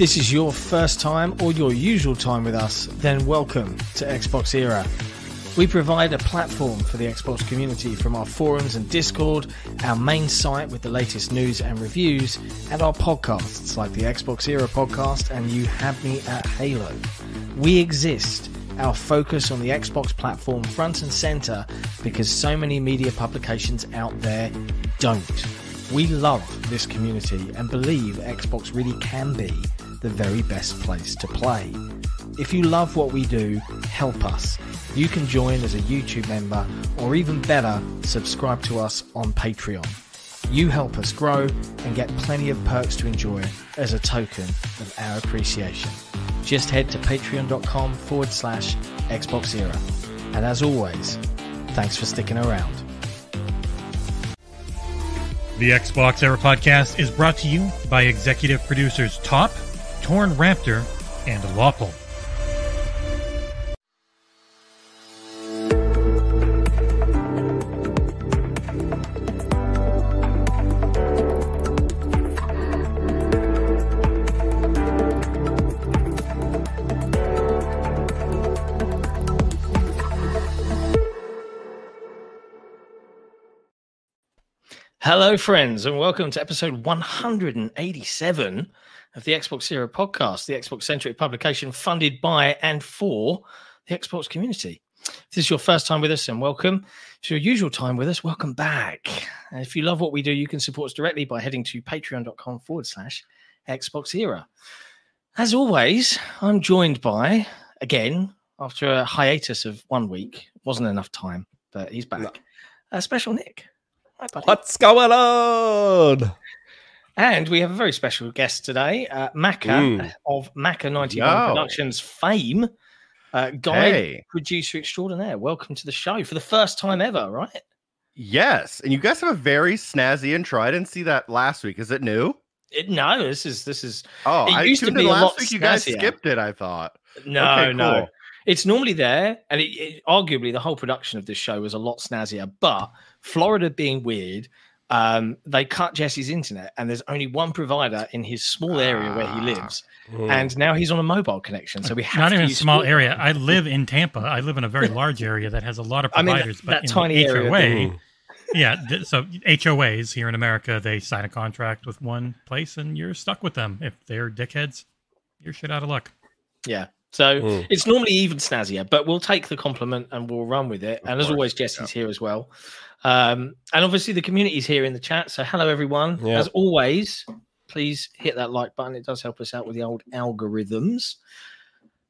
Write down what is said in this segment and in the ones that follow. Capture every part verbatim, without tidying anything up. this is your first time or your usual time with us, then welcome to Xbox Era. We provide a platform for the Xbox community from our forums and Discord, our main site with the latest news and reviews, and our podcasts like the Xbox Era podcast and You Have Me at Halo. We exist, our focus on the Xbox platform front and center, because so many media publications out there don't. We love this community and believe Xbox really can be the very best place to play. If you love what we do, help us. You can join as a YouTube member, or even better, subscribe to us on Patreon. You help us grow and get plenty of perks to enjoy as a token of our appreciation. Just head to patreon.com forward slash Xbox Era. And as always, thanks for sticking around. The Xbox Era podcast is brought to you by executive producers Top, Torn Raptor, and Lopple. Hello, friends, and welcome to episode one hundred eighty-seven of the Xbox Era podcast, the Xbox-centric publication funded by and for the Xbox community. If this is your first time with us, then welcome. If it's your usual time with us, welcome back. And if you love what we do, you can support us directly by heading to patreon.com forward slash Xbox Era. As always, I'm joined by, again, after a hiatus of one week, wasn't enough time, but he's back, no. a special Nick. Hi, buddy. What's going on? And we have a very special guest today, uh, Macca mm. of Macca ninety-one Yo. Productions fame, uh, guide hey. producer extraordinaire. Welcome to the show for the first time ever, right? Yes, and you guys have a very snazzy intro. I didn't see that last week. Is it new? It, no, this is this is. Oh, it I used tuned to be in last week. Snazzier. You guys skipped it, I thought. No, okay, cool. no, it's normally there, and it, it, arguably the whole production of this show was a lot snazzier, but Florida being weird, um, they cut Jesse's internet, and there's only one provider in his small area where he lives, ah, and now he's on a mobile connection. So we have not to even a small area. I live in Tampa. I live in a very large area that has a lot of providers, I mean, that, but that in tiny the H O A, area. Yeah, th so H O As here in America, they sign a contract with one place, and you're stuck with them. If they're dickheads, you're shit out of luck. Yeah. So mm. it's normally even snazzier, but we'll take the compliment and we'll run with it. Of and course, as always, Jesse's yeah. here as well. Um, and obviously the community's here in the chat. So hello, everyone. Yeah. As always, please hit that like button. It does help us out with the old algorithms.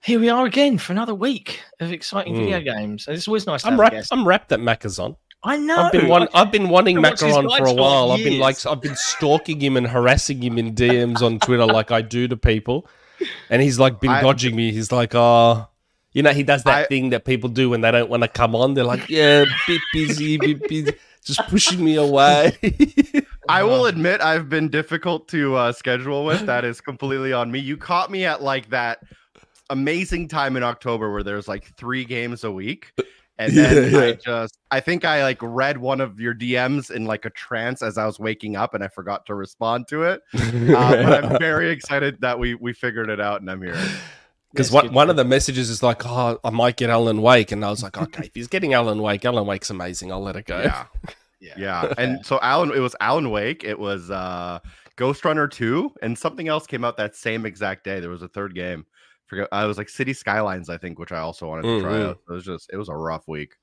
Here we are again for another week of exciting mm. video games. And it's always nice to I'm have wrapped, a guest. I'm wrapped that Macca's on. I know. I've been, one, I've been wanting Macca on for a while. Years. I've been like, I've been stalking him and harassing him in D Ms on Twitter like I do to people. And he's like been I, dodging me. He's like, oh, you know, he does that I, thing that people do when they don't want to come on. They're like, yeah, be busy, be busy, just pushing me away. I will admit I've been difficult to uh, schedule with. That is completely on me. You caught me at like that amazing time in October where there's like three games a week. And then yeah, yeah. I just, I think I like read one of your D Ms in like a trance as I was waking up and I forgot to respond to it. Uh, but I'm very excited that we we figured it out and I'm here. Because yes, one of the messages is like, oh, I might get Alan Wake. And I was like, okay, if he's getting Alan Wake, Alan Wake's amazing. I'll let it go. Yeah. Yeah. yeah. And so Alan, it was Alan Wake. It was uh, Ghost Runner two and something else came out that same exact day. There was a third game. I was like City Skylines, I think, which I also wanted to try mm-hmm. out. It was just, it was a rough week.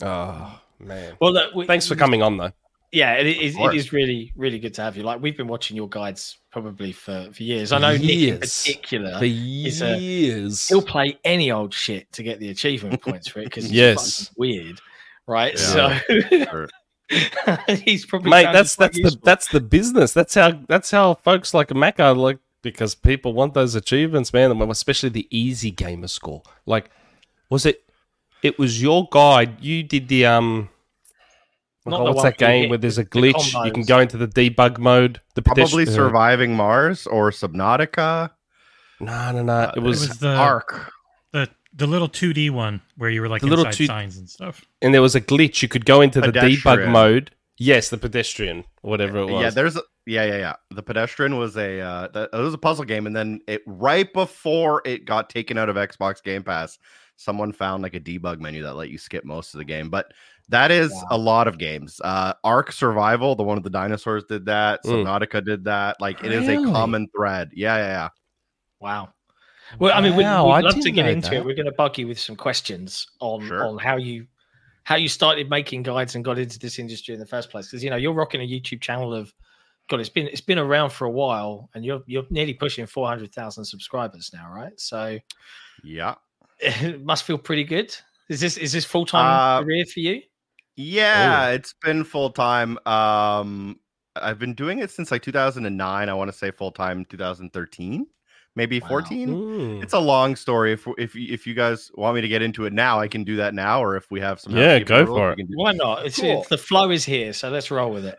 Oh man! Well, look, we, thanks for coming on, though. Yeah, it is. It is really, really good to have you. Like we've been watching your guides probably for for years. I know years. Nick in particular. For years, a, he'll play any old shit to get the achievement points for it because yes, weird, right? Yeah. So. He's probably mate. That's that's useful. the that's the business. That's how that's how folks like Macca like. Because people want those achievements, man, especially the easy gamer score. Like, was it? It was your guide. You did the um. Oh, what's that game where there's a glitch? You can go into the debug mode. The probably Surviving Mars or Subnautica. No, no, no. It was, it was the Ark. The the little two D one where you were like the inside little two, signs and stuff. And there was a glitch. You could go into the Pedestrian. debug mode. Yes, the Pedestrian, whatever it was. Yeah, there's a, Yeah, yeah, yeah. The Pedestrian was a uh, that, it was a puzzle game, and then it right before it got taken out of Xbox Game Pass, someone found like a debug menu that let you skip most of the game. But that is yeah. a lot of games. Uh, Ark Survival, the one with the dinosaurs, did that. Mm. Subnautica did that. Like it really? is a common thread. Yeah, yeah, yeah. Wow. Well, I mean, we'd, wow, we'd love to get into that. it. We're going to bug you with some questions on sure. on how you how you started making guides and got into this industry in the first place. Because you know you're rocking a YouTube channel of God, it's been it's been around for a while, and you're you're nearly pushing four hundred thousand subscribers now, right? So, yeah, it must feel pretty good. Is this is this full time uh, career for you? Yeah, oh. it's been full time. Um, I've been doing it since like two thousand and nine. I want to say full time two thousand thirteen, maybe wow. fourteen. Ooh. It's a long story. If if if you guys want me to get into it now, I can do that now, or if we have some yeah, go for it. it. Why not? It's, cool. it's the flow is here, so let's roll with it.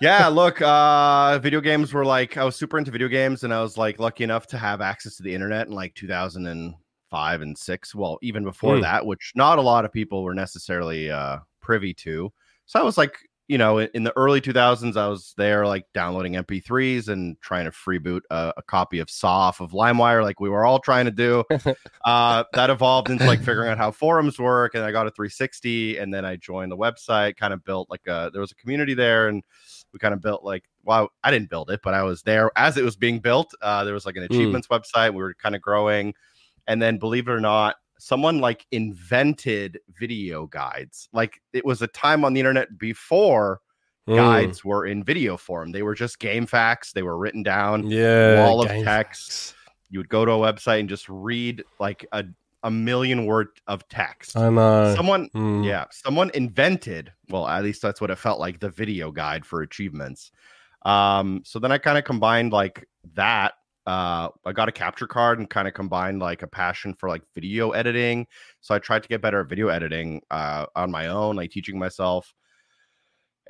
Yeah, look, uh, video games were like, I was super into video games, and I was like lucky enough to have access to the internet in like two thousand five and six. Well, even before mm. that, which not a lot of people were necessarily uh, privy to. So I was like, you know, in the early two thousands, I was there like downloading M P threes and trying to freeboot a, a copy of Saw off of LimeWire, like we were all trying to do. Uh, that evolved into like figuring out how forums work, and I got a three sixty, and then I joined the website, kind of built like a, there was a community there, and we kind of built like, well, I didn't build it, but I was there as it was being built. Uh, there was like an achievements mm. website. We were kind of growing. And then believe it or not, someone like invented video guides. Like it was a time on the internet before mm. guides were in video form. They were just game facts. They were written down. Yeah. Wall of text. Facts. You would go to a website and just read like a, a million word of text. I know. Someone, mm. yeah, someone invented, well, at least that's what it felt like, the video guide for achievements. Um, so then I kind of combined like that. Uh, I got a capture card and kind of combined like a passion for like video editing. So I tried to get better at video editing uh, on my own, like teaching myself.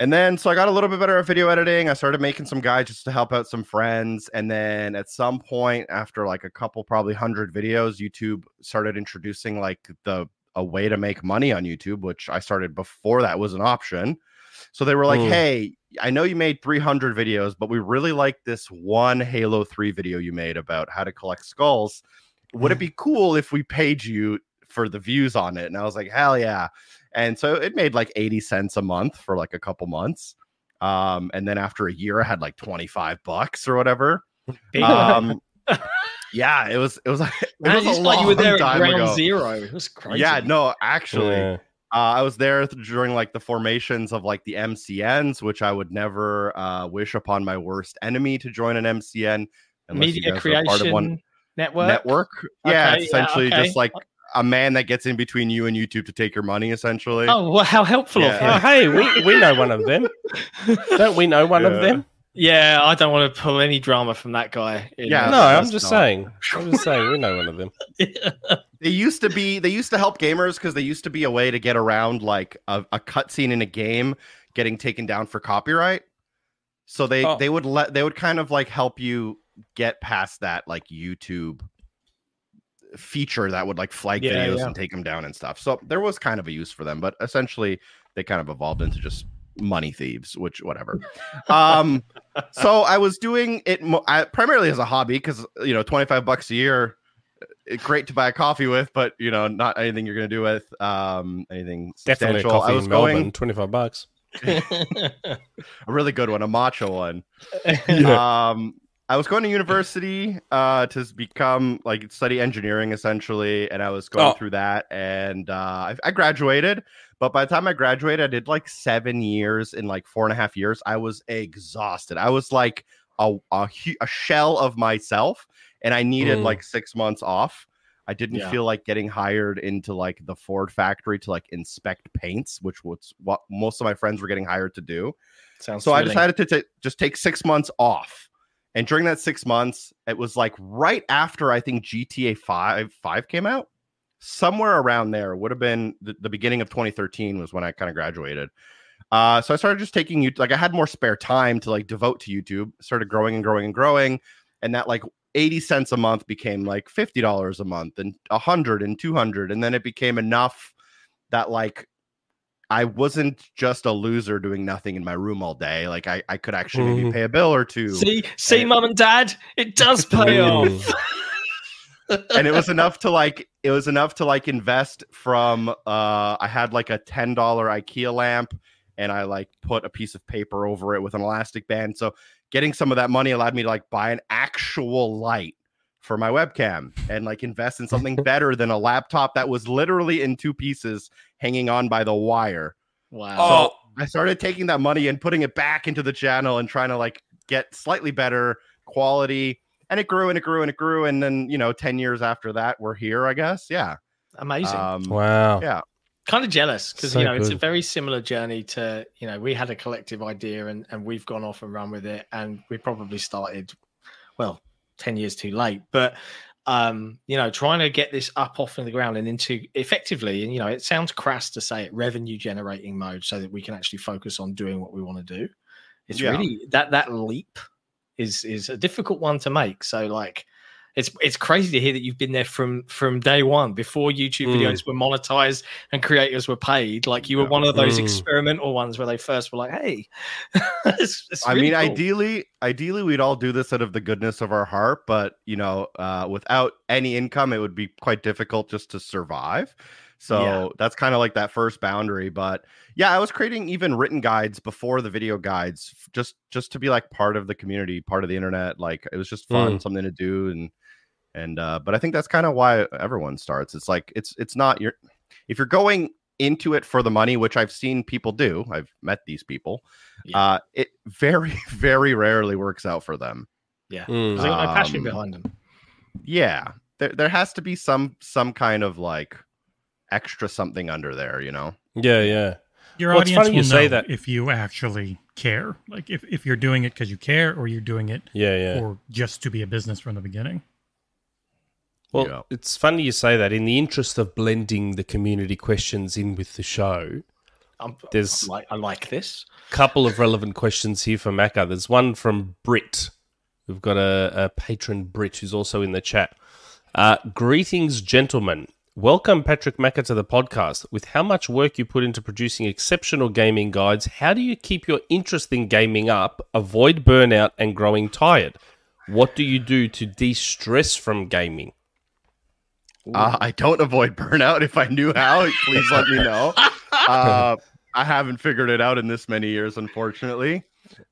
And then, so I got a little bit better at video editing. I started making some guides just to help out some friends. And then at some point after like a couple, probably hundred videos, YouTube started introducing like the, a way to make money on YouTube, which I started before that was an option. So they were like, mm. hey, I know you made three hundred videos, but we really like this one Halo three video you made about how to collect skulls. Would it be cool if we paid you for the views on it? And I was like, hell yeah. And so it made like eighty cents a month for like a couple months. Um, and then after a year, I had like twenty-five bucks or whatever. Um, yeah, it was, it was, it Man, was a long you were there time at ground ago. Zero. It was crazy. Yeah, no, actually, yeah. Uh, I was there th- during like the formations of like the M C Ns, which I would never uh, wish upon my worst enemy to join an M C N. Media creation part of one network. Network. Okay, yeah, it's essentially yeah, okay. just like a man that gets in between you and YouTube to take your money, essentially. Oh, well, how helpful yeah. of him. Oh, hey, we, we know one of them. Don't we know one yeah. of them? Yeah, I don't want to pull any drama from that guy. Yeah, no, I'm just not. saying. I'm just saying we know one of them. yeah. They used to be, they used to help gamers because they used to be a way to get around like a, a cutscene in a game getting taken down for copyright. So they, oh. they would let, they would kind of like help you get past that like YouTube feature that would like flag yeah, videos yeah. and take them down and stuff. So there was kind of a use for them, but essentially they kind of evolved into just money thieves, which whatever. Um, so I was doing it mo- I, primarily as a hobby because, you know, twenty-five bucks a year, it, great to buy a coffee with, but, you know, not anything you're going to do with um, anything Definitely substantial. A coffee I was in going Melbourne, twenty-five bucks. A really good one, a matcha one. Yeah. Um, I was going to university uh, to become like study engineering essentially, and I was going oh. through that, and uh, I, I graduated. But by the time I graduated, I did like seven years in like four and a half years. I was exhausted. I was like a a, a shell of myself, and I needed mm. like six months off. I didn't yeah. feel like getting hired into like the Ford factory to like inspect paints, which was what most of my friends were getting hired to do. Sounds so thrilling. I decided to t- just take six months off. And during that six months, it was like right after I think G T A five came out. Somewhere around there would have been the, the beginning of twenty thirteen was when I kind of graduated. Uh, so I started just taking you like I had more spare time to like devote to YouTube, started growing and growing and growing. And that like eighty cents a month became like fifty dollars a month and one hundred and two hundred. And then it became enough that like I wasn't just a loser doing nothing in my room all day. Like I, I could actually mm. maybe pay a bill or two. See, see, and, mom and dad, it does pay off. And it was enough to like, it was enough to like invest from, uh, I had like a ten dollar IKEA lamp and I like put a piece of paper over it with an elastic band. So getting some of that money allowed me to like buy an actual light for my webcam and like invest in something better than a laptop that was literally in two pieces hanging on by the wire. Wow. Oh. So I started taking that money and putting it back into the channel and trying to like get slightly better quality. And it grew and it grew and it grew. And then, you know, ten years after that, we're here, I guess. Yeah. Amazing. Um, wow. Yeah. Kind of jealous because, so you know, good. It's a very similar journey to, you know, we had a collective idea and, and we've gone off and run with it. And we probably started, well, ten years too late, but um you know, trying to get this up off of the ground and into effectively, and you know, it sounds crass to say it, revenue generating mode so that we can actually focus on doing what we want to do. It's yeah. really that that leap is is a difficult one to make. So like it's it's crazy to hear that you've been there from from day one before YouTube mm. videos were monetized and creators were paid. Like you were one of those mm. experimental ones where they first were like, hey. it's, it's I really mean cool. ideally Ideally, we'd all do this out of the goodness of our heart, but, you know, uh, without any income, it would be quite difficult just to survive. So yeah. that's kind of like that first boundary. But yeah, I was creating even written guides before the video guides, just just to be like part of the community, part of the internet. Like it was just fun, mm. something to do. And and uh, but I think that's kind of why everyone starts. It's like it's it's not your if you're going into it for the money, which I've seen people do. I've met these people. Yeah. Uh, it very, very rarely works out for them. Yeah. Mm. There's like no passion um, behind them. Yeah. There, there has to be some, some kind of like extra something under there, you know? Yeah. Yeah. Your well, audience will you know say that. If you actually care, like if, if you're doing it cause you care or you're doing it yeah, yeah. or just to be a business from the beginning. Well, yeah. It's funny you say that. In the interest of blending the community questions in with the show, I'm, there's I like, I like this. A couple of relevant questions here for Macca. There's one from Brit. We've got a, a patron Brit who's also in the chat. Uh, Greetings, gentlemen. Welcome, Patrick Macca, to the podcast. With how much work you put into producing exceptional gaming guides, how do you keep your interest in gaming up, avoid burnout and growing tired? What do you do to de-stress from gaming? Uh, I don't avoid burnout. If I knew how, please let me know. Uh, I haven't figured it out in this many years, unfortunately.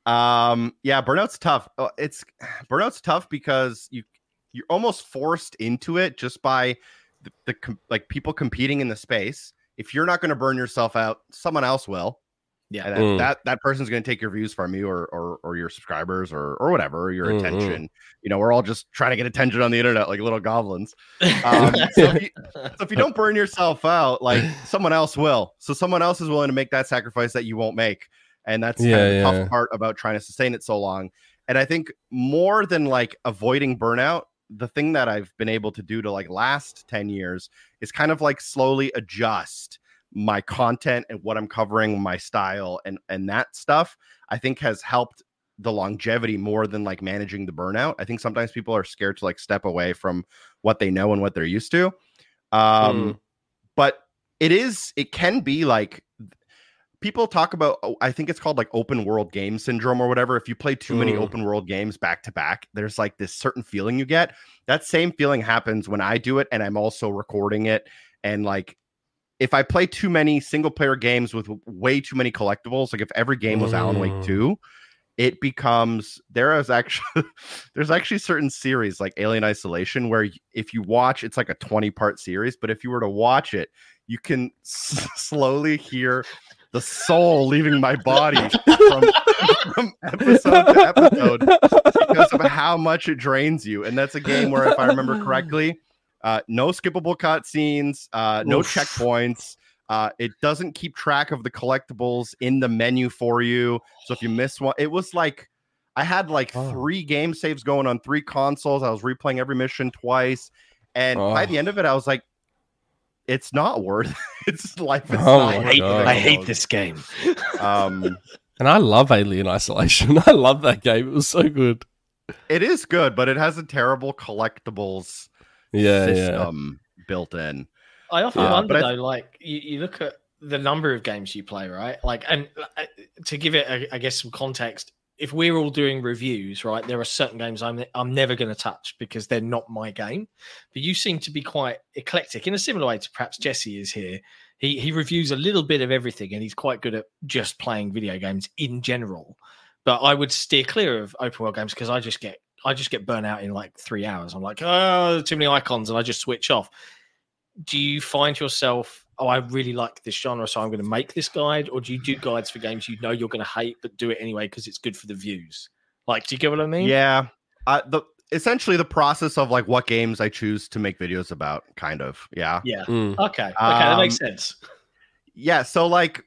Um, yeah, burnout's tough. It's burnout's tough because you you're almost forced into it just by the, the com- like people competing in the space. If you're not going to burn yourself out, someone else will. Yeah, and mm. that that person's going to take your views from you, or or or your subscribers, or or whatever, your mm-hmm. attention. You know, we're all just trying to get attention on the internet like little goblins. Um, so, if you, so if you don't burn yourself out, like someone else will. So someone else is willing to make that sacrifice that you won't make, and that's yeah, kind of the yeah. tough part about trying to sustain it so long. And I think more than like avoiding burnout, the thing that I've been able to do to like last ten years is kind of like slowly adjust my content and what I'm covering, my style and and that stuff, I think has helped the longevity more than like managing the burnout. I think sometimes people are scared to like step away from what they know and what they're used to. Um, mm. But it is, it can be like, people talk about, I think it's called like open world game syndrome or whatever. If you play too mm. many open world games back to back, there's like this certain feeling you get. That same feeling happens when I do it and I'm also recording it. And like, if I play too many single player games with way too many collectibles, like if every game was mm. Alan Wake two, it becomes, there is actually, there's actually certain series like Alien Isolation where if you watch, it's like a twenty part series, but if you were to watch it, you can s- slowly hear the soul leaving my body from, from episode to episode because of how much it drains you. And that's a game where, if I remember correctly, Uh, no skippable cutscenes, uh, no Oof. checkpoints. Uh, it doesn't keep track of the collectibles in the menu for you. So if you miss one, it was like I had like oh. three game saves going on three consoles. I was replaying every mission twice. And oh. by the end of it, I was like, it's not worth it. It's life. It's oh not I, hate, I hate this game. um, and I love Alien Isolation. I love that game. It was so good. It is good, but it has a terrible collectibles yeah system yeah. built in. I often uh, wonder I th- though, like you, you look at the number of games you play, right? Like, and uh, to give it, a, I guess, some context, if we're all doing reviews, right, there are certain games I'm I'm never going to touch because they're not my game. But you seem to be quite eclectic in a similar way to perhaps Jesse is here. He he reviews a little bit of everything, and he's quite good at just playing video games in general. But I would steer clear of open world games because I just get I just get burnt out in like three hours. I'm like, oh, too many icons, and I just switch off. Do you find yourself, oh, I really like this genre, so I'm going to make this guide? Or do you do guides for games you know you're going to hate, but do it anyway because it's good for the views? Like, do you get what I mean? Yeah. Uh, the essentially the process of like what games I choose to make videos about, kind of. Yeah. Yeah. Mm. Okay. Okay. Um, that makes sense. Yeah. So like,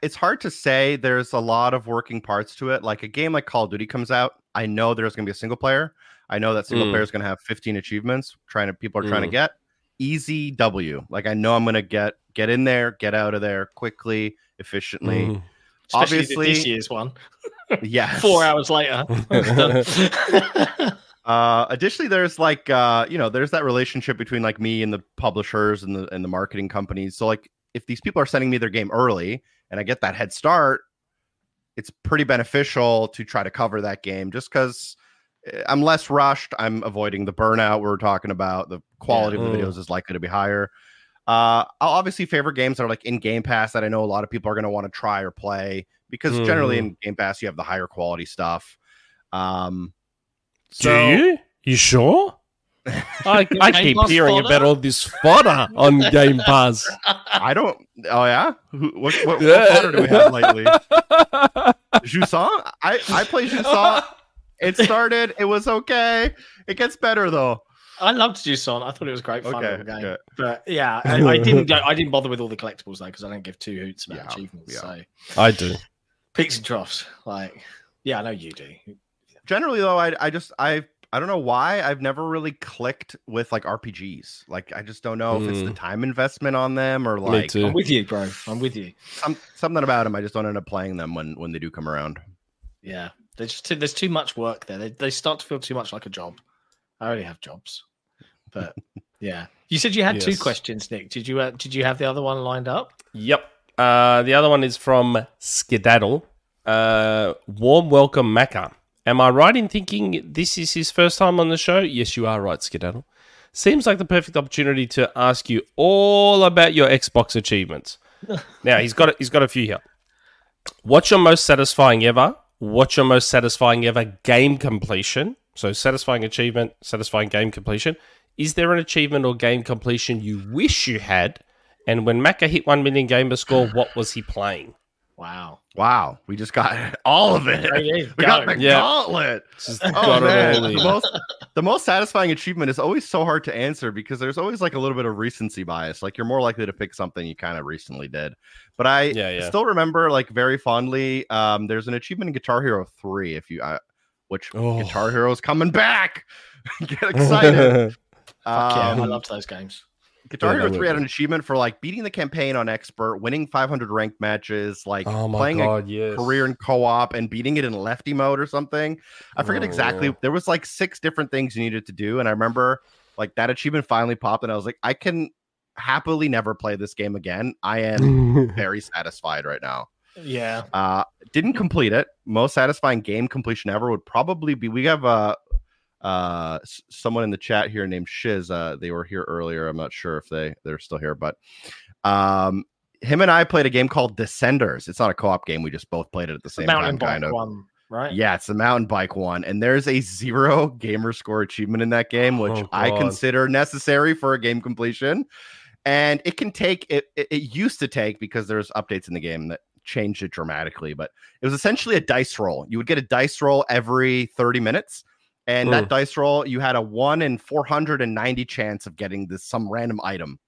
it's hard to say. There's a lot of working parts to it. Like a game like Call of Duty comes out, I know there's going to be a single player. I know that single mm. player is going to have fifteen achievements. Trying to people are mm. trying to get. Easy W. Like I know I'm gonna get get in there, get out of there quickly, efficiently. Mm. Obviously, this year's one. Yeah. Four hours later. uh, additionally, there's like uh, you know, there's that relationship between like me and the publishers and the and the marketing companies. So like, if these people are sending me their game early and I get that head start, it's pretty beneficial to try to cover that game just because I'm less rushed. I'm avoiding the burnout we were talking about. The quality yeah. of the videos is likely to be higher. Uh, I'll obviously favor games that are like in Game Pass that I know a lot of people are going to want to try or play because mm. generally in Game Pass you have the higher quality stuff. Um, so, Do you? You sure? I, I keep hearing fodder? about all this fodder on Game Pass. I don't. Oh yeah. What, what, what yeah. fodder do we have lately? Jusant? I I play Jusant. It started. It was okay. It gets better though. I loved Jusant. I thought it was great fun okay, game. Okay. But yeah, I, I didn't. Go, I didn't bother with all the collectibles though because I don't give two hoots about yeah, achievements. Yeah. So I do peaks and troughs. Like yeah, I know you do. Generally though, I I just I I don't know why I've never really clicked with like R P Gs. Like I just don't know mm. if it's the time investment on them or like. Me too. I'm with you, bro. I'm with you. I'm, something about them. I just don't end up playing them when when they do come around. Yeah. There's too, there's too much work there. They, they start to feel too much like a job. I already have jobs, but yeah. You said you had yes. two questions, Nick. Did you uh, did you have the other one lined up? Yep. Uh, the other one is from Skedaddle. Uh, warm welcome, Macca. Am I right in thinking this is his first time on the show? Yes, you are right, Skedaddle. Seems like the perfect opportunity to ask you all about your Xbox achievements. Now he's got he's got a few here. What's your most satisfying ever? What's your most satisfying ever game completion? So satisfying achievement, satisfying game completion. Is there an achievement or game completion you wish you had? And when Macca hit one million gamer score, what was he playing? Wow. Wow. We just got all of it. We Go. got the yeah. gauntlet. Just the, oh, man. The, most, the most satisfying achievement is always so hard to answer because there's always like a little bit of recency bias. Like you're more likely to pick something you kind of recently did. But I yeah, yeah. still remember, like, very fondly, um, there's an achievement in Guitar Hero three, if you, uh, which oh. Guitar Hero is coming back. Get excited. um, yeah, I loved those games. Guitar yeah, Hero three had an achievement for, like, beating the campaign on Expert, winning five hundred ranked matches, like, oh playing God, a yes. career in co-op and beating it in lefty mode or something. I forget oh. exactly. There was, like, six different things you needed to do, and I remember, like, that achievement finally popped, and I was like, I can happily never play this game again. I am very satisfied right now. Yeah. Uh, didn't complete it. Most satisfying game completion ever would probably be, we have a uh someone in the chat here named Shiz. Uh they were here earlier. I'm not sure if they they're still here, but um him and I played a game called Descenders. It's not a co-op game, we just both played it at the same time, kind of one, right? Yeah, it's the mountain bike one, and there's a zero gamer score achievement in that game, which oh, I consider necessary for a game completion. And it can take it, it it used to take, because there's updates in the game that changed it dramatically, but it was essentially a dice roll. You would get a dice roll every thirty minutes. And mm. that dice roll, you had a one in four hundred ninety chance of getting this some random item.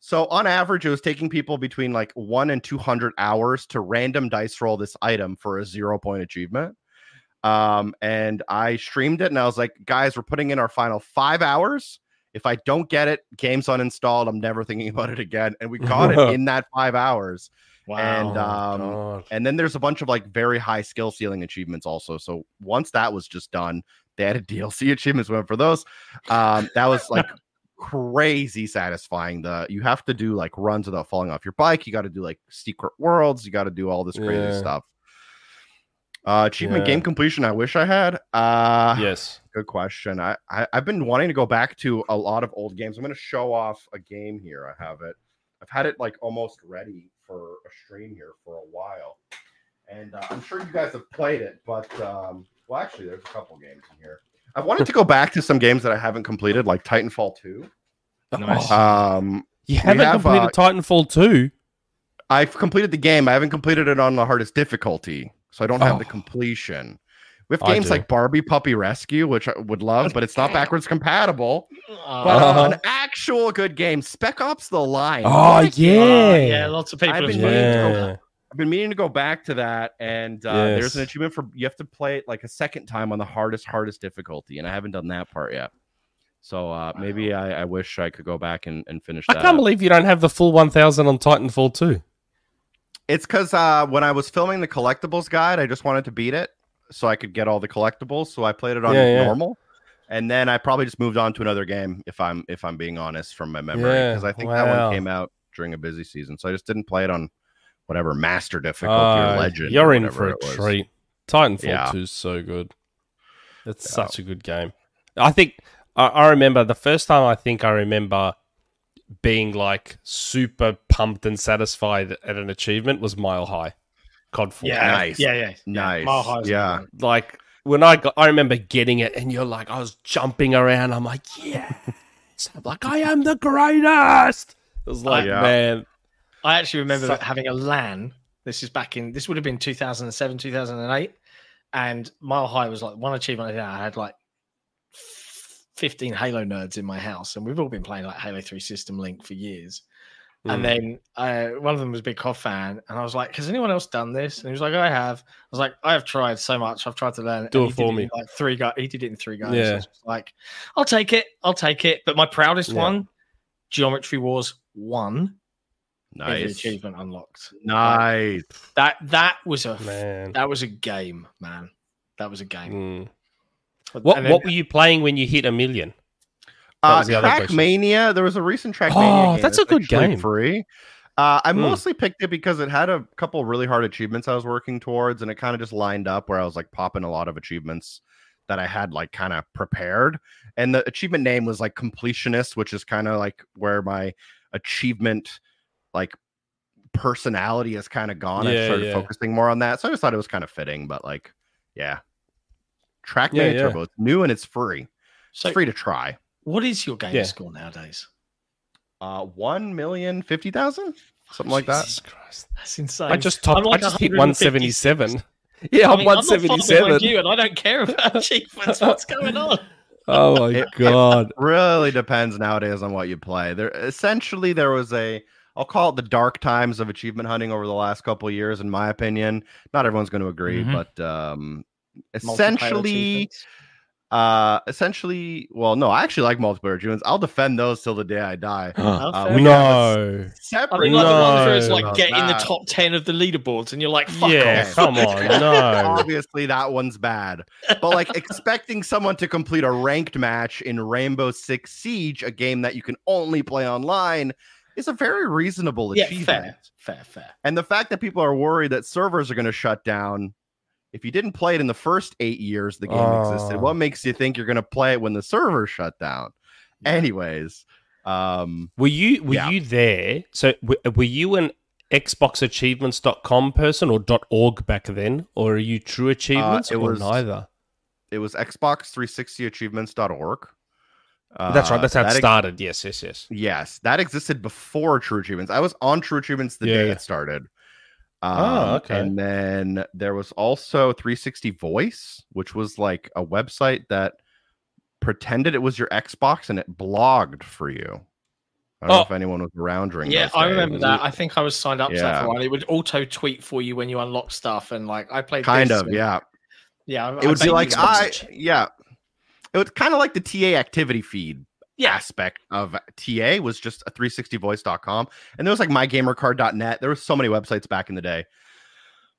So on average, it was taking people between like one and two hundred hours to random dice roll this item for a zero point achievement. Um, and I streamed it and I was like, guys, we're putting in our final five hours. If I don't get it, game's uninstalled. I'm never thinking about it again. And we got it in that five hours. Wow. And, um, God. and then there's a bunch of like very high skill ceiling achievements also. So once that was just done, they added D L C achievements went for those. Um, that was like crazy satisfying. The you have to do like runs without falling off your bike. You got to do like secret worlds. You got to do all this crazy yeah. stuff. Uh, achievement yeah. game completion. I wish I had. Uh, yes. Good question. I, I I've been wanting to go back to a lot of old games. I'm going to show off a game here. I have it. I've had it like almost ready for a stream here for a while, and uh, I'm sure you guys have played it. But um, well, actually, there's a couple games in here. I wanted to go back to some games that I haven't completed, like Titanfall two. Nice. Um, you haven't have, completed uh, Titanfall two? I've completed the game. I haven't completed it on the hardest difficulty, so I don't oh. have the completion. We have games like Barbie Puppy Rescue, which I would love, but it's not backwards compatible. Uh, but uh, an actual good game. Spec Ops The Line. Oh, like, yeah. Uh, yeah, lots of people. I've been, yeah. meaning to, I've been meaning to go back to that, and uh, yes. there's an achievement for you have to play it like a second time on the hardest, hardest difficulty, and I haven't done that part yet. So uh, maybe wow. I, I wish I could go back and, and finish that. I can't believe you don't have the full one thousand on Titanfall two. It's because uh, when I was filming the collectibles guide, I just wanted to beat it so I could get all the collectibles. So I played it on yeah, yeah. normal, and then I probably just moved on to another game. If I'm if I'm being honest from my memory, because yeah, I think wow. that one came out during a busy season, so I just didn't play it on whatever master difficulty uh, or legend. You're or in for a treat. Titanfall yeah. two is so good. It's yeah. such a good game. I think I, I remember the first time. I think I remember being like super pumped and satisfied at an achievement was Mile High. C O D four. Yeah, nice. Yeah, yeah. Nice. Mile High. Yeah. Good. Like when I got, I remember getting it, and you're like, I was jumping around. I'm like, yeah. So I'm like, I am the greatest. It was like, oh, yeah. man. I actually remember so, having a LAN. This is back in, this would have been two thousand seven, two thousand eight. And Mile High was like one achievement. I had like fifteen Halo nerds in my house, and we've all been playing like Halo three System Link for years. And then uh, one of them was a big C O D fan, and I was like, has anyone else done this? And he was like, I have. I was like, I have tried so much. I've tried to learn. Do and it for me. It like three go- he did it in three goes. Yeah. So like, I'll take it. I'll take it. But my proudest yeah. one, Geometry Wars one. Nice. Every achievement unlocked. Nice. That that was a man. that was a game, man. That was a game. Mm. What then, what were you playing when you hit a million? Uh, the Trackmania. There was a recent Trackmania. Oh, game that's, that's a good game. Free. Uh, I mm. mostly picked it because it had a couple really hard achievements I was working towards, and it kind of just lined up where I was like popping a lot of achievements that I had like kind of prepared. And the achievement name was like Completionist, which is kind of like where my achievement like personality has kind of gone. Yeah, I started yeah. focusing more on that, so I just thought it was kind of fitting. But like, yeah, Trackmania yeah, yeah. Turbo. It's new and it's free. So it's free to try. What is your game yeah. score nowadays? Uh, one million fifty thousand, something oh, like Jesus that. Christ. That's insane. I just topped, like I just hit one seventy seven. Yeah, I'm one seventy seven. You and I don't care about achievements. What's going on? Oh my god! It really depends nowadays on what you play. There, essentially, there was a, I'll call it the dark times of achievement hunting over the last couple of years, in my opinion. Not everyone's going to agree, mm-hmm. but um, essentially. Uh, essentially, well, no, I actually like multiplayer achievements. I'll defend those till the day I die. Huh. Uh, we no, separate. I mean, like no, the one where it's like no, get in the top ten of the leaderboards, and you're like, fuck yeah, off. Come on, no. Obviously, that one's bad. But like expecting someone to complete a ranked match in Rainbow Six Siege, a game that you can only play online, is a very reasonable yeah, achievement. Fair, fair, fair. And the fact that people are worried that servers are going to shut down. If you didn't play it in the first eight years the game oh. existed, what makes you think you're going to play it when the server shut down? Yeah. Anyways, um, were you were yeah. you there? So w- were you an Xbox Achievements dot com person or .org back then, or are you True Achievements uh, it or was, neither? It was Xbox three sixty achievements dot org. Uh, that's right. That's how that it started. Ex- yes, yes, yes. Yes, that existed before True Achievements. I was on True Achievements the yeah. day it started. Um, oh, okay. And then there was also three sixty Voice, which was like a website that pretended it was your Xbox and it blogged for you. I don't oh. know if anyone was around during that. Yeah, I days. remember that. I think I was signed up yeah. to that for a while. It would auto tweet for you when you unlock stuff. And like, I played kind this of, and, yeah. Yeah. I, it would I be like, I, yeah. It was kind of like the T A activity feed. Yeah. Aspect of T A was just a three sixty voice dot com, and there was like my gamer card dot net. There were so many websites back in the day,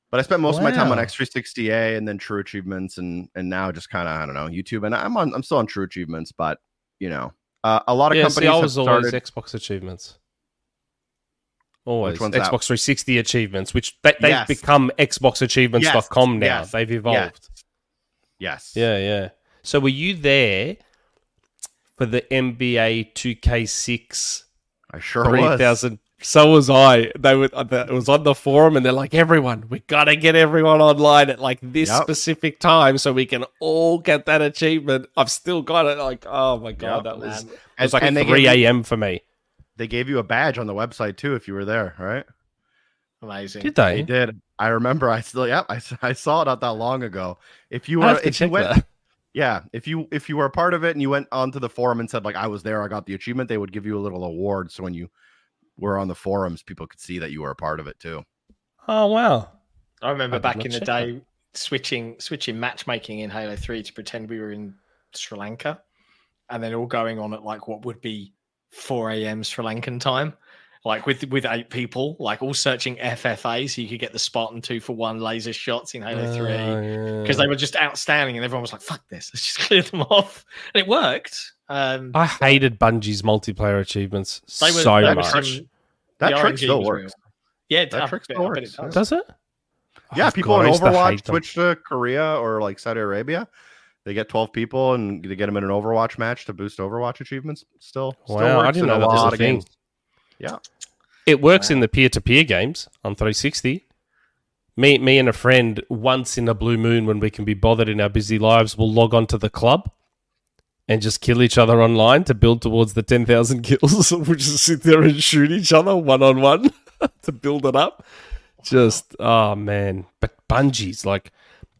but I spent most wow. of my time on X three sixty A and then True Achievements, and and now just kind of I don't know YouTube, and I'm on I'm still on True Achievements, but you know Uh, a lot of yeah, companies see, I was have always started... Xbox achievements. Always Xbox out? three sixty achievements, which they, they've yes. become Xbox Achievements dot com now. Yes. They've evolved. Yes. yes. Yeah, yeah. So were you there for the N B A two K six? I sure three thousand was. So was I. They were. It was on the forum, and they're like, "Everyone, we gotta get everyone online at like this yep. specific time, so we can all get that achievement." I've still got it. Like, oh my god, yep, that man. was. It was like three a m for me. They gave you a badge on the website too if you were there, right? Amazing. Did they? They did. I remember. I still. Yeah, I, I saw it not that long ago. If you were, if you went, that. yeah, if you if you were a part of it and you went onto the forum and said like, "I was there, I got the achievement," they would give you a little award. So when you were on the forums, people could see that you were a part of it too. Oh wow! I remember I back in the day that. switching switching matchmaking in Halo three to pretend we were in Sri Lanka, and then all going on at like what would be four a m Sri Lankan time, like with with eight people, like all searching F F A so you could get the Spartan two for one laser shots in Halo oh, three because yeah. they were just outstanding, and everyone was like, "Fuck this, let's just clear them off," and it worked. Um, I hated Bungie's multiplayer achievements they were, so they much. Some, that trick still works. Yeah, that trick still works. It does. does it? Yeah, oh, people God, in Overwatch switch to Korea or like Saudi Arabia. They get twelve people and they get them in an Overwatch match to boost Overwatch achievements. Still, wow, still works I didn't in know a lot of thing. games. Yeah, it works wow. in the peer-to-peer games on three sixty. Me, me, and a friend once in a blue moon when we can be bothered in our busy lives, will log on to the club and just kill each other online to build towards the ten thousand kills. We'll just sit there and shoot each other one-on-one to build it up. Just, oh, man. But Bungie's, like,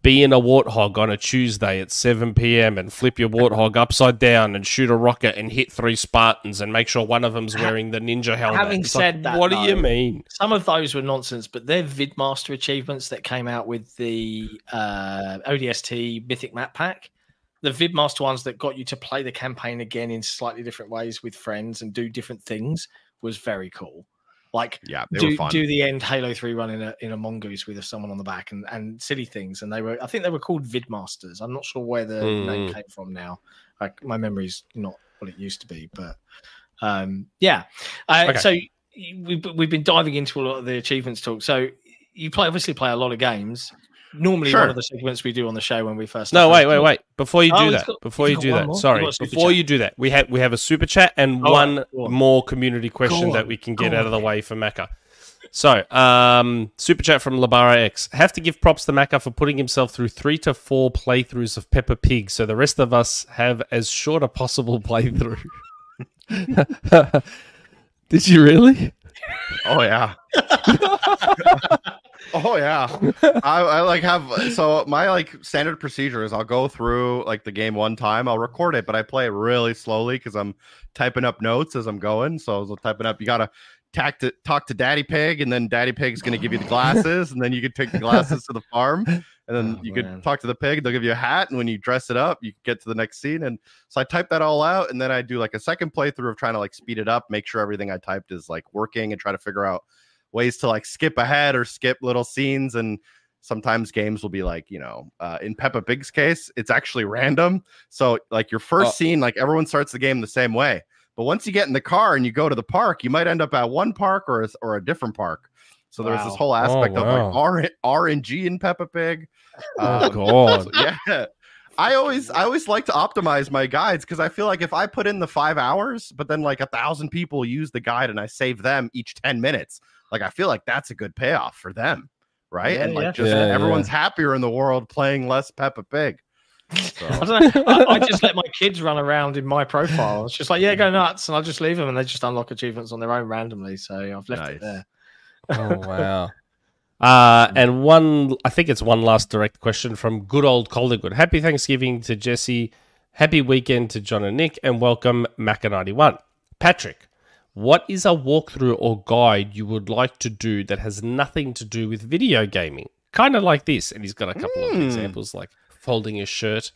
being a warthog on a Tuesday at seven p m and flip your warthog upside down and shoot a rocket and hit three Spartans and make sure one of them's wearing the ninja helmet. Having it's said like, that, what though, do you mean? Some of those were nonsense, but their Vidmaster achievements that came out with the uh, O D S T Mythic Map Pack, the Vidmaster ones that got you to play the campaign again in slightly different ways with friends and do different things was very cool. Like yeah, do, do the end Halo three run in a, in a mongoose with someone on the back and, and silly things. And they were, I think they were called Vidmasters. I'm not sure where the mm. name came from now. Like my memory's not what it used to be, but um, yeah. Uh, okay. So we've, we've been diving into a lot of the achievements talk. So you play, obviously play a lot of games. Normally, sure. one of the segments we do on the show when we first. No, wait, wait, wait! Before you do oh, that, got, before you do that, more? sorry, before chat. you do that, we have we have a super chat and oh, one on. more community question on, that we can get on. out of the way for Macca. So, um, super chat from Labara X. Have to give props to Macca for putting himself through three to four playthroughs of Peppa Pig, so the rest of us have as short a possible playthrough. Did you really? Oh yeah. Oh yeah, I, I like have so my like standard procedure is I'll go through like the game one time, I'll record it, but I play it really slowly because I'm typing up notes as I'm going. So I was typing up, you gotta tack to, talk to Daddy Pig, and then Daddy Pig's gonna give you the glasses, and then you could take the glasses to the farm, and then oh, you man. could talk to the pig. They'll give you a hat, and when you dress it up, you get to the next scene. And so I type that all out, and then I do like a second playthrough of trying to like speed it up, make sure everything I typed is like working, and try to figure out ways to like skip ahead or skip little scenes. And sometimes games will be like, you know, uh, in Peppa Pig's case, it's actually random. So like your first oh. scene, like everyone starts the game the same way. But once you get in the car and you go to the park, you might end up at one park or a, or a different park. So wow. there's this whole aspect oh, wow. of like R N G in Peppa Pig. Uh, oh God, yeah. I always I always like to optimize my guides because I feel like if I put in the five hours, but then like a thousand people use the guide and I save them each ten minutes. Like, I feel like that's a good payoff for them, right? Yeah, and, like, yeah. just yeah, everyone's yeah. happier in the world playing less Peppa Pig. So. I don't know. I, I just let my kids run around in my profile. It's just like, yeah, go nuts. And I'll just leave them, and they just unlock achievements on their own randomly. So I've left nice. it there. Oh, wow. uh, and one, I think it's one last direct question from good old Collingwood. Happy Thanksgiving to Jesse. Happy weekend to John and Nick. And welcome, Macca ninety-one. Patrick. What is a walkthrough or guide you would like to do that has nothing to do with video gaming? Kind of like this. And he's got a couple mm. of examples, like folding his shirt.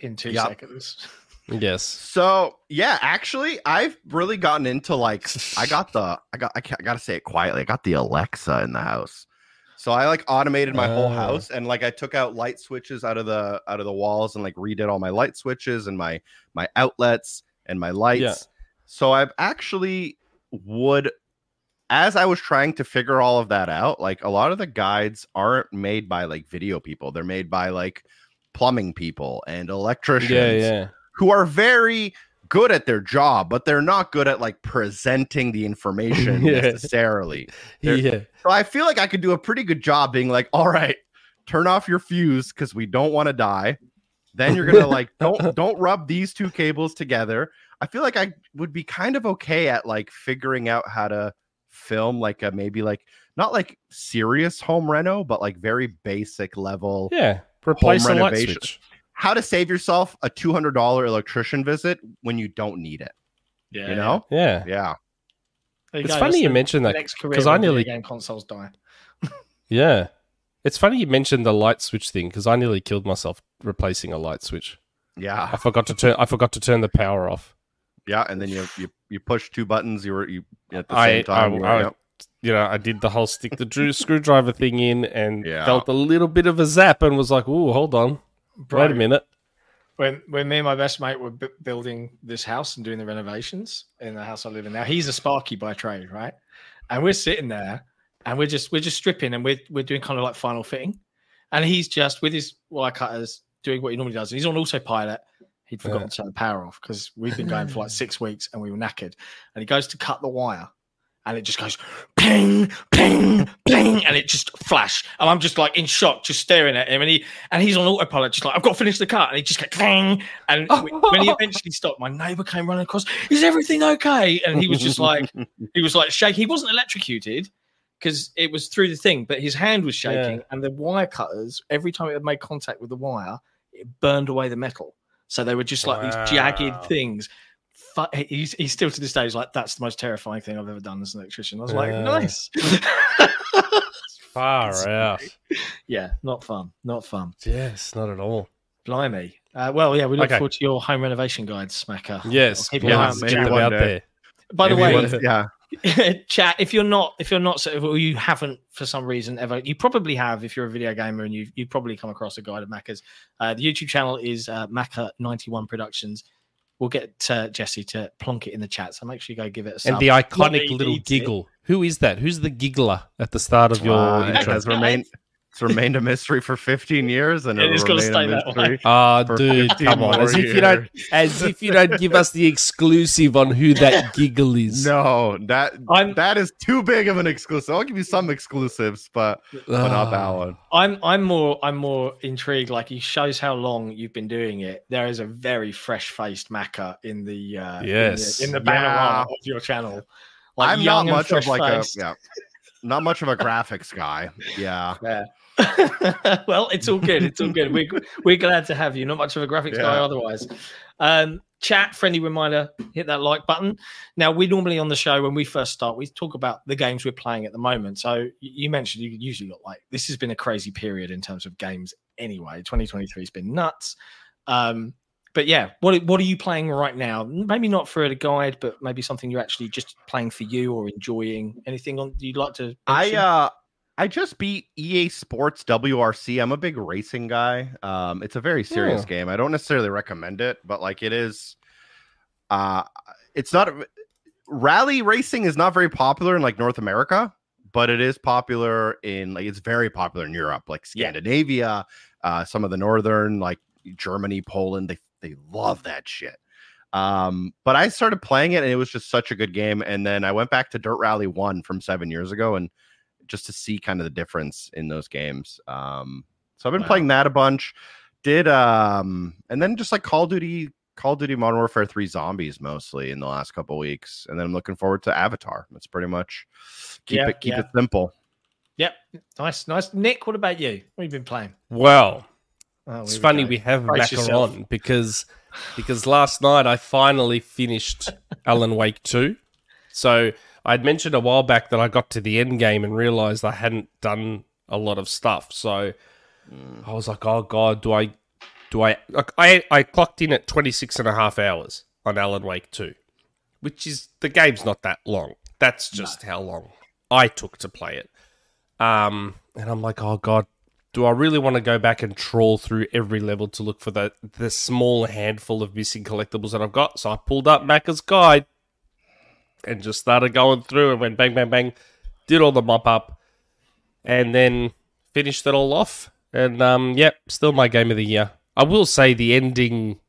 In two yep. seconds. Yes. So, yeah, actually, I've really gotten into, like, I got the, I got, I, I got to say it quietly. I got the Alexa in the house. So I, like, automated my oh. whole house. And, like, I took out light switches out of the, out of the walls and, like, redid all my light switches and my, my outlets. and my lights. Yeah. So I've actually would, as I was trying to figure all of that out, like a lot of the guides aren't made by like video people. They're made by like plumbing people and electricians yeah, yeah. who are very good at their job, but they're not good at like presenting the information yeah. necessarily. Yeah. So I feel like I could do a pretty good job being like, all right, turn off your fuse because we don't want to die. Then you're gonna like don't don't rub these two cables together. I feel like I would be kind of okay at like figuring out how to film like a maybe like not like serious home reno, but like very basic level. Yeah, replace home renovation. How to save yourself a two hundred dollar electrician visit when you don't need it. Yeah, you know. Yeah, yeah. It's go, funny you the, mentioned that because I nearly game consoles die. Yeah, it's funny you mentioned the light switch thing because I nearly killed myself replacing a light switch. Yeah, I forgot to turn. I forgot to turn the power off. Yeah, and then you you, you push two buttons. You were you at the same I, time. I, you, were, I, yeah. you know, I did the whole stick the drew, screwdriver thing in and yeah. felt a little bit of a zap and was like, "Ooh, hold on, Bro, wait a minute." When when me and my best mate were b building this house and doing the renovations in the house I live in now, he's a sparky by trade, right? And we're sitting there and we're just we're just stripping and we're we're doing kind of like final fitting, and he's just with his wire cutters doing what he normally does. And he's on autopilot. He'd forgotten yeah. to turn the power off because we've been going for like six weeks and we were knackered. And he goes to cut the wire and it just goes ping, ping, ping, and it just flash. And I'm just like in shock, just staring at him. And he and he's on autopilot, just like, I've got to finish the cut. And he just goes ping. And when he eventually stopped, my neighbor came running across. Is everything okay? And he was just like, he was like shaking. He wasn't electrocuted because it was through the thing, but his hand was shaking. Yeah. And the wire cutters, every time it made contact with the wire, it burned away the metal. So they were just like wow. these jagged things. He's, he's still to this day, he's like, that's the most terrifying thing I've ever done as an electrician. I was yeah. like, nice. Far out. Yeah, not fun. Not fun. Yes, not at all. Blimey. Uh, well, yeah, we look okay. forward to your home renovation guide, Smacker. Yes. Keep yeah, maybe them out there. By the Everyone's, way, yeah. Chat, if you're not if you're not or you haven't for some reason ever, you probably have if you're a video gamer and you've, you've probably come across a guide at Macca's. Uh the YouTube channel is uh Macca ninety-one Productions. We'll get uh, Jesse to plonk it in the chat, so make sure you go give it a sub. And the iconic Nobody little giggle it. Who is that? Who's the giggler at the start of your uh, intro? Has remained it's remained a mystery for fifteen years, and it's got to stay that way. Ah, oh, dude, come on! As if you don't, as if you don't give us the exclusive on who that giggle is. No, that I'm, that is too big of an exclusive. I'll give you some exclusives, but, uh, but not that one. I'm I'm more I'm more intrigued. Like, he shows how long you've been doing it. There is a very fresh-faced Macca in the uh, yes in the, in the banner yeah. of your channel. Like, I'm not much of like a yeah, not much of a graphics guy. Yeah. yeah. Well, it's all good. It's all good. We're, we're glad to have you. Not much of a graphics yeah. guy otherwise. Um, chat, friendly reminder, hit that like button. Now, we normally on the show, when we first start, we talk about the games we're playing at the moment. So you mentioned you usually look like this has been a crazy period in terms of games anyway. twenty twenty-three has been nuts. Um, but yeah, what, what are you playing right now? Maybe not for a guide, but maybe something you're actually just playing for you or enjoying. Anything on you'd like to mention? I, uh... I just beat E A Sports W R C. I'm a big racing guy. Um, it's a very serious yeah. game. I don't necessarily recommend it, but like it is, uh, it's not rally racing is not very popular in like North America, but it is popular in like it's very popular in Europe, like Scandinavia, yeah. uh, some of the northern like Germany, Poland. They they love that shit. Um, but I started playing it and it was just such a good game. And then I went back to Dirt Rally one from seven years ago and just to see kind of the difference in those games. Um, so I've been wow. playing that a bunch. Did um, and then just like Call of Duty, Call of Duty Modern Warfare three Zombies mostly in the last couple of weeks. And then I'm looking forward to Avatar. That's pretty much keep yeah, it keep yeah. it simple. Yep, nice, nice. Nick, what about you? What have you been playing? Well, oh, it's we funny we have Macca on because because last night I finally finished Alan Wake two. So I'd mentioned a while back that I got to the end game and realized I hadn't done a lot of stuff. So mm. I was like, oh, God, do I... do I, I... I clocked in at twenty-six and a half hours on Alan Wake two, which is... the game's not that long. That's just no. how long I took to play it. Um, and I'm like, oh, God, do I really want to go back and trawl through every level to look for the, the small handful of missing collectibles that I've got? So I pulled up Macca's Guide and just started going through and went bang, bang, bang, did all the mop up, and then finished it all off. And, um, yep, still my game of the year. I will say the ending,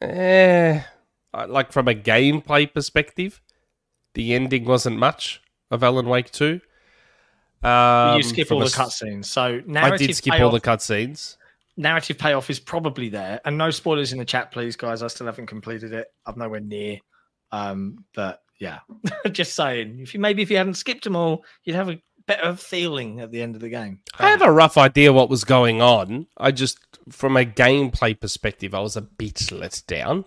eh, like from a gameplay perspective, the ending wasn't much of Alan Wake two. Um, you skip all the cutscenes, so narrative I did skip payoff, all the cutscenes. Narrative payoff is probably there, and no spoilers in the chat, please, guys. I still haven't completed it. I'm nowhere near, um, but yeah, just saying. If you maybe if you hadn't skipped them all, you'd have a better feeling at the end of the game. I had a rough idea what was going on. I just, from a gameplay perspective, I was a bit let down,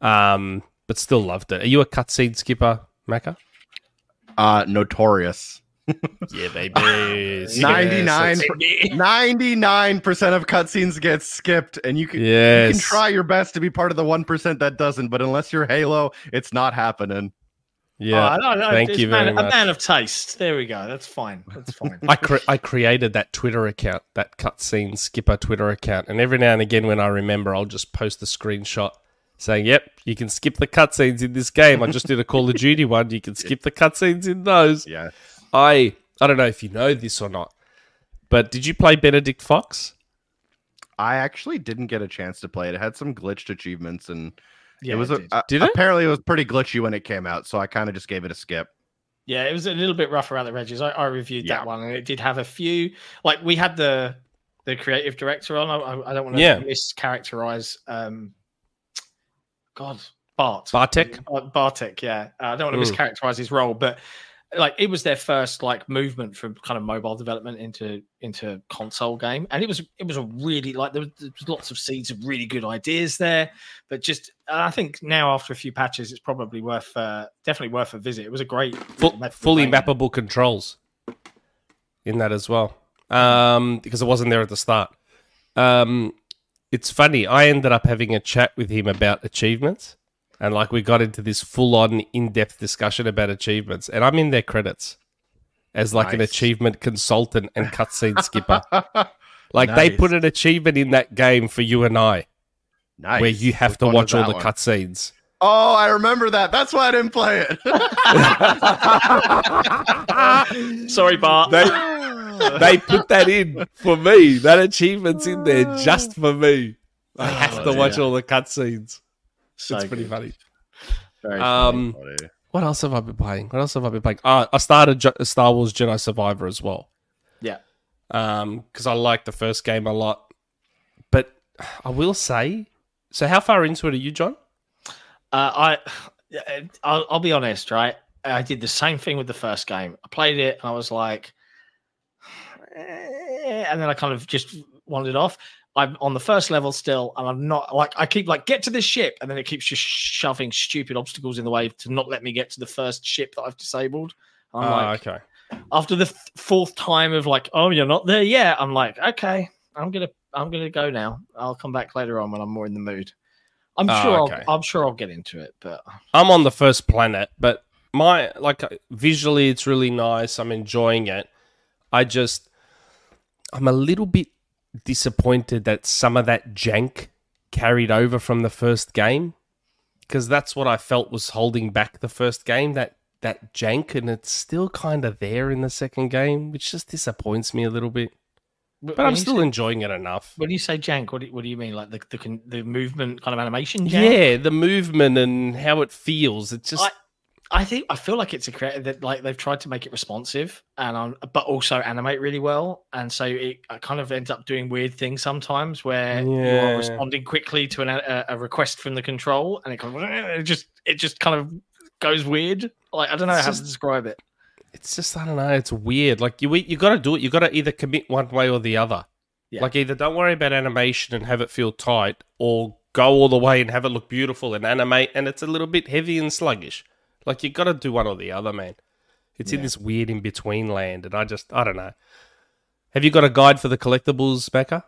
um, but still loved it. Are you a cutscene skipper, Macca? Uh, notorious. Yeah, baby. ninety-nine percent of cutscenes get skipped, and you can, yes. you can try your best to be part of the one percent that doesn't, but unless you're Halo, it's not happening. Yeah, oh, no, no, thank you very man, much. A man of taste. There we go. That's fine. That's fine. I, cre I created that Twitter account, that cutscene skipper Twitter account, and every now and again when I remember, I'll just post a screenshot saying, yep, you can skip the cutscenes in this game. I just did a Call of Duty one. You can skip the cutscenes in those. Yeah. I I don't know if you know this or not, but did you play Benedict Fox? I actually didn't get a chance to play it. It had some glitched achievements, and yeah, it was it did. A, did it? Apparently it was pretty glitchy when it came out, so I kind of just gave it a skip. Yeah, it was a little bit rough around the edges. I, I reviewed yeah. that one, and it did have a few. Like we had the the creative director on. I, I don't want to yeah. mischaracterize. Um, God, Bart Bartek Bartek. Yeah, uh, I don't want to mischaracterize his role, but. Like it was their first like movement from kind of mobile development into into console game, and it was it was a really like there was, there was lots of seeds of really good ideas there, but just I think now after a few patches, it's probably worth uh, definitely worth a visit. It was a great Full, fully game. mappable controls in that as well, um, because it wasn't there at the start. Um, it's funny. I ended up having a chat with him about achievements. And like we got into this full-on in-depth discussion about achievements, and I'm in their credits as like nice. an achievement consultant and cutscene skipper. Like nice. they put an achievement in that game for you and I, nice. where you have We've to watch to all the cutscenes. Oh, I remember that. That's why I didn't play it. Sorry, Bart. They, they put that in for me. That achievement's in there just for me. I have oh, to dear. watch all the cutscenes. So it's pretty good. funny. Very um, funny. What else have I been playing? What else have I been playing? Uh, I started Je Star Wars Jedi Survivor as well. Yeah. Um, because I like the first game a lot. But I will say, so how far into it are you, John? Uh, I, I'll, I'll be honest, right? I did the same thing with the first game. I played it and I was like, eh, and then I kind of just wandered off. I'm on the first level still, and I'm not like I keep like get to this ship, and then it keeps just shoving stupid obstacles in the way to not let me get to the first ship that I've disabled. I'm oh, like, okay. After the th fourth time of like, oh, you're not there yet. I'm like, okay, I'm gonna, I'm gonna go now. I'll come back later on when I'm more in the mood. I'm oh, sure, okay. I'll, I'm sure I'll get into it. But I'm on the first planet, but my like visually, it's really nice. I'm enjoying it. I just, I'm a little bit disappointed that some of that jank carried over from the first game, because that's what I felt was holding back the first game, that that jank, and it's still kind of there in the second game, which just disappoints me a little bit. But when I'm still say, enjoying it enough. When you say jank, what do, what do you mean? Like the, the the movement kind of animation jank? Yeah, the movement and how it feels. It's just... I I think I feel like it's a creative that like they've tried to make it responsive and um, but also animate really well, and so it I kind of ends up doing weird things sometimes where yeah. you are responding quickly to an, a, a request from the control, and it, kind of, it just it just kind of goes weird. Like I don't know it's how just, to describe it. It's just I don't know. It's weird. Like you you got to do it. You got to either commit one way or the other. Yeah. Like either don't worry about animation and have it feel tight, or go all the way and have it look beautiful and animate, and it's a little bit heavy and sluggish. Like, you got to do one or the other, man. It's yeah. in this weird in-between land, and I just, I don't know. Have you got a guide for the collectibles, Becca,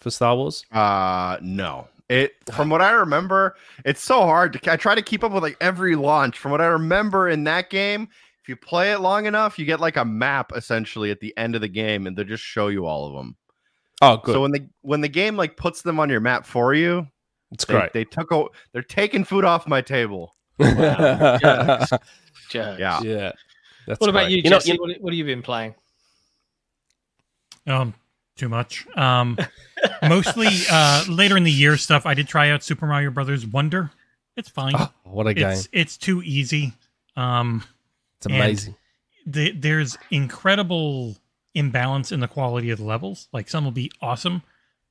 for Star Wars? Uh, no. It From what I remember, it's so hard. To, I try to keep up with, like, every launch. From what I remember in that game, if you play it long enough, you get like a map essentially at the end of the game, and they just show you all of them. Oh, good. So when the when the game like puts them on your map for you, it's they, great. They took a, they're taking food off my table. Wow. Jokes. Jokes. Yeah, yeah. That's what about great. you, you Jesse? Know, you know, what have you been playing? Um, too much. Um, mostly uh, later in the year stuff. I did try out Super Mario Brothers Wonder. It's fine. Oh, what a game! It's, it's too easy. Um, it's amazing. Th there's incredible imbalance in the quality of the levels. Like some will be awesome,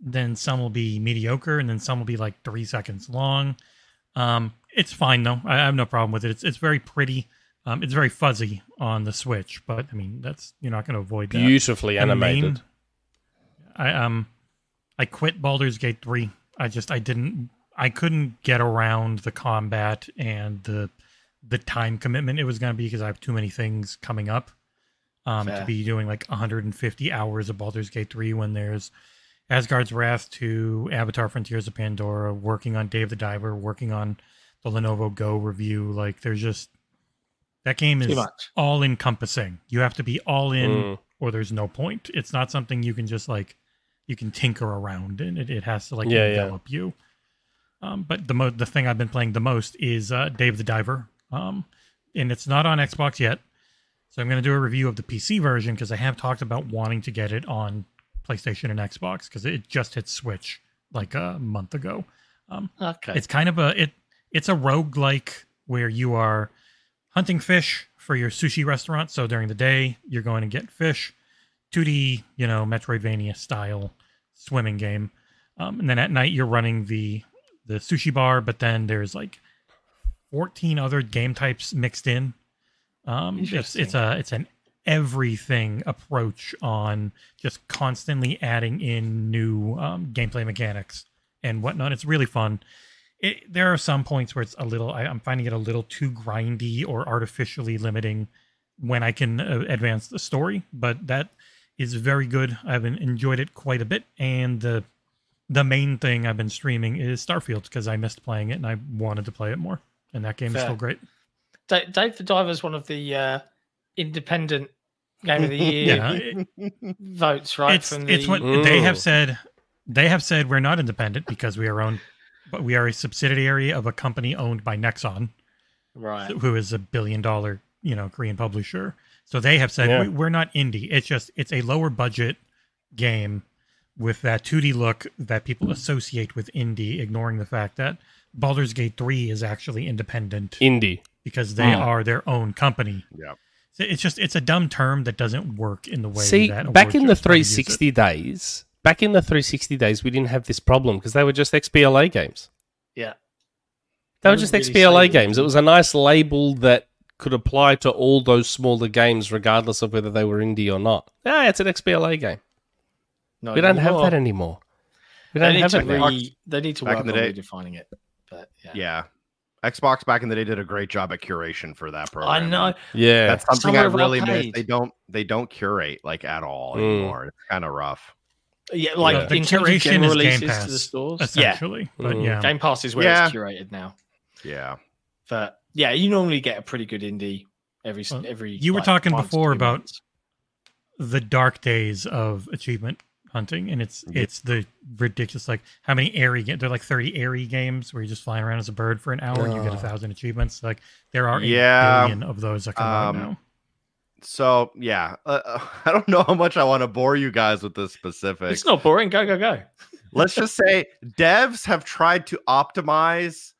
then some will be mediocre, and then some will be like three seconds long. Um, it's fine though. I, I have no problem with it. It's it's very pretty. Um, it's very fuzzy on the Switch, but I mean that's you're not going to avoid that. Beautifully animated. I, mean, I um, I quit Baldur's Gate three. I just I didn't. I couldn't get around the combat and the the time commitment it was going to be because I have too many things coming up um, to be doing like one hundred fifty hours of Baldur's Gate three when there's Asgard's Wrath to Avatar Frontiers of Pandora, working on Dave the Diver, working on the Lenovo Go review. Like there's just, that game is all encompassing. You have to be all in mm. or there's no point. It's not something you can just like, you can tinker around and it, it has to like yeah, envelop yeah. you. Um, but the mo the thing I've been playing the most is uh, Dave the Diver, um, and it's not on Xbox yet. So I'm going to do a review of the P C version because I have talked about wanting to get it on PlayStation and Xbox because it just hit Switch like a month ago. Um, okay, it's kind of a it it's a roguelike where you are hunting fish for your sushi restaurant. So during the day you're going to get fish, two D, you know, Metroidvania style swimming game, um, and then at night you're running the the sushi bar, but then there's like fourteen other game types mixed in. Um, it's, it's a, it's an everything approach on just constantly adding in new um, gameplay mechanics and whatnot. It's really fun. It, there are some points where it's a little, I, I'm finding it a little too grindy or artificially limiting when I can uh, advance the story, but that is very good. I've enjoyed it quite a bit. And the, The main thing I've been streaming is Starfield because I missed playing it and I wanted to play it more. And that game Fair. is still great. Dave the Diver is one of the uh, independent game of the year yeah. votes, right? It's, from the... it's what Ooh. they have said. They have said we're not independent because we are owned, but we are a subsidiary of a company owned by Nexon, right? Who is a billion dollar, you know, Korean publisher. So they have said yeah. we, we're not indie. It's just it's a lower budget game with that two D look that people associate with indie, ignoring the fact that Baldur's Gate three is actually independent indie because they mm. are their own company. Yeah, so it's just it's a dumb term that doesn't work in the way. See, that back in the three sixty days, back in the three sixty days, we didn't have this problem because they were just X B L A games. Yeah, they were just really X B L A games. It was a nice label that could apply to all those smaller games, regardless of whether they were indie or not. Ah, it's an X B L A game. Not we don't anymore. have that anymore. We don't they, need have re, re, they need to back work in the on day. redefining it. But yeah. yeah. Xbox back in the day did a great job at curation for that program. I know. Yeah. That's something Somewhere I really miss. They don't they don't curate like at all mm. anymore. It's kind of rough. Yeah, like yeah. the curation is Game Pass to the stores. Essentially. Yeah. But yeah. Game Pass is where yeah. it's curated now. Yeah. But yeah, you normally get a pretty good indie every well, every You like, were talking before about months. the dark days of achievement hunting, and it's it's the ridiculous, like how many airy games, they're like thirty airy games where you're just flying around as a bird for an hour uh, and you get a thousand achievements. Like there are yeah, a billion of those that come out um, now. So yeah, uh, I don't know how much I want to bore you guys with this specific. It's not boring. Go, go, go. Let's just say devs have tried to optimize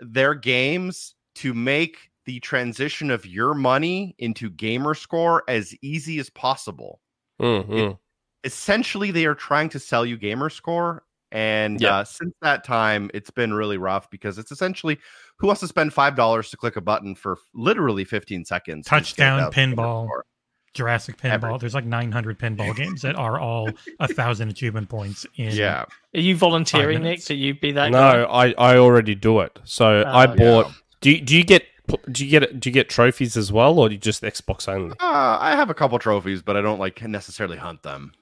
their games to make the transition of your money into gamer score as easy as possible. Mm-hmm. it, Essentially, they are trying to sell you gamer score, and yeah. uh, since that time, it's been really rough because it's essentially who wants to spend five dollars to click a button for literally fifteen seconds? Touchdown pinball, Jurassic pinball. Every There's like nine hundred pinball games that are all a thousand achievement points. In yeah, are you volunteering, Nick? So you be that? No, guy? I I already do it. So oh, I bought. Yeah. Do you, do you get? Do you get do you get trophies as well, or do you just Xbox only? Uh, I have a couple trophies, but I don't like necessarily hunt them.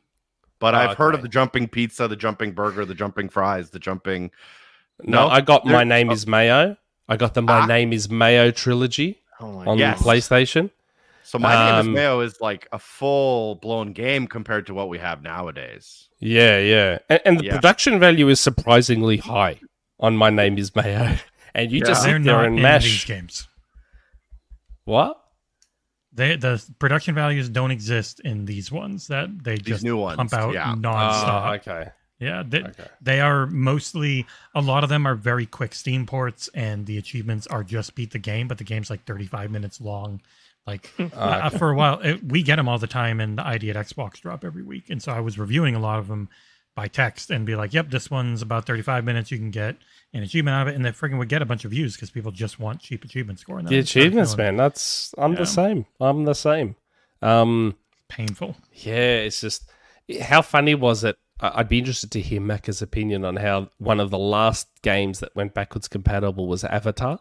But oh, I've okay. heard of the jumping pizza, the jumping burger, the jumping fries, the jumping... No, no I got My Name oh. is Mayo. I got the My ah. Name is Mayo trilogy oh on yes. PlayStation. So My um, Name is Mayo is like a full-blown game compared to what we have nowadays. Yeah, yeah. And, and the yeah. production value is surprisingly high on My Name is Mayo. And you yeah. just sit there and mash. These games. What? They, the production values don't exist in these ones. That They these just new ones. pump out yeah. nonstop. Uh, okay. Yeah, they, okay. they are mostly, a lot of them are very quick Steam ports, and the achievements are just beat the game, but the game's like thirty-five minutes long. Like uh, uh, for a while, it, we get them all the time in the I D at Xbox drop every week. And so I was reviewing a lot of them by text and be like, yep, this one's about thirty-five minutes. You can get an achievement out of it. And they freaking would get a bunch of views because people just want cheap achievement score. The achievements, man, it. that's, I'm yeah. the same. I'm the same. Um, Painful. Yeah, it's just, how funny was it? I'd be interested to hear Macca's opinion on how one of the last games that went backwards compatible was Avatar.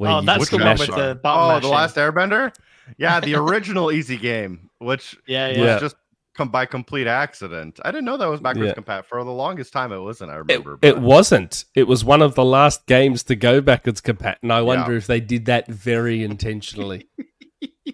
Oh, that's the one with the bottom mashing. Oh, The Last Airbender? Yeah, the original Easy game, which yeah, yeah. was yeah. just come by complete accident. I didn't know that was backwards yeah. compatible. For the longest time, it wasn't, I remember. It, but... it wasn't. It was one of the last games to go backwards compatible. And I wonder yeah. if they did that very intentionally.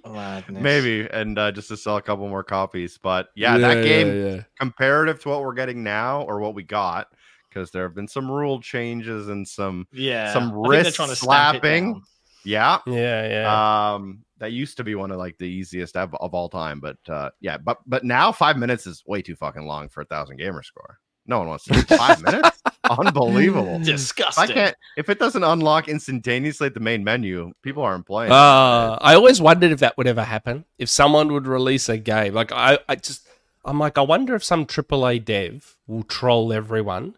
Gladness. Maybe, and uh, just to sell a couple more copies. But yeah, yeah that game, yeah, yeah. comparative to what we're getting now or what we got, because there have been some rule changes and some yeah. some wrist slapping. Yeah. Yeah, yeah. Um, that used to be one of like the easiest of, of all time. But uh, yeah, but but now five minutes is way too fucking long for a thousand gamer score. No one wants to do five minutes. Unbelievable. Disgusting. If, I can't, if it doesn't unlock instantaneously at the main menu, people aren't playing. Uh, I always wondered if that would ever happen. If someone would release a game. Like I, I just, I'm like, I wonder if some triple A dev will troll everyone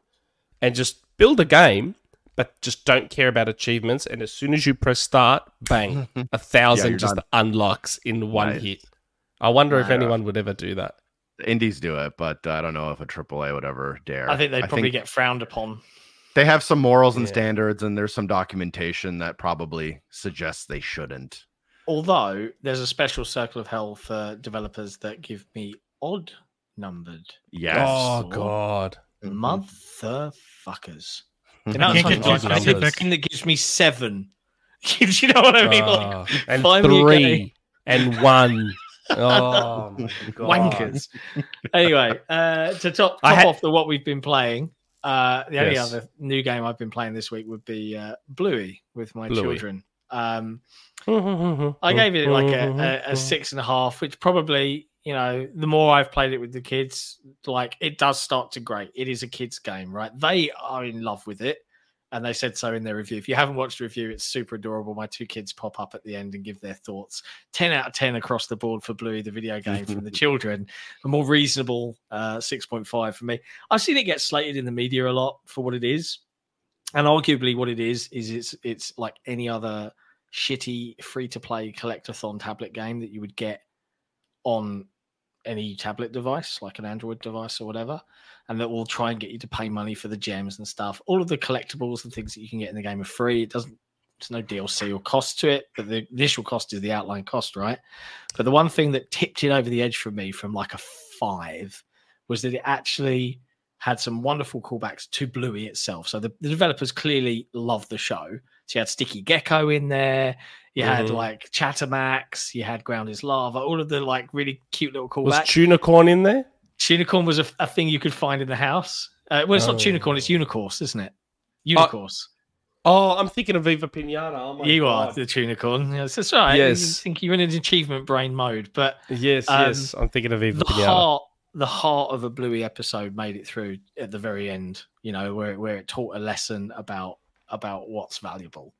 and just build a game, but just don't care about achievements. And as soon as you press start, bang, a thousand yeah, just done. unlocks in one nice. hit. I wonder if I anyone know. would ever do that. Indies do it, but I don't know if a triple A would ever dare. I think they'd probably think get frowned upon. They have some morals and yeah. standards, and there's some documentation that probably suggests they shouldn't. Although, there's a special circle of hell for developers that give me odd-numbered. Yes. Oh, God. Motherfuckers. You know, I can't get specific. That gives me seven. You know what I mean? Oh, like, and three. And one. Oh, my God. Wankers. Anyway, uh, to top, top had... off the what we've been playing, uh, the only yes. other new game I've been playing this week would be uh, Bluey with my Bluey. children. Um, I gave it like a, a, a six and a half, which probably, you know, the more I've played it with the kids, like it does start to grate. It is a kids' game, right? They are in love with it. And they said so in their review. If you haven't watched the review, it's super adorable. My two kids pop up at the end and give their thoughts. ten out of ten across the board for Bluey, the video game from the children. A more reasonable uh, six point five for me. I've seen it get slated in the media a lot for what it is. And arguably what it is, is it's it's like any other shitty free-to-play collectathon tablet game that you would get on any tablet device, like an Android device or whatever, and that will try and get you to pay money for the gems and stuff. All of the collectibles and things that you can get in the game are free. It doesn't, there's no D L C or cost to it, but the initial cost is the outline cost, right? But the one thing that tipped it over the edge for me from like a five was that it actually had some wonderful callbacks to Bluey itself. So the, the developers clearly love the show. So you had Sticky Gecko in there. You mm-hmm. had like Chattermax. You had Ground is Lava. All of the like really cute little callbacks. Was Tunicorn in there? Tunicorn was a, a thing you could find in the house. Uh, well, it's oh. not Tunicorn. It's Unicorse, isn't it? Unicorse. Oh, oh I'm thinking of Viva Pinata. Oh my you God. are the Tunicorn. Yes, that's right. Yes. I think you're in an achievement brain mode. But yes, um, yes. I'm thinking of Viva the Pinata. Heart, the heart of a Bluey episode made it through at the very end, you know, where, where it taught a lesson about about what's valuable,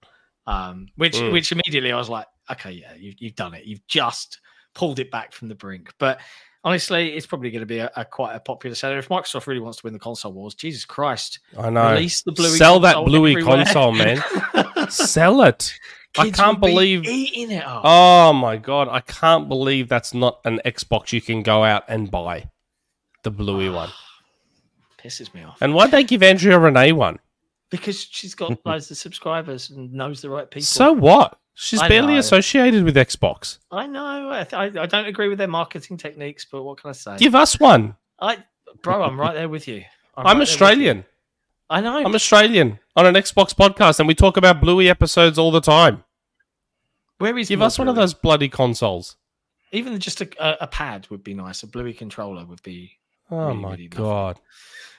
um, which mm. which immediately I was like, okay, yeah, you, you've done it. You've just pulled it back from the brink. But honestly, it's probably going to be a, a quite a popular seller. If Microsoft really wants to win the console wars, Jesus Christ, I know. Release the Bluey Sell console that Bluey everywhere. console, man. Sell it. Kids I can't be believe eating it up. Oh my God, I can't believe that's not an Xbox you can go out and buy. The Bluey one pisses me off. And why'd they give Andrea Renee one? Because she's got loads of subscribers and knows the right people. So what? She's I barely know. associated with Xbox. I know. I, I I don't agree with their marketing techniques, but what can I say? Give us one. I, bro, I'm right there with you. I'm, I'm right Australian. You. I know. I'm Australian on an Xbox podcast, and we talk about Bluey episodes all the time. Where is? Give Mercury? Us one of those bloody consoles. Even just a, a, a pad would be nice. A Bluey controller would be. Oh really, my really god! Nothing.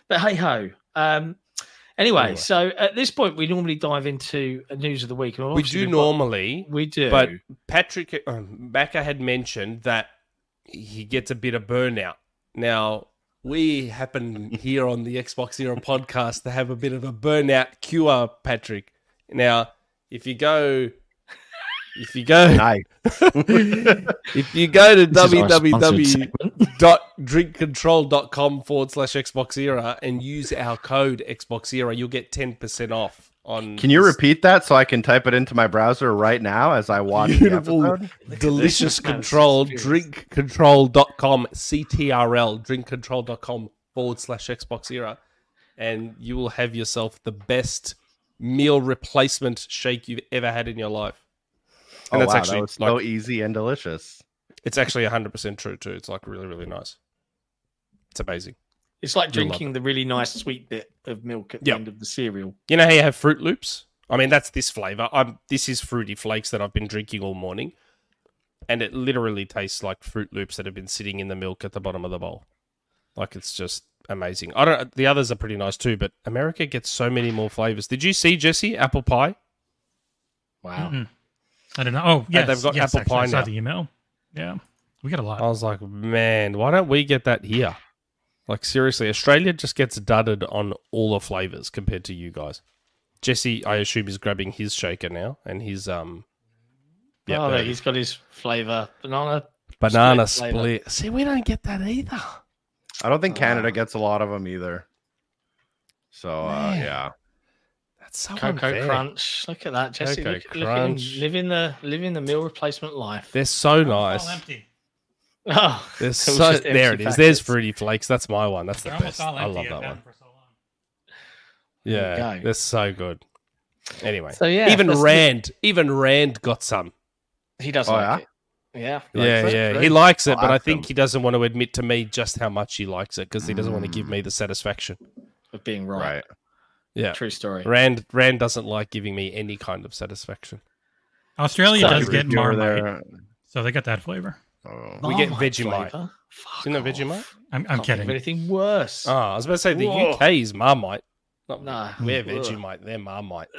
But hey ho. Um, anyway, anyway, so at this point we normally dive into news of the week. And we do normally. We do. But Patrick um, Backer had mentioned that he gets a bit of burnout now. We happen here on the Xbox Era podcast to have a bit of a burnout cure, Patrick. Now, if you go, if you go, no. if you go to www dot drink control dot com forward slash Xbox Era and use our code Xbox Era, you'll get ten percent off. On can you this. Repeat that so I can type it into my browser right now as I watch Beautiful, the episode? Delicious control, drink control dot com, C T R L, drink control dot com forward slash Xbox Era. And you will have yourself the best meal replacement shake you've ever had in your life. And oh, that's wow, actually that like, so easy and delicious. It's actually one hundred percent true, too. It's like really, really nice. It's amazing. It's like drinking the really nice sweet bit of milk at the yep. end of the cereal. You know how you have Fruit Loops? I mean, that's this flavor. I'm, this is Fruity Flakes that I've been drinking all morning. And it literally tastes like Fruit Loops that have been sitting in the milk at the bottom of the bowl. Like, it's just amazing. I don't. The others are pretty nice too, but America gets so many more flavors. Did you see, Jesse, apple pie? Wow. Mm-hmm. I don't know. Oh, yeah, they've got yes, apple actually, pie now. I saw the email. Yeah, we got a lot. I was like, man, why don't we get that here? Like, seriously, Australia just gets dudded on all the flavors compared to you guys. Jesse, I assume, is grabbing his shaker now and his... um. Yeah, oh, no, he's got his flavor. Banana Banana split. split. See, we don't get that either. I don't think Canada uh, gets a lot of them either. So, uh, yeah. That's so Cocoa unfair. Crunch. Look at that, Jesse. Cocoa look, Crunch. Look living, the, living the meal replacement life. They're so nice. Oh, empty. Oh, there's so, there it is. Packets. There's Fruity Flakes. That's my one. That's they're the best. I love that one. So yeah, they're so good. Anyway, so yeah, even Rand, the... even Rand got some. He doesn't oh, like yeah? it. Yeah, yeah, yeah. It. He likes it, I but I think them. He doesn't want to admit to me just how much he likes it because he doesn't mm. want to give me the satisfaction of being right. right. Yeah, true story. Rand, Rand doesn't like giving me any kind of satisfaction. Australia so does get Marmite, so they got that flavor. Oh. We get Vegemite. Isn't it Vegemite? I'm, I'm kidding. Anything worse? Oh, I was about to say the Whoa. U K is Marmite. Not, nah, we're Vegemite. Ugh. They're Marmite.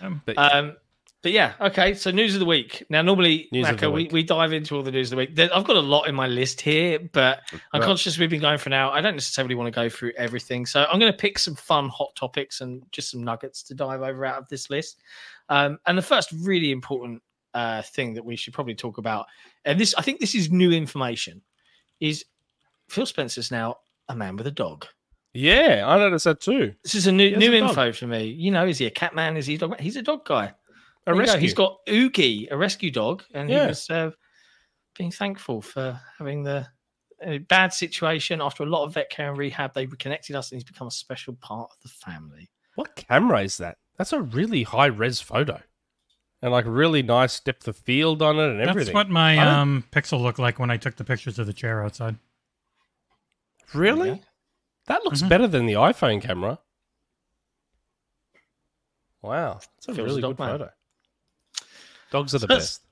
Um, but, um, but yeah, okay. So news of the week. Now, normally, Maka, we, we dive into all the news of the week. There, I've got a lot in my list here, but I'm right. conscious we've been going for an hour. I don't necessarily want to go through everything, so I'm going to pick some fun hot topics and just some nuggets to dive over out of this list. Um, and the first really important. Uh, thing that we should probably talk about, and this I think this is new information, is Phil Spencer's now a man with a dog. Yeah, I noticed that too. This is a new new a info dog. for me. You know, is he a cat man? Is he a dog man? He's a dog guy. A rescue. He's got Oogie, a rescue dog, and yeah. he was uh, being thankful for having the uh, bad situation. After a lot of vet care and rehab, they reconnected us, and he's become a special part of the family. What camera is that? That's a really high res photo. And like really nice depth of field on it and everything. That's what my um, pixel looked like when I took the pictures of the chair outside. Really? Yeah. That looks mm-hmm. better than the iPhone camera. Wow. That's a Feels really a good man. photo. Dogs are so the best.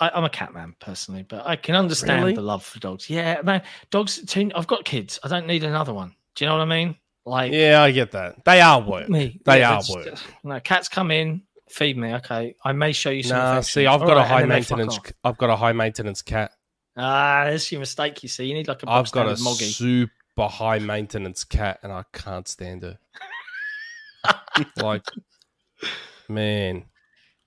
I, I'm a cat man personally, but I can understand really? the love for dogs. Yeah, man. Dogs, too, I've got kids. I don't need another one. Do you know what I mean? Like, Yeah, I get that. They are work. Me. They yeah, are just, work. No, cats come in. Feed me, okay. I may show you some. Nah, see, I've got right, a high maintenance. I've got a high maintenance cat. Ah, that's your mistake. You see, you need like a. I've got a moggy. super high maintenance cat, and I can't stand her. Like, man,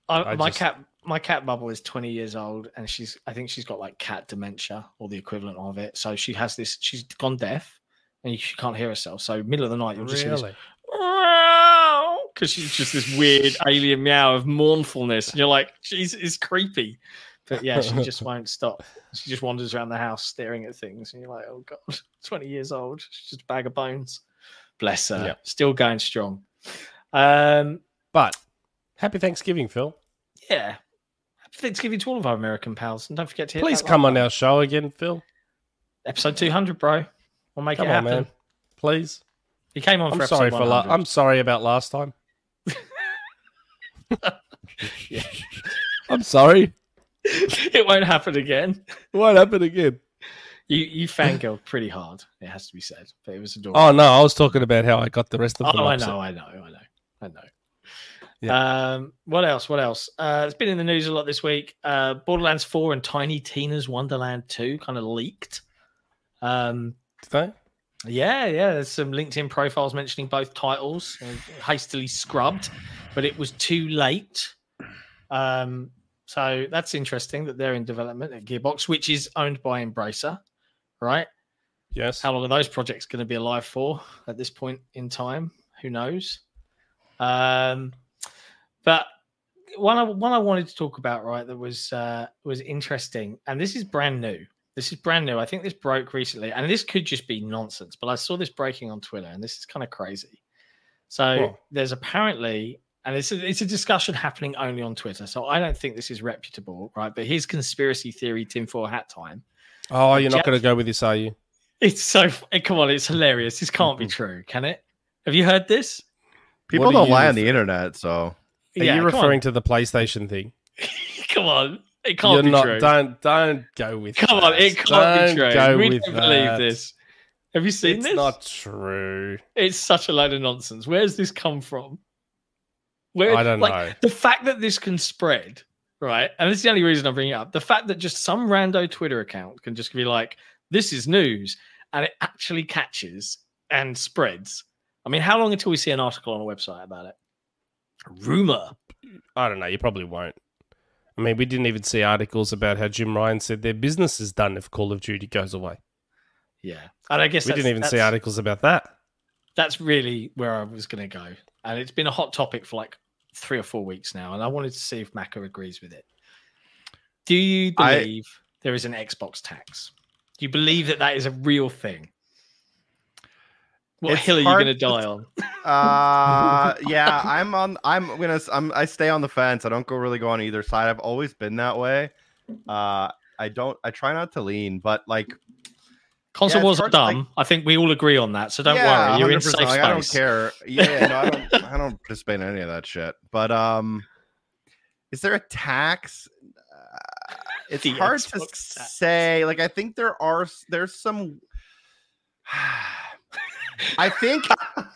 I, I my just... cat, my cat Bubble is twenty years old, and she's. I think she's got like cat dementia or the equivalent of it. So she has this. She's gone deaf, and she can't hear herself. So middle of the night, you'll just really. Hear this, because she's just this weird alien meow of mournfulness. And you're like, she's it's creepy. But yeah, she just won't stop. She just wanders around the house staring at things. And you're like, oh, God, twenty years old. She's just a bag of bones. Bless her. Yep. Still going strong. Um, But happy Thanksgiving, Phil. Yeah. Happy Thanksgiving to all of our American pals. And don't forget to hit Please that come like on that. our show again, Phil. Episode two hundred, bro. We'll make come it happen. On, man. Please. He came on I'm for episode sorry for la I'm sorry about last time. Yeah. I'm sorry. It won't happen again. It won't happen again. You you fangirled pretty hard, it has to be said. But it was adorable. Oh no, I was talking about how I got the rest of the. Oh, I know, I know, I know, I know. Yeah. Um, what else? What else? Uh, it's been in the news a lot this week. Uh, Borderlands four and Tiny Tina's Wonderland two kind of leaked. Um, Did they? Yeah, yeah. There's some LinkedIn profiles mentioning both titles, hastily scrubbed, but it was too late. Um, so that's interesting that they're in development at Gearbox, which is owned by Embracer, right? Yes. How long are those projects going to be alive for at this point in time? Who knows? Um, But one I, one I wanted to talk about, right, that was uh, was interesting, and this is brand new. This is brand new. I think this broke recently, and this could just be nonsense, but I saw this breaking on Twitter, and this is kind of crazy. So cool. There's apparently, and it's a, it's a discussion happening only on Twitter, so I don't think this is reputable, right? But here's conspiracy theory tinfoil hat time. Oh, you're Jet, not going to go with this, are you? It's so, come on, it's hilarious. This can't be true, can it? Have you heard this? People don't lie on the internet, so... Are yeah, you referring to the PlayStation thing? Come on. It can't You're be not, true. Don't, don't go with Come that. on, it can't don't be true. We don't that. believe this. Have you seen it's this? It's not true. It's such a load of nonsense. Where's this come from? Where, I don't like, know. The fact that this can spread, right? And it's the only reason I'm bringing it up. The fact that just some rando Twitter account can just be like, this is news, and it actually catches and spreads. I mean, how long until we see an article on a website about it? Rumor. I don't know. You probably won't. I mean, we didn't even see articles about how Jim Ryan said their business is done if Call of Duty goes away. Yeah. And I guess we didn't even see articles about that. That's really where I was going to go. And it's been a hot topic for like three or four weeks now. And I wanted to see if Macca agrees with it. Do you believe I... there is an Xbox tax? Do you believe that that is a real thing? What it's hill are hard, you going to die on? Uh, yeah, I'm on. I'm gonna. I'm, I stay on the fence. I don't go really go on either side. I've always been that way. Uh, I don't. I try not to lean, but like console yeah, wars are dumb. Like, I think we all agree on that. So don't yeah, worry. You're in safe space. Like, I don't care. Yeah, no, I don't. I don't participate in any of that shit. But um, is there a tax? Uh, it's the hard Xbox to tax. say. Like I think there are. There's some. I think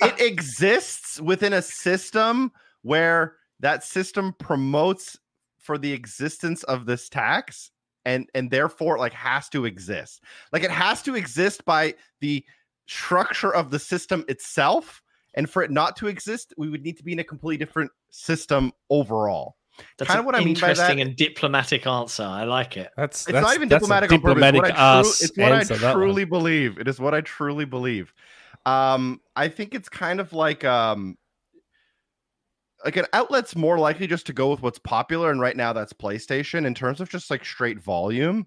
it exists within a system where that system promotes for the existence of this tax and, and therefore like has to exist. Like it has to exist by the structure of the system itself. And for it not to exist, we would need to be in a completely different system overall. That's kind of what I mean by that. Interesting and diplomatic answer. I like it. That's it's that's, not even diplomatic. That's diplomatic it's what I, tru- it's what I truly believe. It is what I truly believe. Um, I think it's kind of like um, like an outlet's more likely just to go with what's popular, and right now that's PlayStation in terms of just like straight volume.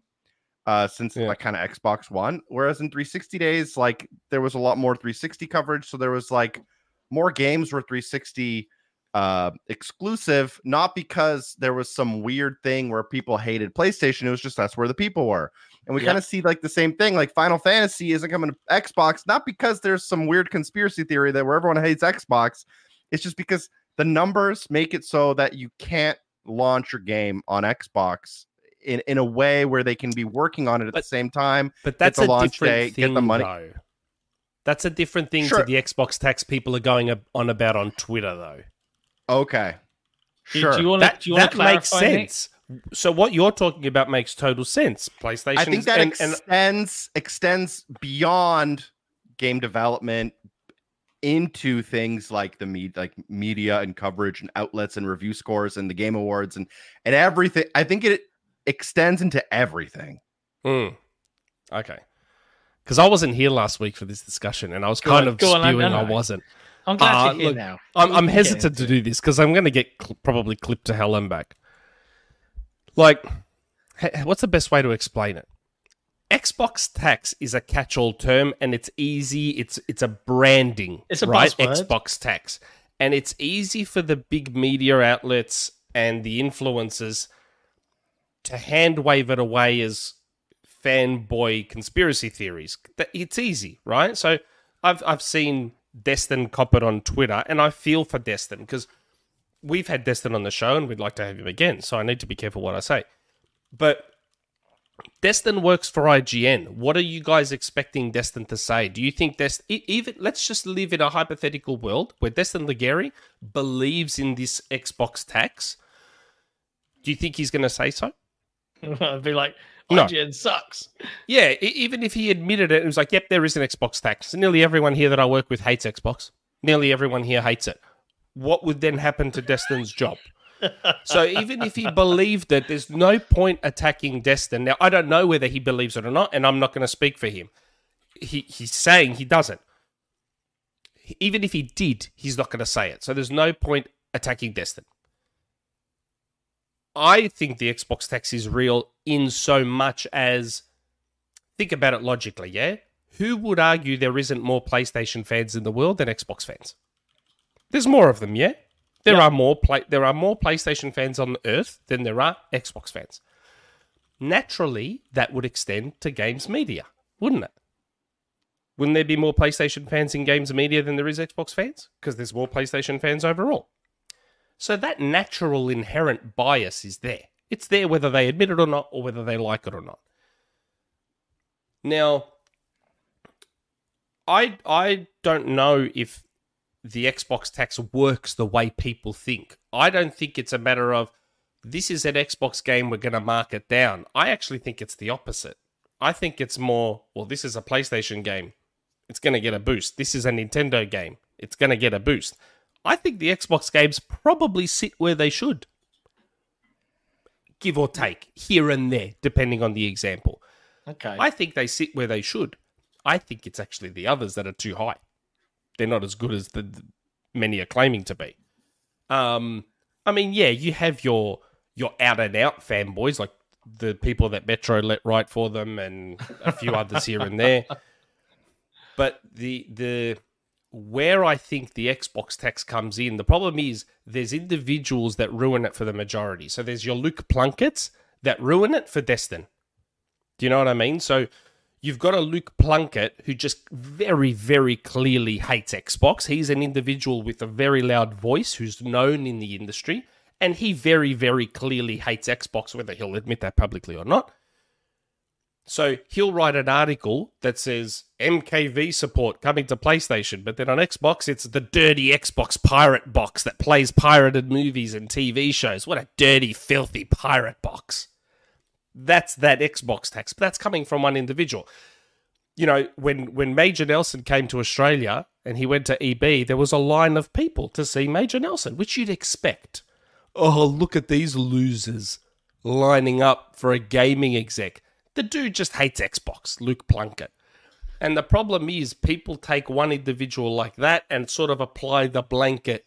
Uh, since yeah. like kind of Xbox One, whereas in three sixty days, like there was a lot more three sixty coverage, so there was like more games were three sixty uh exclusive, not because there was some weird thing where people hated PlayStation. It was just that's where the people were, and we yep. kind of see like the same thing. Like Final Fantasy isn't coming to Xbox not because there's some weird conspiracy theory that where everyone hates Xbox. It's just because the numbers make it so that you can't launch your game on Xbox in in a way where they can be working on it at but, the same time. But that's a launch day, thing, get the money though. That's a different thing sure. to the Xbox tax people are going on about on Twitter though. Okay, sure. Do you wanna, that do you that makes sense. Nick? So what you're talking about makes total sense. PlayStation, I think that and, extends and... extends beyond game development into things like the me- like media and coverage and outlets and review scores and the Game Awards and and everything. I think it extends into everything. Mm. Okay, because I wasn't here last week for this discussion, and I was go kind on, of spewing on, I, I wasn't. I'm glad uh, you're here look, now. I'm, I'm hesitant to do this because I'm going to get cl- probably clipped to hell and back. Like, hey, what's the best way to explain it? Xbox tax is a catch-all term, and it's easy. It's it's a branding, it's a right? buzzword. Xbox tax, and it's easy for the big media outlets and the influencers to hand wave it away as fanboy conspiracy theories. It's easy, right? So I've I've seen. Destin coppered on Twitter, and I feel for Destin because we've had Destin on the show and we'd like to have him again, so I need to be careful what I say. But Destin works for I G N. What are you guys expecting Destin to say? Do you think Destin... Even, let's just live in a hypothetical world where Destin Legere believes in this Xbox tax. Do you think he's going to say so? I'd be like, I G N no. sucks. Yeah, even if he admitted it, it was like, yep, there is an Xbox tax. Nearly everyone here that I work with hates Xbox. Nearly everyone here hates it. What would then happen to Destin's job? So even if he believed it, there's no point attacking Destin. Now, I don't know whether he believes it or not, and I'm not going to speak for him. He He's saying he doesn't. Even if he did, he's not going to say it. So there's no point attacking Destin. I think the Xbox tax is real in so much as, think about it logically, yeah? Who would argue there isn't more PlayStation fans in the world than Xbox fans? There's more of them, yeah? There yep. are more play, there are more PlayStation fans on Earth than there are Xbox fans. Naturally, that would extend to games media, wouldn't it? Wouldn't there be more PlayStation fans in games media than there is Xbox fans? Because there's more PlayStation fans overall. So that natural inherent bias is there. It's there whether they admit it or not, or whether they like it or not. Now, I I don't know if the Xbox tax works the way people think. I don't think it's a matter of, this is an Xbox game, we're going to mark it down. I actually think it's the opposite. I think it's more, well, this is a PlayStation game, it's going to get a boost. This is a Nintendo game, it's going to get a boost. I think the Xbox games probably sit where they should. Give or take, here and there, depending on the example. Okay. I think they sit where they should. I think it's actually the others that are too high. They're not as good as the, the many are claiming to be. Um, I mean, yeah, you have your your out-and-out fanboys, like the people that Metro let write for them and a few others here and there. But the the... where I think the Xbox tax comes in, the problem is there's individuals that ruin it for the majority. So there's your Luke Plunketts that ruin it for Destin. Do you know what I mean? So you've got a Luke Plunkett who just very, very clearly hates Xbox. He's an individual with a very loud voice who's known in the industry, and he very, very clearly hates Xbox, whether he'll admit that publicly or not. So he'll write an article that says M K V support coming to PlayStation, but then on Xbox, it's the dirty Xbox pirate box that plays pirated movies and T V shows. What a dirty, filthy pirate box. That's that Xbox tax, but that's coming from one individual. You know, when, when Major Nelson came to Australia and he went to E B, there was a line of people to see Major Nelson, which you'd expect. Oh, look at these losers lining up for a gaming exec. The dude just hates Xbox, Luke Plunkett. And the problem is people take one individual like that and sort of apply the blanket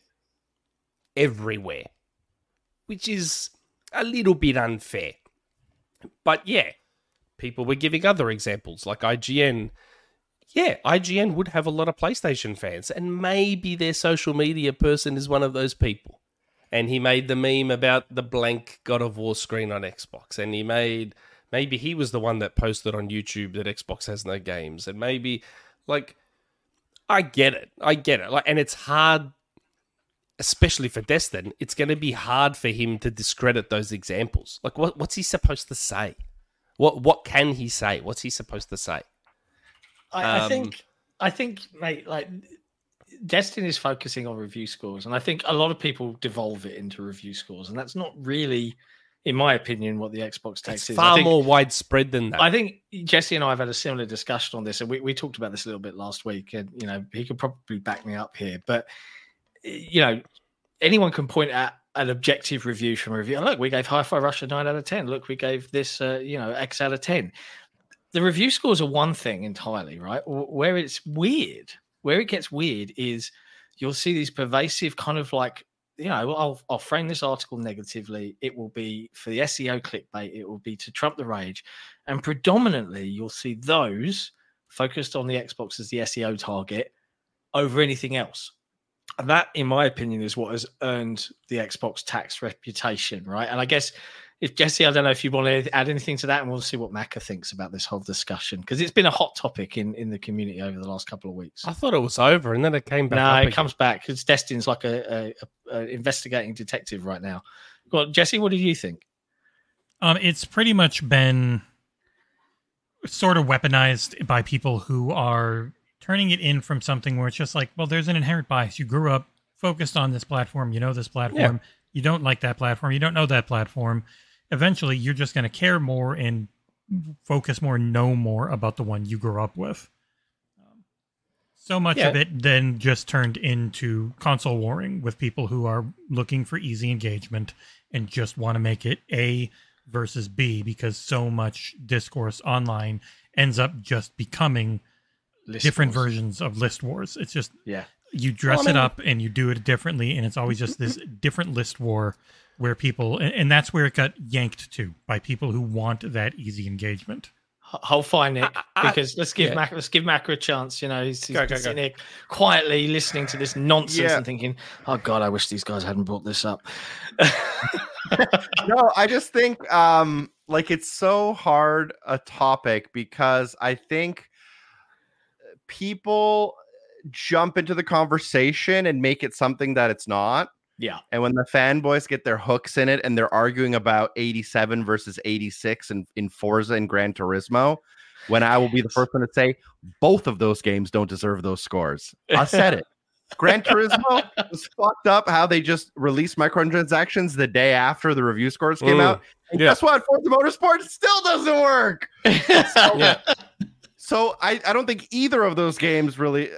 everywhere, which is a little bit unfair. But yeah, people were giving other examples like I G N. Yeah, I G N would have a lot of PlayStation fans, and maybe their social media person is one of those people. And he made the meme about the blank God of War screen on Xbox, and he made... Maybe he was the one that posted on YouTube that Xbox has no games. And maybe, like, I get it. I get it. Like, and it's hard, especially for Destin, it's going to be hard for him to discredit those examples. Like, what, what's he supposed to say? What what can he say? What's he supposed to say? I, um, I think, I think, mate, like, Destin is focusing on review scores. And I think a lot of people devolve it into review scores. And that's not really... in my opinion, what the Xbox tax is. It's far more widespread than that. I think Jesse and I have had a similar discussion on this, and we, we talked about this a little bit last week, and, you know, he could probably back me up here, but, you know, anyone can point at an objective review from a review. Look, we gave Hi-Fi Rush a nine out of ten. Look, we gave this, uh, you know, X out of ten. The review scores are one thing entirely, right? Where it's weird, where it gets weird is you'll see these pervasive kind of like, you know, I'll, I'll frame this article negatively. It will be for the S E O clickbait. It will be to trump the rage. And predominantly, you'll see those focused on the Xbox as the S E O target over anything else. And that, in my opinion, is what has earned the Xbox tax reputation, right? And I guess, if Jesse, I don't know if you want to add anything to that, and we'll see what Macca thinks about this whole discussion, because it's been a hot topic in, in the community over the last couple of weeks. I thought it was over, and then it came back. No, up it again. comes back, because Destin's like a, a, a investigating detective right now. Well, Jesse, what do you think? Um, it's pretty much been sort of weaponized by people who are turning it in from something where it's just like, well, there's an inherent bias. You grew up focused on this platform. You know this platform. Yeah. You don't like that platform. You don't know that platform. Eventually, you're just going to care more and focus more, know more about the one you grew up with. Um, so much yeah. of it then just turned into console warring with people who are looking for easy engagement and just want to make it A versus B, because so much discourse online ends up just becoming list different wars. versions of list wars. It's just yeah. you dress well, I mean, it up and you do it differently, and it's always just this different list war where people, and, and that's where it got yanked to by people who want that easy engagement. Hold fire, Nick, I, I, because let's give yeah. Mac, let's give Mac a chance. You know, he's, he's go, go, sitting go. here quietly listening to this nonsense yeah. and thinking, "Oh God, I wish these guys hadn't brought this up." No, I just think um, like it's so hard a topic because I think people jump into the conversation and make it something that it's not. Yeah. And when the fanboys get their hooks in it and they're arguing about eighty-seven versus eighty-six in, in Forza and Gran Turismo, when I will be the first one to say, both of those games don't deserve those scores. I said it. Gran Turismo was fucked up how they just released microtransactions the day after the review scores came Ooh, out. And yeah. guess what? Forza Motorsport still doesn't work. So, yeah. so I, I don't think either of those games really...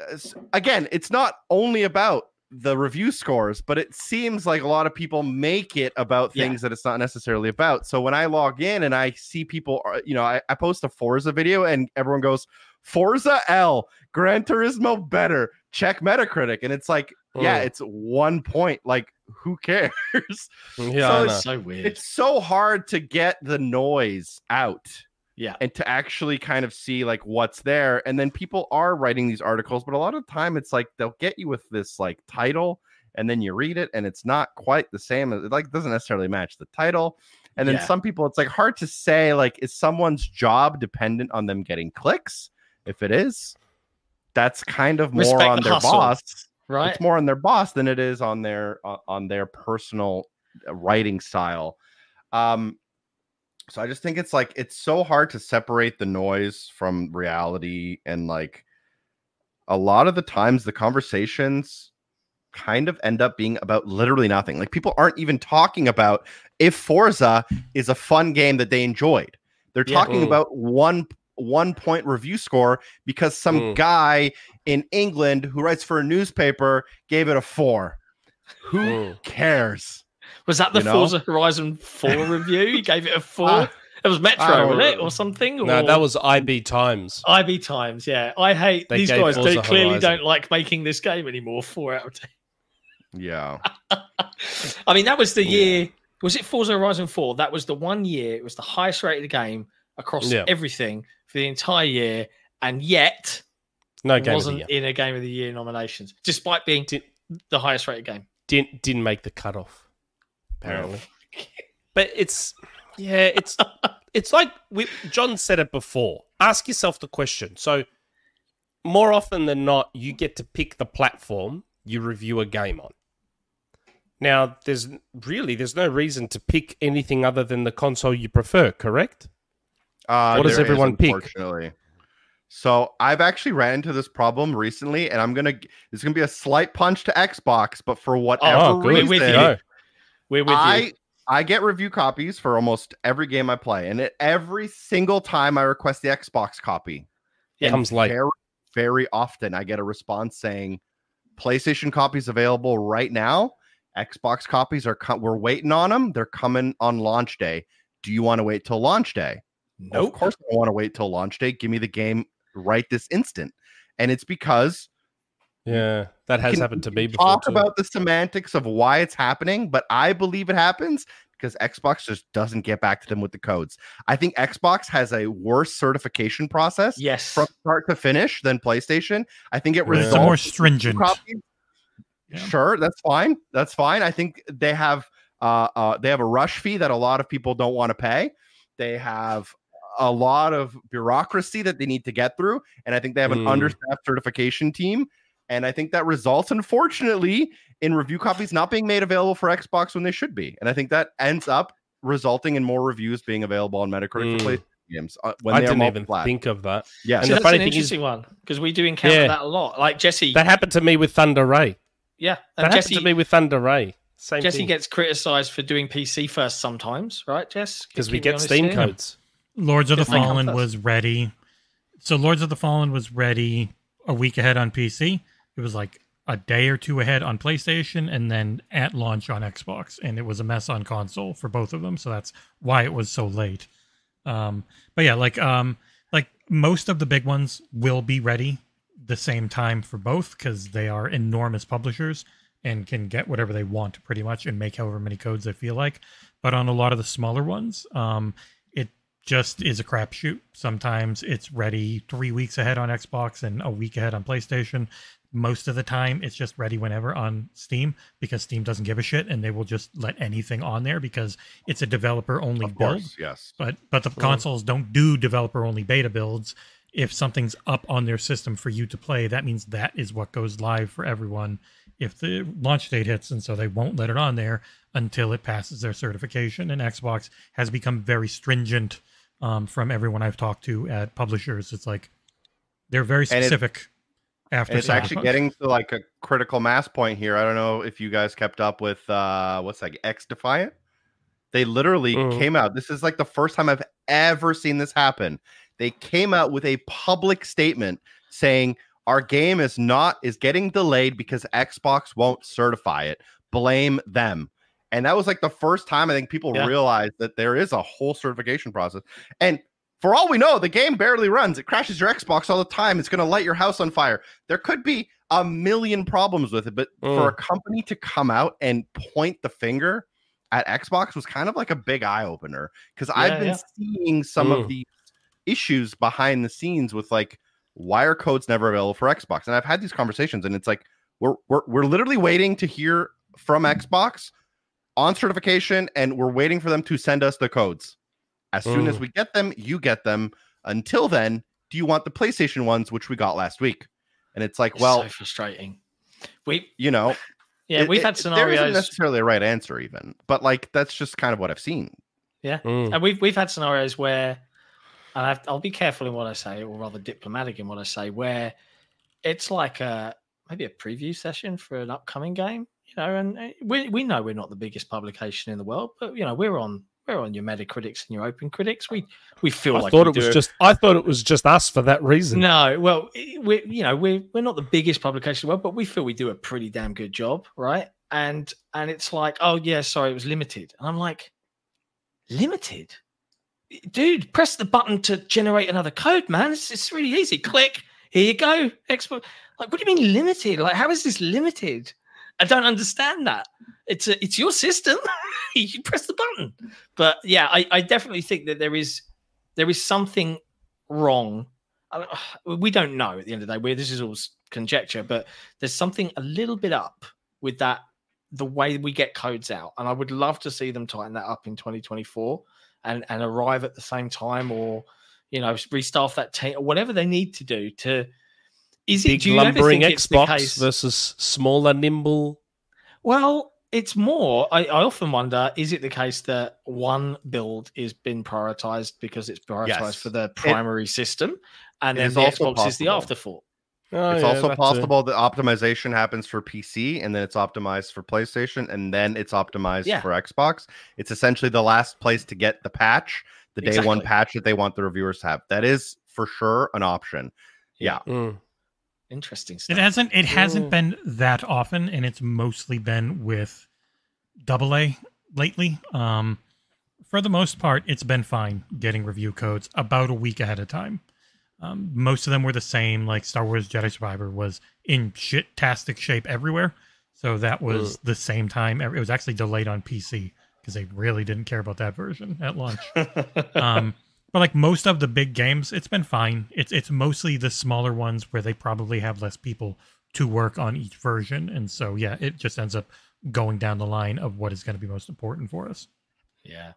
Again, it's not only about the review scores, but it seems like a lot of people make it about things yeah. that it's not necessarily about. So when I log in and I see people, you know, I, I post a Forza video and everyone goes, Forza L, Gran Turismo better, check Metacritic. And it's like, mm. yeah, it's one point. Like, who cares? Yeah, so it's so weird. It's so hard to get the noise out. Yeah. And to actually kind of see like what's there. And then people are writing these articles, but a lot of the time it's like they'll get you with this like title and then you read it and it's not quite the same. It like doesn't necessarily match the title. And then yeah. some people, it's like hard to say, like, is someone's job dependent on them getting clicks? If it is, that's kind of more Respect on the their hustle, boss, right? It's more on their boss than it is on their, on their personal writing style. Um, So I just think it's like it's so hard to separate the noise from reality, and like a lot of the times the conversations kind of end up being about literally nothing. Like people aren't even talking about if Forza is a fun game that they enjoyed. They're yeah, talking ooh. about one one point review score because some ooh. guy in England who writes for a newspaper gave it a four. Who ooh. cares? Was that the you know? Forza Horizon four review? You gave it a four? Uh, it was Metro, wasn't it? Or something? Or... No, that was I B Times. I B Times, yeah. I hate... They these guys do, clearly don't like making this game anymore. four out of ten. Yeah. I mean, that was the yeah. year... Was it Forza Horizon four? That was the one year. It was the highest rated game across yeah. everything for the entire year. And yet, no it game wasn't in a Game of the Year nominations, despite being didn't, the highest rated game. Didn't, didn't make the cutoff. Apparently, but it's yeah, it's it's like we, John said it before. Ask yourself the question. So more often than not, you get to pick the platform you review a game on. Now, there's really there's no reason to pick anything other than the console you prefer. Correct? Uh, what does everyone pick? Unfortunately. So I've actually ran into this problem recently, and I'm gonna there's gonna be a slight punch to Xbox, but for whatever oh, reason. With you. We're with I, you. I get review copies for almost every game I play, and it, every single time I request the Xbox copy, it comes very, very often I get a response saying PlayStation copies available right now. Xbox copies are co- we're waiting on them. They're coming on launch day. Do you want to wait till launch day? No, nope. Of course I want to wait till launch day. Give me the game right this instant. And it's because. Yeah, that has Can happened to me before. Talk too. about the semantics of why it's happening, but I believe it happens because Xbox just doesn't get back to them with the codes. I think Xbox has a worse certification process yes. from start to finish than PlayStation. I think it results yeah. more stringent. Yeah. Sure, that's fine. That's fine. I think they have uh, uh, they have a rush fee that a lot of people don't want to pay. They have a lot of bureaucracy that they need to get through, and I think they have an mm. understaffed certification team. And I think that results, unfortunately, in review copies not being made available for Xbox when they should be. And I think that ends up resulting in more reviews being available on Metacritic mm. for PlayStation games. Uh, when I they didn't even flat. think of that. Yeah, and See, the that's funny an interesting is, one because we do encounter yeah. that a lot. Like Jesse, that happened to me with Thunder Ray. Yeah, and that Jesse, happened to me with Thunder Ray. Same Jesse thing. gets criticized for doing P C first sometimes, right, Jess? Because we get Steam here? codes. Lords of the Fallen was ready. So Lords of the Fallen was ready a week ahead on P C. It was like a day or two ahead on PlayStation and then at launch on Xbox. And it was a mess on console for both of them. So that's why it was so late. Um, but yeah, like um, like most of the big ones will be ready the same time for both because they are enormous publishers and can get whatever they want pretty much and make however many codes they feel like. But on a lot of the smaller ones, um, it just is a crapshoot. Sometimes it's ready three weeks ahead on Xbox and a week ahead on PlayStation. Most of the time, it's just ready whenever on Steam because Steam doesn't give a shit and they will just let anything on there because it's a developer-only build. Of course, yes. But, but the Ooh. consoles don't do developer-only beta builds. If something's up on their system for you to play, that means that is what goes live for everyone if the launch date hits, and so they won't let it on there until it passes their certification. And Xbox has become very stringent um, from everyone I've talked to at publishers. It's like they're very specific. It, after it's actually post. getting to like a critical mass point here. I don't know if you guys kept up with uh, what's like X Defiant. They literally mm. came out. This is like the first time I've ever seen this happen. They came out with a public statement saying, our game is not is getting delayed because Xbox won't certify it. Blame them. And that was like the first time I think people yeah. realized that there is a whole certification process. And for all we know, the game barely runs. It crashes your Xbox all the time. It's going to light your house on fire. There could be a million problems with it. But mm. for a company to come out and point the finger at Xbox was kind of like a big eye opener. Because yeah, I've been yeah. seeing some mm. of the issues behind the scenes with like, why are codes never available for Xbox? And I've had these conversations, and it's like we're we're we're literally waiting to hear from Xbox on certification, and we're waiting for them to send us the codes. As soon Ooh. as we get them, you get them. Until then, do you want the PlayStation ones, which we got last week? And it's like, well, so frustrating. We, you know, yeah, it, we've had scenarios. It, there isn't necessarily a right answer, even, but like that's just kind of what I've seen. Yeah, mm. and we've we've had scenarios where. And I've, I'll be careful in what I say, or rather diplomatic in what I say, where it's like a, maybe a preview session for an upcoming game, you know, and we we know we're not the biggest publication in the world, but, you know, we're on we're on your Metacritics and your Open Critics. We we feel I like thought we it do. was just I thought it was just us for that reason. No, well, we you know, we're, we're not the biggest publication in the world, but we feel we do a pretty damn good job, right? And and it's like, oh, yeah, sorry, it was limited. And I'm like, limited? Dude, press the button to generate another code, man. It's, it's really easy. Click. Here you go. Export. Like, what do you mean limited? Like, how is this limited? I don't understand that. It's a, it's your system. You press the button. But yeah, I, I definitely think that there is there is something wrong. I, we don't know at the end of the day. We're, this is all conjecture, but there's something a little bit up with that, the way we get codes out. And I would love to see them tighten that up in twenty twenty-four. And, and arrive at the same time, or you know, restaff that team, or whatever they need to do. To is it? Do you ever think it's the case? Lumbering Xbox versus smaller, nimble. Well, it's more. I, I often wonder: is it the case that one build is been prioritized because it's prioritized yes. for the primary it, system, and then the Xbox possible. is the afterthought? Oh, it's yeah, also possible it. that optimization happens for P C, and then it's optimized for PlayStation, and then it's optimized yeah. for Xbox. It's essentially the last place to get the patch, the day exactly. one patch that they want the reviewers to have. That is for sure an option. Yeah. Mm. Interesting stuff. It hasn't, it hasn't been that often, and it's mostly been with double A lately. Um, for the most part, it's been fine getting review codes about a week ahead of time. Um, most of them were the same, like Star Wars Jedi Survivor was in shit-tastic shape everywhere. So that was Ugh. the same time. It was actually delayed on P C because they really didn't care about that version at launch. um, but like most of the big games, it's been fine. It's it's mostly the smaller ones where they probably have less people to work on each version. And so, yeah, it just ends up going down the line of what is going to be most important for us. Yeah.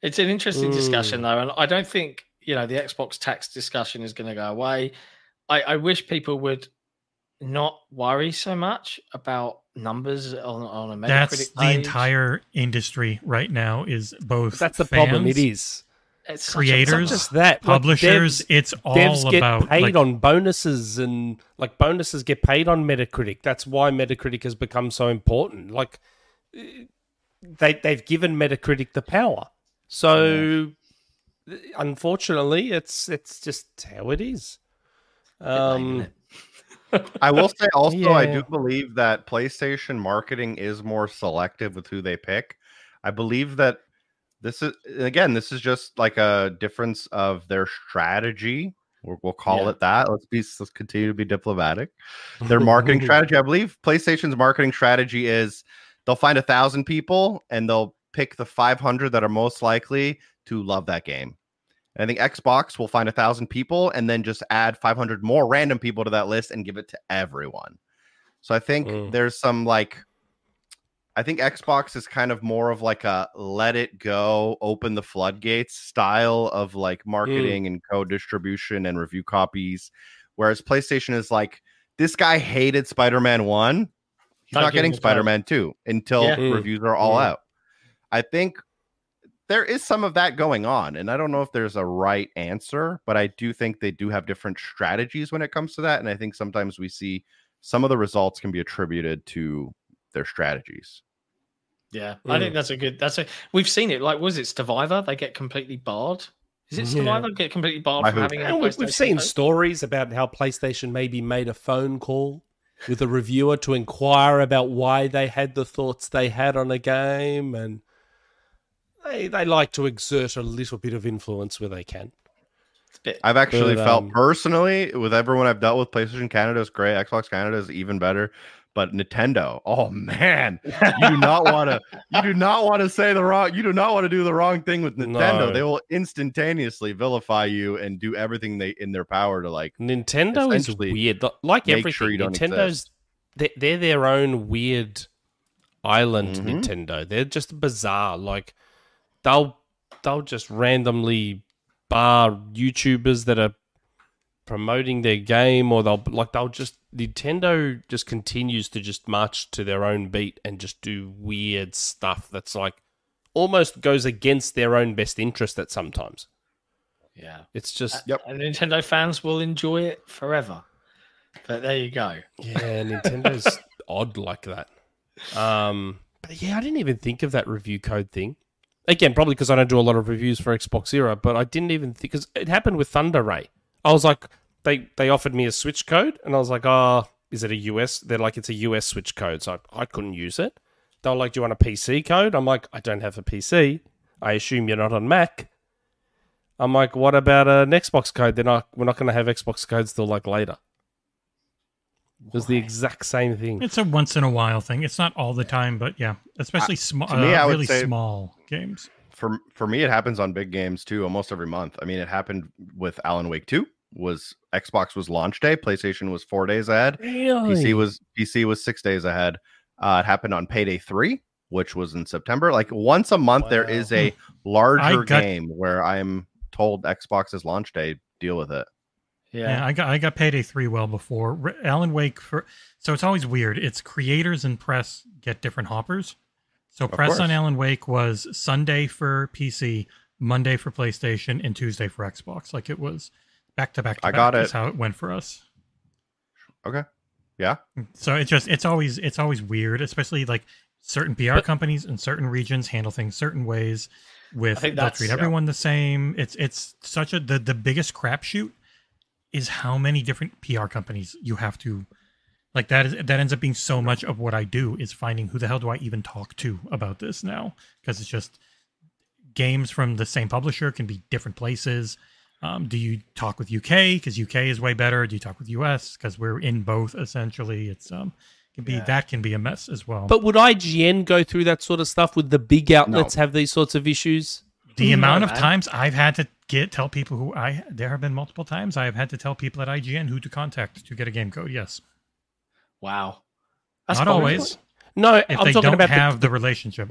It's an interesting Ooh. discussion, though. And I don't think... you know, the Xbox tax discussion is going to go away. I, I wish people would not worry so much about numbers on, on a Metacritic that's page. The entire industry right now is both. But that's the fans, problem. It is it's creators, a, just that publishers. Like devs, it's all devs get about paid like, on bonuses and like bonuses get paid on Metacritic. That's why Metacritic has become so important. Like they they've given Metacritic the power. So yeah. Unfortunately, it's it's just how it is. Um. I will say also, yeah. I do believe that PlayStation marketing is more selective with who they pick. I believe that this is, again, this is just like a difference of their strategy. We'll call yeah. it that. Let's be, let's continue to be diplomatic. Their marketing strategy, I believe PlayStation's marketing strategy is they'll find a thousand people and they'll pick the five hundred that are most likely to love that game. I think Xbox will find a thousand people and then just add five hundred more random people to that list and give it to everyone. So I think mm. there's some like, I think Xbox is kind of more of like a let it go, open the floodgates style of like marketing mm. and code distribution and review copies. Whereas PlayStation is like, this guy hated Spider-Man one. He's not, not getting Spider-Man two until yeah. reviews are all yeah. out. I think there is some of that going on, and I don't know if there's a right answer, but I do think they do have different strategies when it comes to that, and I think sometimes we see some of the results can be attributed to their strategies. Yeah, mm. I think that's a good... That's a We've seen it. Like, was it Survivor? They get completely barred. Is it Survivor? Yeah. Get completely barred I from having a PlayStation? We've seen stories about how PlayStation maybe made a phone call with a reviewer to inquire about why they had the thoughts they had on a game, and... They, they like to exert a little bit of influence where they can. I've actually but, felt um, personally with everyone I've dealt with, PlayStation Canada is great. Xbox Canada is even better. But Nintendo, oh man, you do not want to. You do not want to say the wrong. You do not want to do the wrong thing with Nintendo. No. They will instantaneously vilify you and do everything they in their power to like. Nintendo is weird. Like everything, sure Nintendo's they're, they're their own weird island. Mm-hmm. Nintendo, they're just bizarre. Like. They'll they'll just randomly bar YouTubers that are promoting their game, or they'll like they'll just Nintendo just continues to just march to their own beat and just do weird stuff that's like almost goes against their own best interest at sometimes. Yeah, it's just yep. And Nintendo fans will enjoy it forever. But there you go. Yeah, Nintendo's odd like that. Um, but yeah, I didn't even think of that review code thing. Again, probably because I don't do a lot of reviews for Xbox Era, but I didn't even think... Because it happened with Thunder Ray. I was like, they, they offered me a Switch code, and I was like, oh, is it a U S? They're like, it's a U S Switch code, so I, I couldn't use it. They were like, do you want a P C code? I'm like, I don't have a P C. I assume you're not on Mac. I'm like, what about an Xbox code? They're not, we're not going to have Xbox codes till like later. It was the exact same thing. It's a once in a while thing. It's not all the time, but yeah, especially small, uh, uh, really small games. For for me, it happens on big games too, almost every month. I mean, it happened with Alan Wake two. Was Xbox was launch day, PlayStation was four days ahead, really? P C was P C was six days ahead. Uh, it happened on Payday three, which was in September. Like once a month, wow. There is a larger got... game where I'm told Xbox's launch day. Deal with it. Yeah. yeah, I got I got Payday three well before Alan Wake. For, so it's always weird. It's creators and press get different hoppers. So press on Alan Wake was Sunday for P C, Monday for PlayStation, and Tuesday for Xbox. Like it was back to back to back. I got it. That's how it went for us. Okay. Yeah. So it's just it's always it's always weird, especially like certain P R but, companies in certain regions handle things certain ways. With they'll treat everyone yeah. the same. It's it's such a the the biggest crapshoot. Is how many different P R companies you have to like that is that ends up being so much of what I do is finding who the hell do I even talk to about this now, because it's just games from the same publisher can be different places. Um, do you talk with U K because U K is way better? Do you talk with U S because we're in both essentially? It's um can be yeah. that can be a mess as well. But would I G N go through that sort of stuff? Would the big outlets no. have these sorts of issues? The mm-hmm. amount of times I've had to get tell people who I there have been multiple times I have had to tell people at I G N who to contact to get a game code. Yes. Wow. That's not always. No, if I'm they talking don't about have the, the relationship.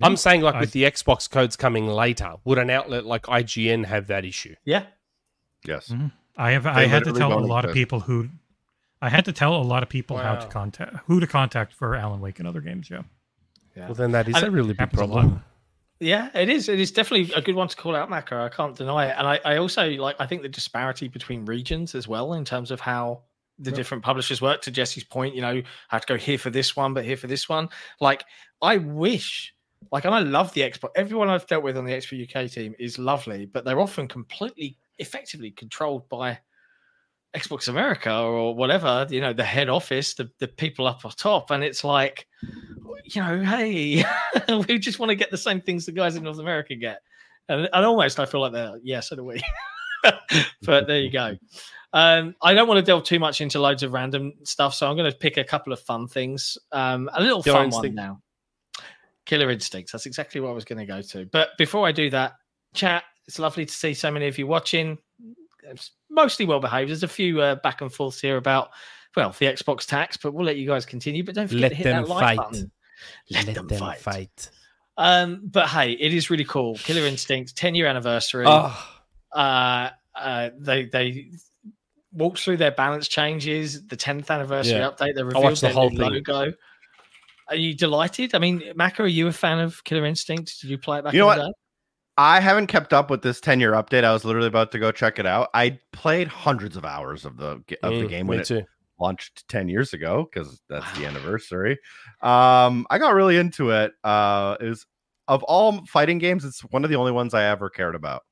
I'm saying like I, with the Xbox codes coming later, would an outlet like I G N have that issue? Yeah. Yes. Mm-hmm. I have. They I had to tell a lot of people who I had to tell a lot of people wow. how to contact, who to contact for Alan Wake and other games. Yeah. yeah. Well, then that is I, a really big problem. Yeah, it is. It is definitely a good one to call out, Macro. I can't deny it. And I, I also like, I think the disparity between regions as well, in terms of how the yep. different publishers work. To Jesse's point, you know, I have to go here for this one, but here for this one. Like, I wish, like, and I love the Xbox. Everyone I've dealt with on the Xbox U K team is lovely, but they're often completely, effectively controlled by Xbox America or whatever, you know, the head office, the, the people up on top. And it's like, you know, hey, we just want to get the same things the guys in North America get. And, and almost I feel like they're, yeah, so do we. But there you go. Um, I don't want to delve too much into loads of random stuff, so I'm going to pick a couple of fun things. Um, a little Killer fun instinct. one now. Killer Instincts. That's exactly what I was going to go to. But before I do that, chat, it's lovely to see so many of you watching. It's mostly well behaved. There's a few uh, back and forths here about, well, the Xbox tax, but we'll let you guys continue. But don't forget let to hit that like fight. button. Let, let them, them fight. fight. Um, but hey, it is really cool. Killer Instincts, ten year anniversary. Oh. Uh, uh, they they walked through their balance changes, the tenth anniversary yeah. update. They revealed the their whole logo. Thing. Are you delighted? I mean, Macca, are you a fan of Killer Instinct? Did you play it back you know in the what? day? I haven't kept up with this ten year update. I was literally about to go check it out. I played hundreds of hours of the of mm, the game when too. it launched ten years ago, because that's wow. the anniversary. Um, I got really into it. Uh, it was, of all fighting games, it's one of the only ones I ever cared about.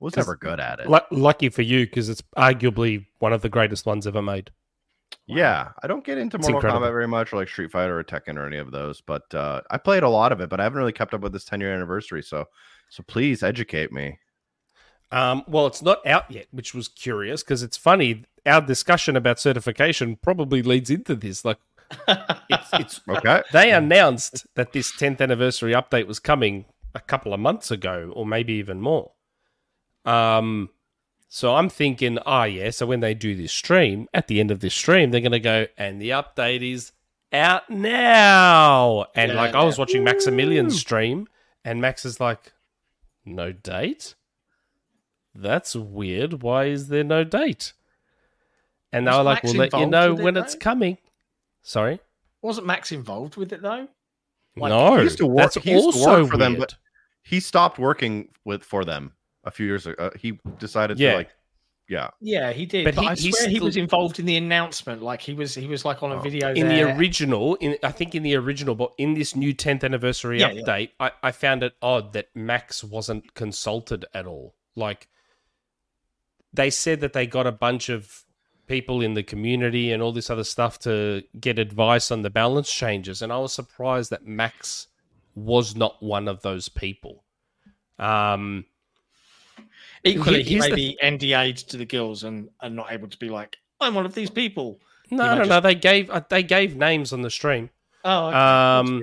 I was never good at it. L- lucky for you, because it's arguably one of the greatest ones ever made. Wow. Yeah, I don't get into it's Mortal incredible. Kombat very much, or like Street Fighter or Tekken or any of those, but uh, I played a lot of it, but I haven't really kept up with this ten year anniversary, so so please educate me. Um, well, it's not out yet, which was curious, because it's funny, our discussion about certification probably leads into this. Like, it's, it's okay. They announced that this tenth anniversary update was coming a couple of months ago, or maybe even more. Um, so I'm thinking, ah, oh, yeah, so when they do this stream, at the end of this stream, they're going to go, and the update is out now. And yeah, like, yeah. I was watching Maximilian's stream, and Max is like, no date? That's weird. Why is there no date? And they were like, Max we'll let you know when though? it's coming. Sorry? Wasn't Max involved with it, though? Like, no. He used to work, that's also to work for weird. them, but he stopped working with for them. A few years ago, uh, he decided yeah. to like, yeah, yeah, he did. But, but he, I swear still... he was involved in the announcement. Like he was, he was like on a oh. video in there. the original. In I think in the original, but in this new tenth anniversary yeah, update, yeah. I, I found it odd that Max wasn't consulted at all. Like they said that they got a bunch of people in the community and all this other stuff to get advice on the balance changes, and I was surprised that Max was not one of those people. Um. Equally, he may be N D A'd to the girls and are not able to be like, I'm one of these people. No, no, just... no. They gave they gave names on the stream. Oh, okay. um,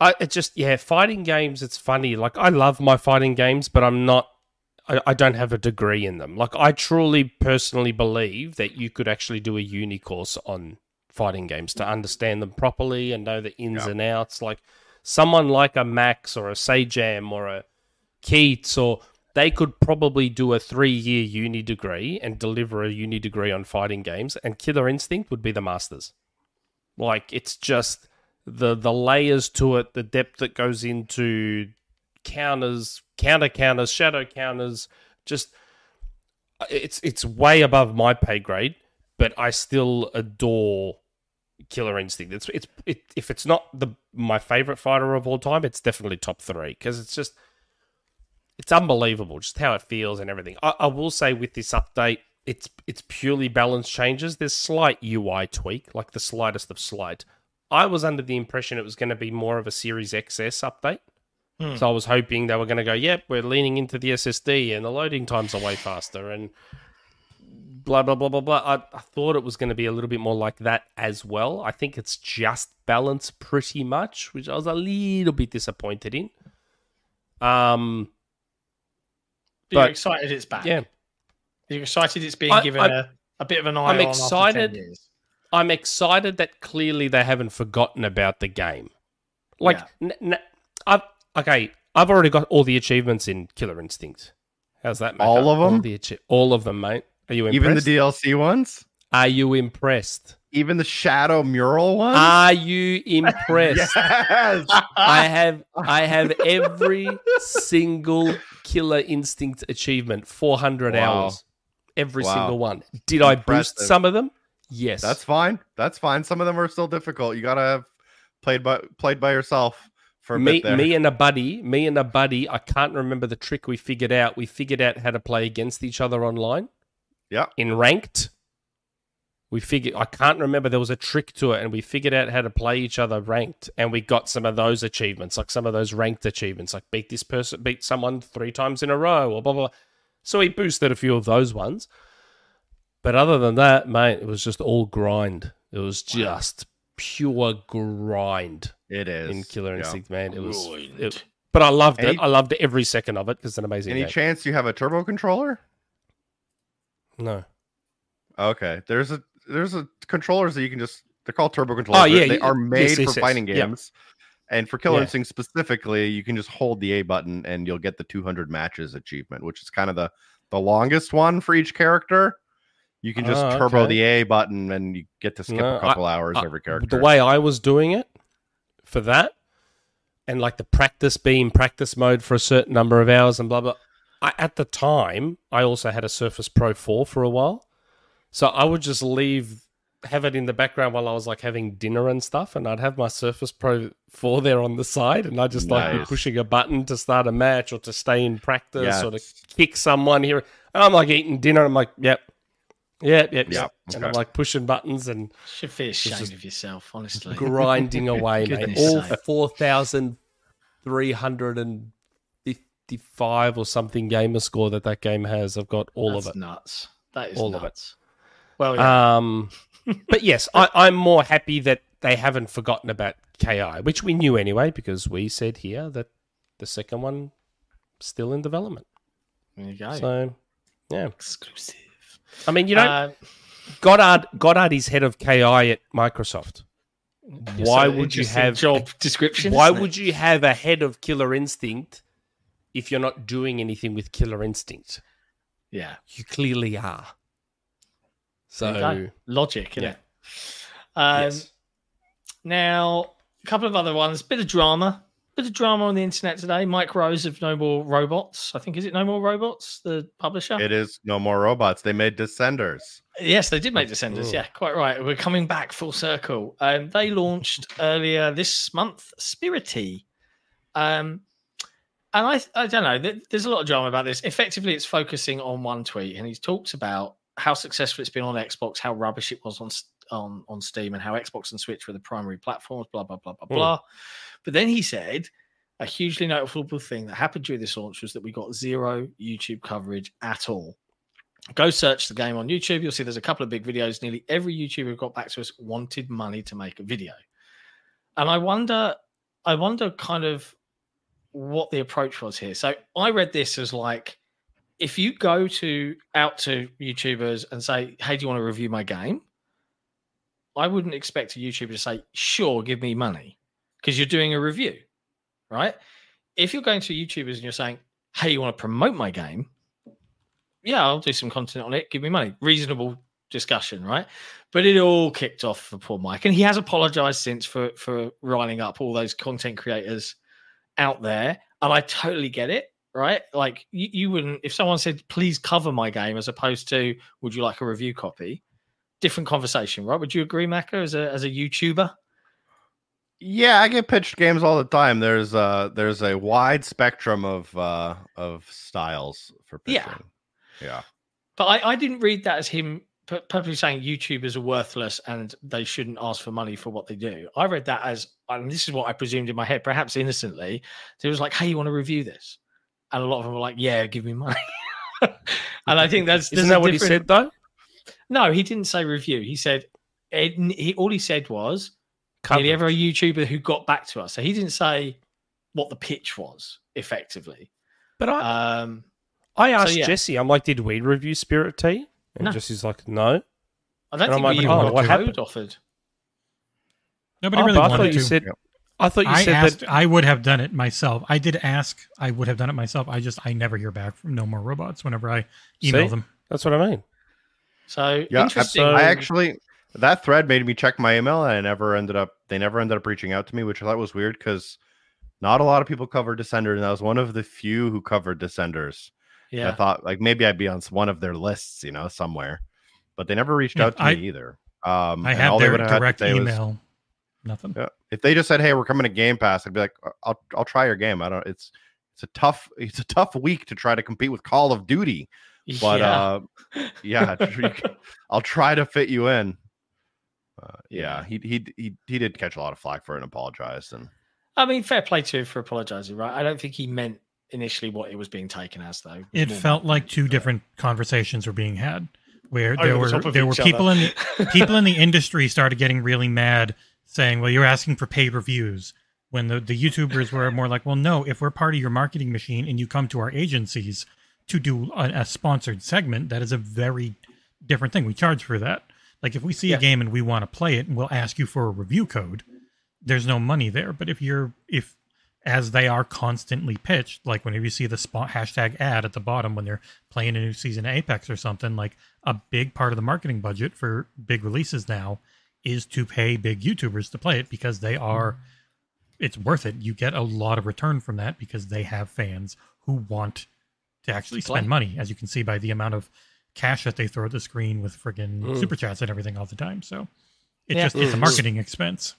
I it just yeah, fighting games. It's funny. Like I love my fighting games, but I'm not. I, I don't have a degree in them. Like I truly, personally believe that you could actually do a uni course on fighting games to understand them properly and know the ins yeah. and outs. Like someone like a Max or a Sajam or a Keats or they could probably do a three year uni degree and deliver a uni degree on fighting games, and Killer Instinct would be the masters. Like, it's just the the layers to it, the depth that goes into counters, counter-counters, shadow counters, just... It's, it's way above my pay grade, but I still adore Killer Instinct. It's, it's, it, if it's not the my favourite fighter of all time, it's definitely top three, because it's just... It's unbelievable just how it feels and everything. I, I will say with this update, it's it's purely balance changes. There's slight U I tweak, like the slightest of slight. I was under the impression it was going to be more of a Series X S update. Hmm. So I was hoping they were going to go, yep, we're leaning into the S S D and the loading times are way faster and blah, blah, blah, blah, blah. I, I thought it was going to be a little bit more like that as well. I think it's just balance pretty much, which I was a little bit disappointed in. Um... But you're excited it's back. Yeah. You're excited it's being I, given I, a, a bit of an eye I'm on excited, after ten years. I'm excited that clearly they haven't forgotten about the game. Like, yeah. n- n- I've, okay, I've already got all the achievements in Killer Instinct. How's that, mate? All of them? All, the achi- all of them, mate. Are you impressed? Even the D L C ones? Are you impressed? Even the shadow mural one? Are you impressed? Yes. I have I have every single Killer Instinct achievement, four hundred wow. hours. Every wow. single one. Did Impressive. I boost some of them? Yes. That's fine. That's fine. Some of them are still difficult. You got to have played by played by yourself for a me, bit there. Me and a buddy, me and a buddy, I can't remember the trick we figured out. We figured out how to play against each other online. Yeah. In ranked. We figured, I can't remember, there was a trick to it, and we figured out how to play each other ranked, and we got some of those achievements, like some of those ranked achievements, like beat this person, beat someone three times in a row, or blah, blah, blah. So we boosted a few of those ones. But other than that, mate, it was just all grind. It was just pure grind. It is. In Killer Instinct, yeah. man. It was, it, but I loved any, it. I loved every second of it, because it's an amazing Any game. Chance you have a turbo controller? No. Okay. There's a... There's a controllers that you can just, they're called turbo controllers. Oh, yeah. They are made yes, yes, for yes. fighting games. Yep. And for Killer Instinct yeah. specifically, you can just hold the A button and you'll get the two hundred matches achievement, which is kind of the, the longest one for each character. You can just oh, turbo okay. the A button and you get to skip no, a couple I, hours I, every character. The way I was doing it for that, and like the practice being practice mode for a certain number of hours and blah, blah. I, at the time, I also had a Surface Pro four for a while. So I would just leave, have it in the background while I was like having dinner and stuff, and I'd have my Surface Pro four there on the side, and I'd just nice. like be pushing a button to start a match or to stay in practice yes. or to kick someone here. And I'm like eating dinner, and I'm like, yep, yep, yep, yep. Okay. And I'm like pushing buttons and... Should feel ashamed of yourself, honestly. Grinding away, mate. All four thousand three hundred fifty-five or something gamer score that that game has. I've got all That's of it. That's nuts. That is all nuts. All of it. Well, yeah. um, but yes, I, I'm more happy that they haven't forgotten about K I, which we knew anyway, because we said here that the second one still in development. There you go. So, yeah, exclusive. I mean, you know, uh, Goddard, Goddard is head of K I at Microsoft. Why would you have job description? Why would you have a head of Killer Instinct if you're not doing anything with Killer Instinct? Yeah, you clearly are. So logic, isn't yeah. it? Um, yes. Now, a couple of other ones. Bit of drama. Bit of drama on the internet today. Mike Rose of No More Robots. I think, is it No More Robots, the publisher? It is No More Robots. They made Descenders. Yes, they did make Descenders. Ooh. Yeah, quite right. We're coming back full circle. Um, they launched earlier this month Spirity. Um, and I, I don't know. There's a lot of drama about this. Effectively, it's focusing on one tweet, and he talks about how successful it's been on Xbox, how rubbish it was on on on Steam, and how Xbox and Switch were the primary platforms, blah, blah, blah, blah, mm. blah. But then he said a hugely notable thing that happened during this launch was that we got zero YouTube coverage at all. Go search the game on YouTube. You'll see there's a couple of big videos. Nearly every YouTuber who got back to us wanted money to make a video. And I wonder, I wonder kind of what the approach was here. So I read this as like, if you go to out to YouTubers and say, hey, do you want to review my game? I wouldn't expect a YouTuber to say, sure, give me money, because you're doing a review, right? If you're going to YouTubers and you're saying, hey, you want to promote my game? Yeah, I'll do some content on it. Give me money. Reasonable discussion, right? But it all kicked off for poor Mike. And he has apologized since for, for riling up all those content creators out there. And I totally get it. Right? Like you, you wouldn't, if someone said, please cover my game, as opposed to, would you like a review copy? Different conversation, right? Would you agree, Macca, as a, as a YouTuber? Yeah, I get pitched games all the time. There's uh there's a wide spectrum of, uh, of styles for pitching. Yeah. Yeah. But I, I didn't read that as him purposely saying YouTubers are worthless and they shouldn't ask for money for what they do. I read that as, and this is what I presumed in my head, perhaps innocently. So it was like, hey, you want to review this? And a lot of them were like, yeah, give me money. And I think that's... Isn't that what different... he said, though? No, he didn't say review. He said... It, he, all he said was, nearly every YouTuber who got back to us. So he didn't say what the pitch was, effectively. But I um, I asked so, yeah. Jesse, I'm like, did we review Spirit Tea? And no. Jesse's like, no. I don't and think I'm we like, even oh, got code offered. Nobody oh, really wanted I thought to. You said, yep. I thought you I said asked, that I would have done it myself. I did ask. I would have done it myself. I just I never hear back from No More Robots whenever I email See? them. That's what I mean. So yeah, interesting. I actually, that thread made me check my email, and I never ended up, they never ended up reaching out to me, which I thought was weird because not a lot of people cover Descenders, and I was one of the few who covered Descenders. Yeah. I thought like maybe I'd be on one of their lists, you know, somewhere, but they never reached yeah, out to I, me either. Um, I have their direct had email. Was, Nothing. Yeah, if they just said, "Hey, we're coming to Game Pass," I'd be like, "I'll I'll try your game." I don't. It's it's a tough it's a tough week to try to compete with Call of Duty, but yeah, uh, yeah I'll try to fit you in. Uh, yeah, he he he he did catch a lot of flack for it and apologized. And I mean, fair play to him for apologizing, right? I don't think he meant initially what it was being taken as, though. It felt like two different conversations were being had, where there were there were people in the, people in the industry started getting really mad, saying, well, you're asking for paid reviews, when the, the YouTubers were more like, well, no, if we're part of your marketing machine and you come to our agencies to do a, a sponsored segment, that is a very different thing. We charge for that. Like if we see yeah. a game and we want to play it and we'll ask you for a review code, there's no money there. But if you're, if as they are constantly pitched, like whenever you see the spot hashtag ad at the bottom, when they're playing a new season of Apex or something, like a big part of the marketing budget for big releases now is to pay big YouTubers to play it, because they are, it's worth it. You get a lot of return from that because they have fans who want to actually spend money, as you can see by the amount of cash that they throw at the screen with friggin' mm. super chats and everything all the time. So it yeah. just it's a marketing expense.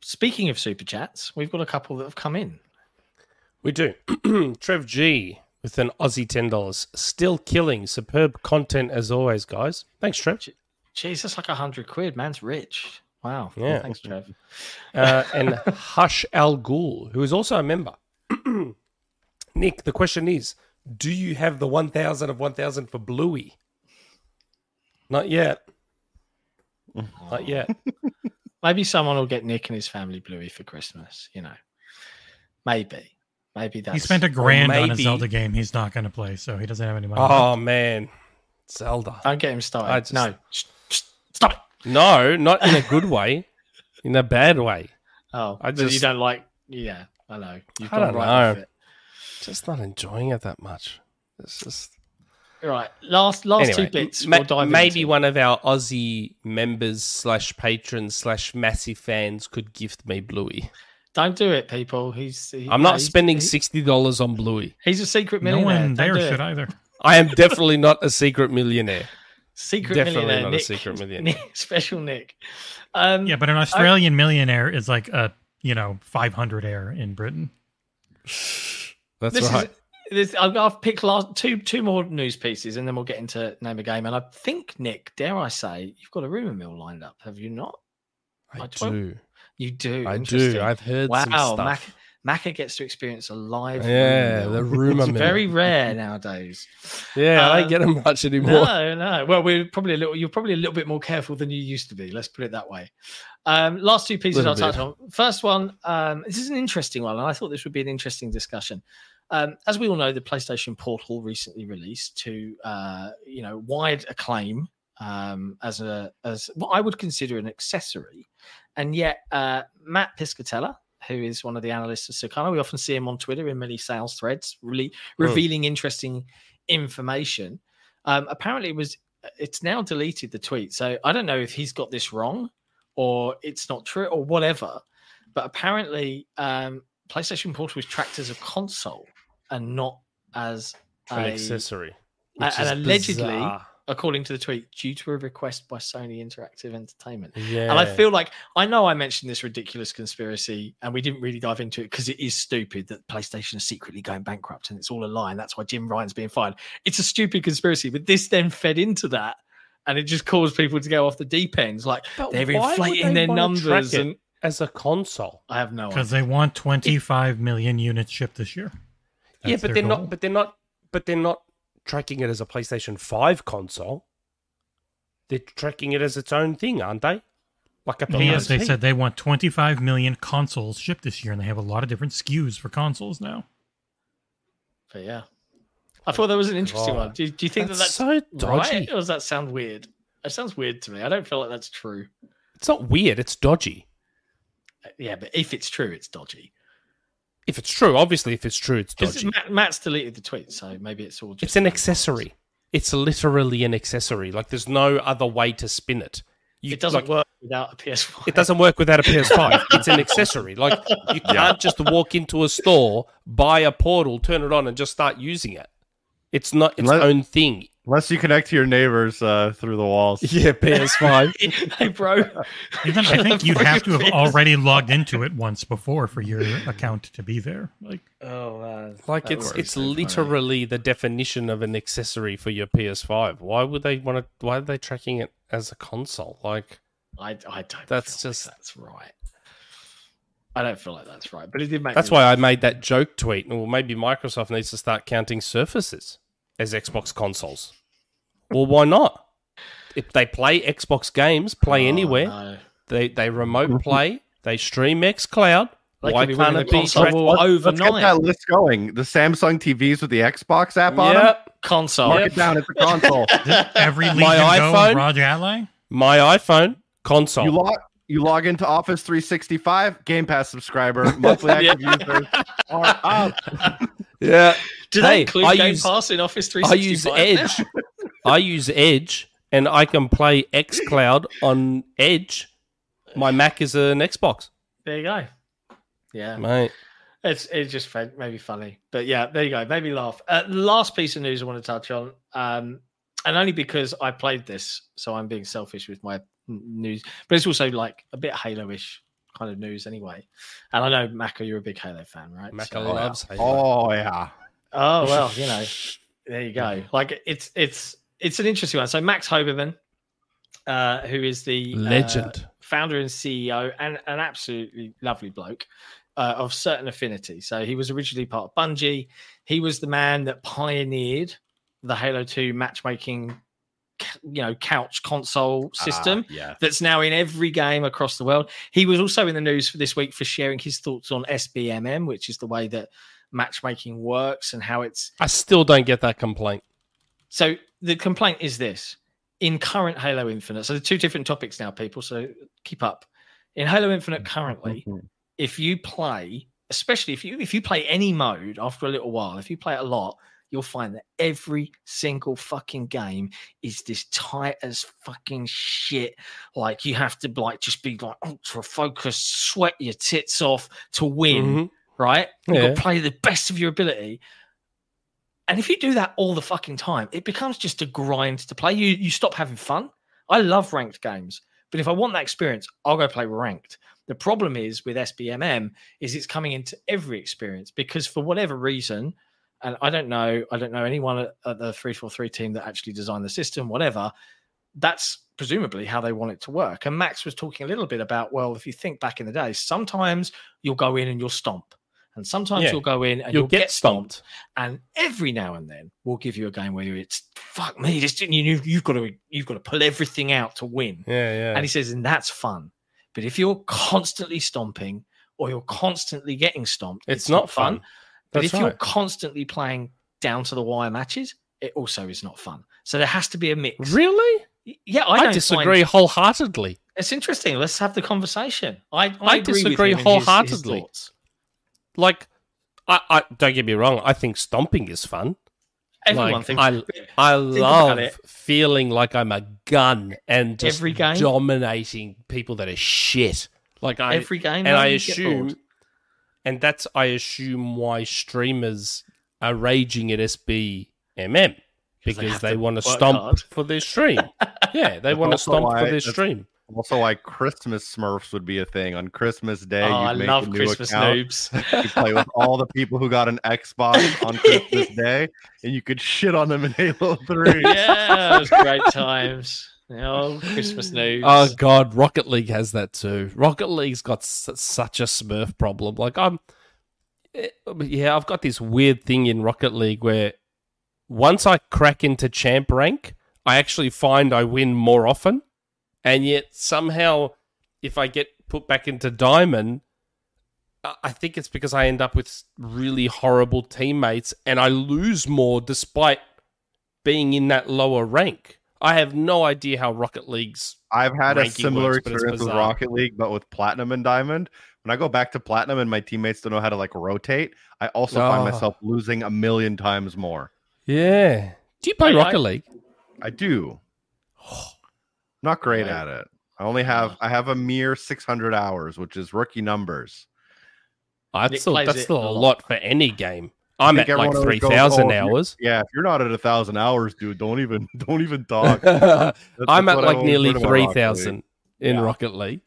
Speaking of super chats, we've got a couple that have come in. We do. Trev G with an Aussie ten dollars. Still killing. Superb content as always, guys. Thanks, Trev. Jeez, that's like a hundred quid. Man's rich. Wow. Yeah. Well, thanks, Trev. Uh, and Hush Al Ghul, who is also a member. Nick, the question is, do you have the one thousand of one thousand for Bluey? Not yet. Oh. Not yet. Maybe someone will get Nick and his family Bluey for Christmas. You know, maybe. Maybe that's... He spent a grand on a Zelda game he's not going to play, so he doesn't have any money. Oh, man. Zelda. Don't get him started. I just... No. Stop it. No, not in a good way. In a bad way. Oh, I just... you don't like... Yeah, I know. You've I don't right know. It. Just not enjoying it that much. It's just... Right. Last last anyway, two bits. Ma we'll dive maybe into. One of our Aussie members slash patrons slash massive fans could gift me Bluey. Don't do it, people. He's. He, I'm not he's, spending sixty dollars on Bluey. He's a secret millionaire. No one there do should it. Either. I am definitely not a secret millionaire. Secret definitely millionaire. Not Nick, a secret millionaire. Nick, special Nick. Um, yeah, but an Australian I, millionaire is like a you know five hundred air in Britain. That's this right. Is, this, I've picked last, two two more news pieces, and then we'll get into Name a Game. And I think, Nick, dare I say, you've got a rumor mill lined up, have you not? I, I do. You do. I do. I've heard wow, some stuff. Wow, Mac, Macca gets to experience a live yeah, rumor mill. The rumor mill. It's very rare nowadays. Yeah, um, I don't get them much anymore. No, no. Well, we're probably a little. You're probably a little bit more careful than you used to be. Let's put it that way. Um, last two pieces I'll touch on. First one. Um, this is an interesting one, and I thought this would be an interesting discussion. Um, as we all know, the PlayStation Portal recently released to, uh, you know, wide acclaim um, as a as what I would consider an accessory, and yet uh, Matt Piscatella, who is one of the analysts of Sukarno, we often see him on Twitter in many sales threads, really revealing mm. interesting information. Um, apparently, it was it's now deleted the tweet, so I don't know if he's got this wrong or it's not true or whatever, but apparently, um, PlayStation Portal was tracked as a console and not as an accessory, and allegedly, bizarre. According to the tweet, due to a request by Sony Interactive Entertainment. Yeah. And I feel like I know I mentioned this ridiculous conspiracy, and we didn't really dive into it because it is stupid that PlayStation is secretly going bankrupt and it's all a lie, and that's why Jim Ryan's being fired. It's a stupid conspiracy, but this then fed into that, and it just caused people to go off the deep ends, like but they're inflating they their numbers and. As a console, I have no idea. Because they want twenty-five it, million units shipped this year. That's yeah, but they're goal. not. But they're not. But they're not tracking it as a PlayStation five console. They're tracking it as its own thing, aren't they? Like a P S P. Yes, they said they want twenty-five million consoles shipped this year, and they have a lot of different S K Us for consoles now. But yeah, I thought that was an interesting oh, one. Do, do you think that's that that's so dodgy? Right? Or does that sound weird? It sounds weird to me. I don't feel like that's true. It's not weird. It's dodgy. Yeah, but if it's true, it's dodgy. If it's true, obviously, if it's true, it's dodgy. Matt, Matt's deleted the tweet, so maybe it's all just... It's an accessory. it's literally an accessory. Like, there's no other way to spin it. You, it doesn't like, work without a P S five. It doesn't work without a P S five. It's an accessory. Like, you can't yeah. just walk into a store, buy a portal, turn it on, and just start using it. It's not its unless, own thing. Unless you connect to your neighbors uh, through the walls. Yeah, P S five. Hey, bro. Even I think you'd have to have P S five. Already logged into it once before for your account to be there. Like, oh, uh, like it's it's literally funny. The definition of an accessory for your P S five. Why would they want to? Why are they tracking it as a console? Like, I I don't. That's feel just like that's right. I don't feel like that's right, but it did make. That's why laugh. I made that joke tweet. Well, maybe Microsoft needs to start counting surfaces as Xbox consoles. Well, why not? If they play Xbox games, play oh, anywhere. No. They they remote play. They stream XCloud. They why can't it be overnight? Let's get that list going. The Samsung T Vs with the Xbox app yep. on them. Console. Mark yep. it down at the console. Every my iPhone. Roger Atline. My iPhone console. You lock. You log into Office three sixty-five, Game Pass subscriber, monthly active yeah. users are up. Yeah. Do they hey, include I Game use, Pass in Office three sixty-five? I use Edge. I use Edge, and I can play XCloud on Edge. My Mac is an Xbox. There you go. Yeah. Mate. It's, it's just maybe funny. But yeah, there you go. Made me laugh. Uh, last piece of news I want to touch on, um, and only because I played this, so I'm being selfish with my news, but it's also like a bit Halo-ish kind of news anyway. And I know, Mako, you're a big Halo fan, right? Mako so, loves uh, Halo. Oh yeah. Oh well, you know, there you go. Like it's it's it's an interesting one. So Max Hoberman, uh, who is the legend, uh, founder and C E O, and an absolutely lovely bloke uh, of Certain Affinity. So he was originally part of Bungie. He was the man that pioneered the Halo two matchmaking, you know, couch console system uh, yeah. that's now in every game across the world. He was also in the news for this week for sharing his thoughts on S B M M, which is the way that matchmaking works and how it's... I still don't get that complaint. So the complaint is this. In current Halo Infinite, so the two different topics now, people, so keep up. In Halo Infinite currently, mm-hmm. if you play, especially if you if you play any mode after a little while, if you play it a lot, you'll find that every single fucking game is this tight as fucking shit. Like, you have to, like, just be, like, ultra focused, sweat your tits off to win, mm-hmm. right? You've yeah. got to play the best of your ability. And if you do that all the fucking time, it becomes just a grind to play. You, you stop having fun. I love ranked games, but if I want that experience, I'll go play ranked. The problem is with S B M M is it's coming into every experience because for whatever reason... And I don't know, I don't know anyone at, at the three forty-three team that actually designed the system, whatever. That's presumably how they want it to work. And Max was talking a little bit about, well, if you think back in the day, sometimes you'll go in and you'll stomp. And sometimes yeah. you'll go in and you'll, you'll get, get stomped. stomped. And every now and then we'll give you a game where it's fuck me, this didn't you you've got to you've got to pull everything out to win. Yeah, yeah. And he says, and that's fun. But if you're constantly stomping or you're constantly getting stomped, it's, it's not, not fun. fun. But That's if right. you're constantly playing down to the wire matches, it also is not fun. So there has to be a mix. Really? Yeah, I, I don't disagree find... wholeheartedly. It's interesting. Let's have the conversation. I I, I agree disagree with him wholeheartedly. His, his like, I, I don't get me wrong. I think stomping is fun. Everyone like, thinks. I it. I think love it. feeling like I'm a gun and just every game dominating people that are shit. Like I every game, and I assume. And that's, I assume, why streamers are raging at S B M M because they, they want to stomp hard. for their stream. Yeah, they want to stomp why, for their stream. Also, why Christmas Smurfs would be a thing on Christmas Day. Oh, I love a new Christmas account. Noobs. You play with all the people who got an Xbox on Christmas Day, and you could shit on them in Halo three. Yeah, it was great times. Oh, Christmas news. Oh, God. Rocket League has that too. Rocket League's got s such a Smurf problem. Like, I'm, it, yeah, I've got this weird thing in Rocket League where once I crack into champ rank, I actually find I win more often. And yet, somehow, if I get put back into diamond, I think it's because I end up with really horrible teammates and I lose more despite being in that lower rank. I have no idea how Rocket League's. I've had a similar works, experience with Rocket League, but with Platinum and Diamond. When I go back to Platinum and my teammates don't know how to like rotate, I also oh. find myself losing a million times more. Yeah, Do you play I, Rocket I, League? I do. Not great I, at it. I only have I have a mere six hundred hours, which is rookie numbers. I still, that's still a lot. lot for any game. I'm at like three thousand hours. Yeah, if you're not at a thousand hours, dude, don't even don't even talk. I'm at like nearly three thousand in Rocket League.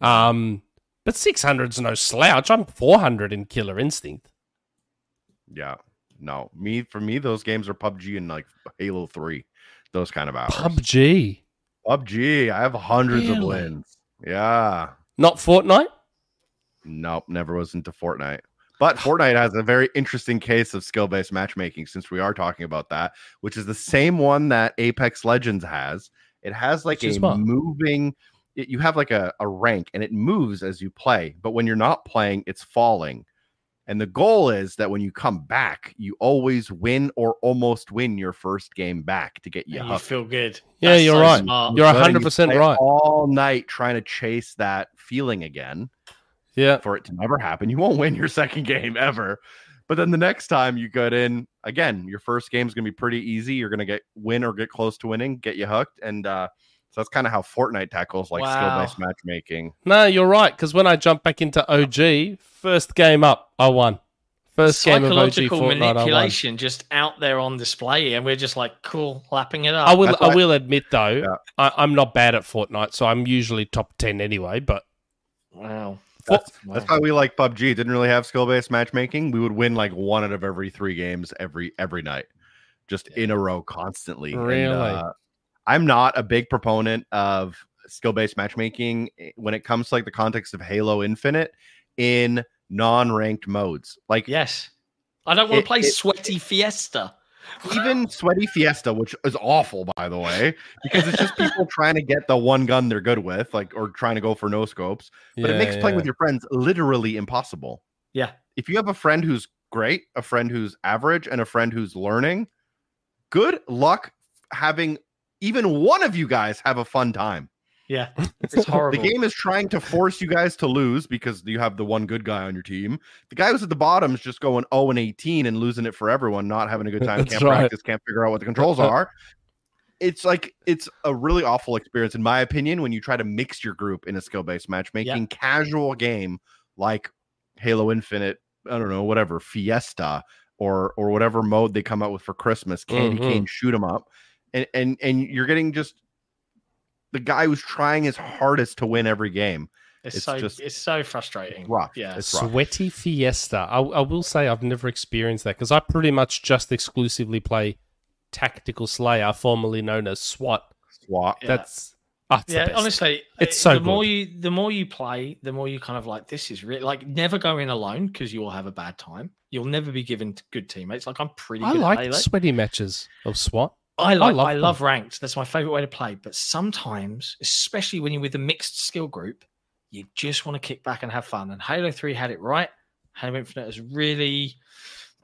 Um, but six hundred's no slouch. I'm four hundred in Killer Instinct. Yeah, no, me for me those games are P U B G and like Halo three, those kind of hours. P U B G, P U B G. I have hundreds really? of wins. Yeah, not Fortnite. Nope, never was into Fortnite. But Fortnite has a very interesting case of skill-based matchmaking, since we are talking about that, which is the same one that Apex Legends has. It has like a fun. moving... It, you have like a, a rank, and it moves as you play. But when you're not playing, it's falling. And the goal is that when you come back, you always win or almost win your first game back to get you up. You feel good. Yeah, That's you're so right. Smart. You're one hundred percent you right. All night trying to chase that feeling again. Yeah, for it to never happen. You won't win your second game ever, but then the next time you get in again, your first game is gonna be pretty easy. You're gonna get win or get close to winning, get you hooked, and uh, so that's kind of how Fortnite tackles like wow. skill-based matchmaking. No, you're right, because when I jumped back into O G, first game up, I won. First game of O G Fortnite, manipulation I won. Just out there on display, and we're just like cool, lapping it up. I will, I will I, admit though, yeah. I, I'm not bad at Fortnite, so I'm usually top ten anyway. But wow. That's, that's why we like P U B G. Didn't really have skill-based matchmaking. We would win like one out of every three games every every night, just yeah. in a row constantly. Really? And, uh, I'm not a big proponent of skill-based matchmaking when it comes to like the context of Halo Infinite in non-ranked modes. Like, yes, I don't want to play it, Sweaty it, Fiesta. Even Sweaty Fiesta, which is awful, by the way, because it's just people trying to get the one gun they're good with, like, or trying to go for no scopes. But yeah, it makes yeah. playing with your friends literally impossible. Yeah. If you have a friend who's great, a friend who's average, and a friend who's learning, good luck having even one of you guys have a fun time. Yeah, it's horrible. The game is trying to force you guys to lose because you have the one good guy on your team. The guy who's at the bottom is just going oh and eighteen and losing it for everyone, not having a good time, can't right. practice, can't figure out what the controls are. It's like, it's a really awful experience, in my opinion, when you try to mix your group in a skill-based matchmaking yeah. casual game like Halo Infinite, I don't know, whatever, Fiesta, or or whatever mode they come out with for Christmas, Candy mm-hmm. Cane, Shoot 'em Up. And, and, and you're getting just... the guy who's trying his hardest to win every game. It's, it's so just it's so frustrating. Rough. Yeah, it's Sweaty rough. Fiesta. I, I will say I've never experienced that because I pretty much just exclusively play Tactical Slayer, formerly known as SWAT. SWAT. Yeah. That's oh, it's yeah. the best. Honestly, it's so the good. more you the more you play, the more you kind of like this is really like never go in alone because you will have a bad time. You'll never be given good teammates. Like I'm pretty. I good like at Halo. Sweaty matches of SWAT. I, like, I love I love ranked. That's my favorite way to play. But sometimes, especially when you're with a mixed skill group, you just want to kick back and have fun. And Halo three had it right. Halo Infinite has really...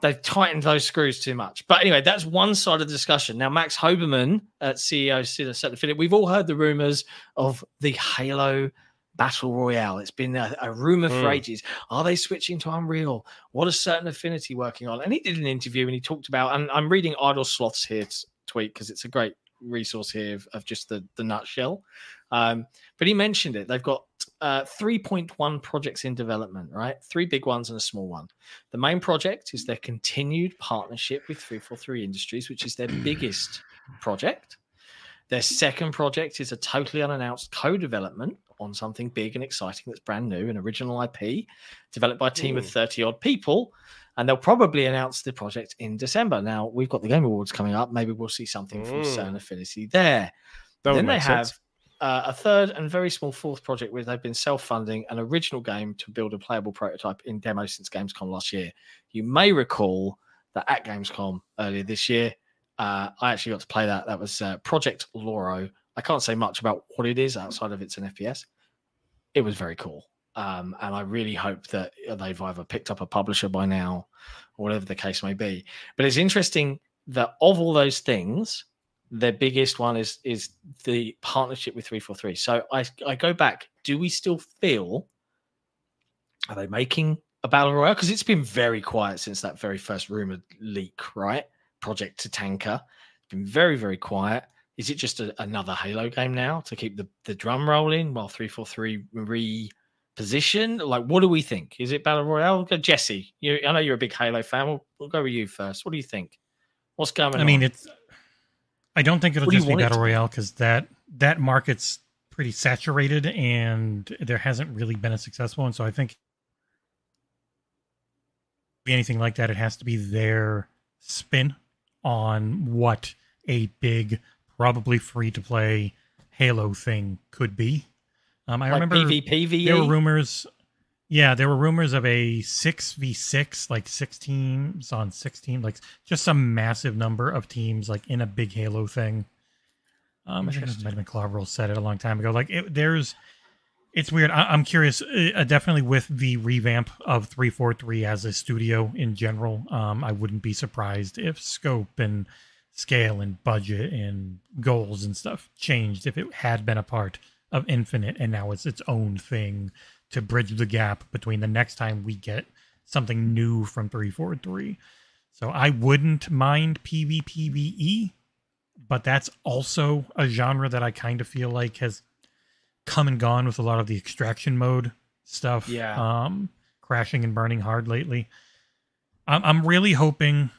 they've tightened those screws too much. But anyway, that's one side of the discussion. Now, Max Hoberman, at C E O of Certain Affinity, we've all heard the rumors of the Halo Battle Royale. It's been a, a rumor mm. for ages. Are they switching to Unreal? What is Certain Affinity working on? And he did an interview and he talked about... and I'm reading Idle Sloth's here tweet because it's a great resource here of, of just the the nutshell, um but he mentioned it. They've got uh three point one projects in development, right? Three big ones and a small one. The main project is their continued partnership with three forty-three Industries, which is their biggest project. Their second project is a totally unannounced co-development on something big and exciting that's brand new, an original I P developed by a team mm. of thirty odd people. And they'll probably announce the project in December. Now, we've got the Game Awards coming up. Maybe we'll see something from mm. Certain Affinity there. That then they have uh, a third and very small fourth project where they've been self-funding an original game to build a playable prototype in demo since Gamescom last year. You may recall that at Gamescom earlier this year, uh, I actually got to play that. That was uh, Project Loro. I can't say much about what it is outside of it's an F P S. It was very cool. Um, and I really hope that they've either picked up a publisher by now or whatever the case may be. But it's interesting that of all those things, their biggest one is is the partnership with three forty-three. So I, I go back. Do we still feel, are they making a Battle Royale? Because it's been very quiet since that very first rumored leak, right? Project Tatanka. been very, very quiet. Is it just a, another Halo game now to keep the, the drum rolling while three forty-three reposition? Like, what do we think? Is it Battle Royale? Jesse, you, I know you're a big Halo fan. We'll, we'll go with you first. What do you think? What's going on? I mean, it's. I don't think it'll just be Battle Royale because that, that market's pretty saturated and there hasn't really been a successful one. So I think anything like that, it has to be their spin on what a big... probably free-to-play Halo thing could be. Um, I like remember PvP, there were rumors. Yeah, there were rumors of a six v six, like six teams on six teams, like just some massive number of teams, like in a big Halo thing. Um, I think McClaverell said it a long time ago. Like, it, there's, it's weird. I, I'm curious. Uh, definitely with the revamp of three forty-three as a studio in general, um, I wouldn't be surprised if scope and scale and budget and goals and stuff changed if it had been a part of Infinite and now it's its own thing to bridge the gap between the next time we get something new from three forty-three. So I wouldn't mind PvPvE, but that's also a genre that I kind of feel like has come and gone with a lot of the extraction mode stuff. Yeah. Um, crashing and burning hard lately. I'm, I'm really hoping...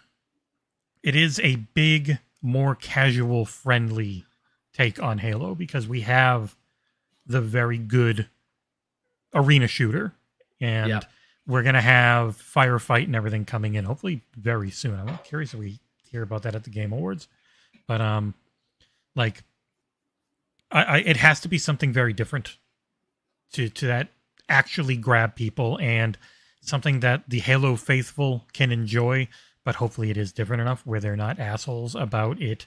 It is a big, more casual, friendly take on Halo because we have the very good arena shooter. And yep. we're going to have Firefight and everything coming in, hopefully very soon. I'm curious if we hear about that at the Game Awards. But, um, like, I, I, it has to be something very different to, to that actually grab people and something that the Halo faithful can enjoy. But hopefully it is different enough where they're not assholes about it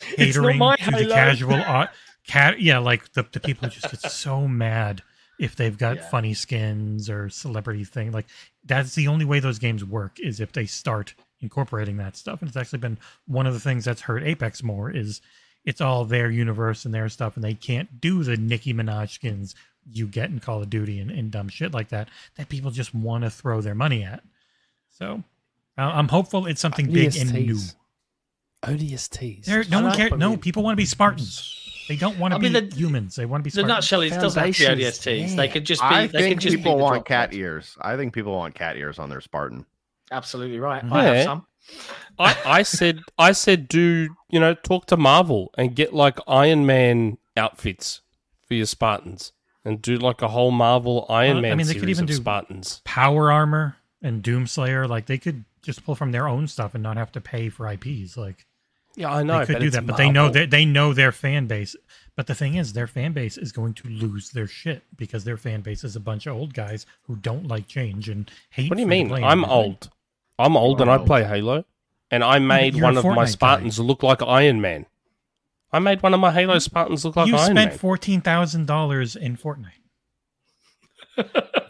catering to Halo. The casual... Uh, cat, yeah, like the, the people who just get so mad if they've got yeah. funny skins or celebrity thing. Like, that's the only way those games work is if they start incorporating that stuff. And it's actually been one of the things that's hurt Apex more is it's all their universe and their stuff, and they can't do the Nicki Minaj skins you get in Call of Duty and, and dumb shit like that that people just want to throw their money at. So... I'm hopeful it's something big and new. Odious tease. No one cares. No, people want to be Spartans. They don't want to be humans. They want to be Spartans. The nutshell is it doesn't have to be O D S Ts. They could just be. I think people want cat ears. I think people want cat ears on their Spartan. Absolutely right. I have some. I I said I said do you know talk to Marvel and get like Iron Man outfits for your Spartans and do like a whole Marvel Iron Man series of Spartans. Power armor and Doomslayer. Like they could. Just pull from their own stuff and not have to pay for I Ps. Like, yeah, I know they could do that, but they know that they know their fan base. But the thing is, their fan base is going to lose their shit because their fan base is a bunch of old guys who don't like change and hate. What do you mean? I'm old. I'm old and I play Halo, and I made one of my Spartans look like Iron Man. I made one of my Halo Spartans look like Iron Man. You spent fourteen thousand dollars in Fortnite.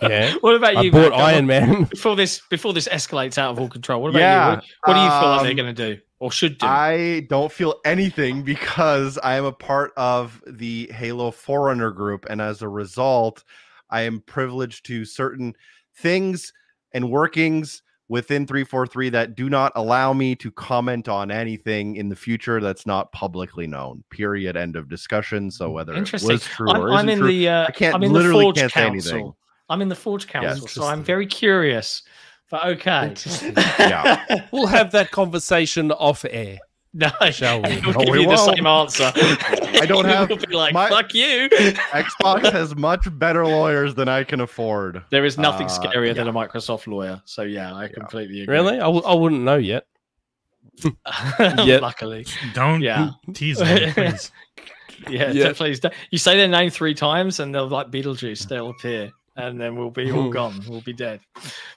Yeah. What about you? I bought Iron Man before this. Before this escalates out of all control. What about yeah. you? What, what do you feel um, like they're going to do or should do? I don't feel anything because I am a part of the Halo Forerunner group, and as a result, I am privileged to certain things and workings within three forty-three that do not allow me to comment on anything in the future that's not publicly known. Period. End of discussion. So whether it was true I'm, or I'm isn't in true, the, uh, I can't I'm in literally the can't say Council. Anything. I'm in the Forge Council, yeah, so I'm very curious. But okay, yeah. We'll have that conversation off air. No, shall we? We'll no, give we you won't. The same answer. I don't have. We'll be like, my, fuck you. Xbox has much better lawyers than I can afford. There is nothing uh, scarier yeah. than a Microsoft lawyer. So yeah, I yeah. completely agree. Really? I, w I wouldn't know yet. yet. Luckily, don't yeah. tease me, please. yeah, yeah. Please. You say their name three times, and they'll like Beetlejuice. They'll appear. And then we'll be all gone. We'll be dead.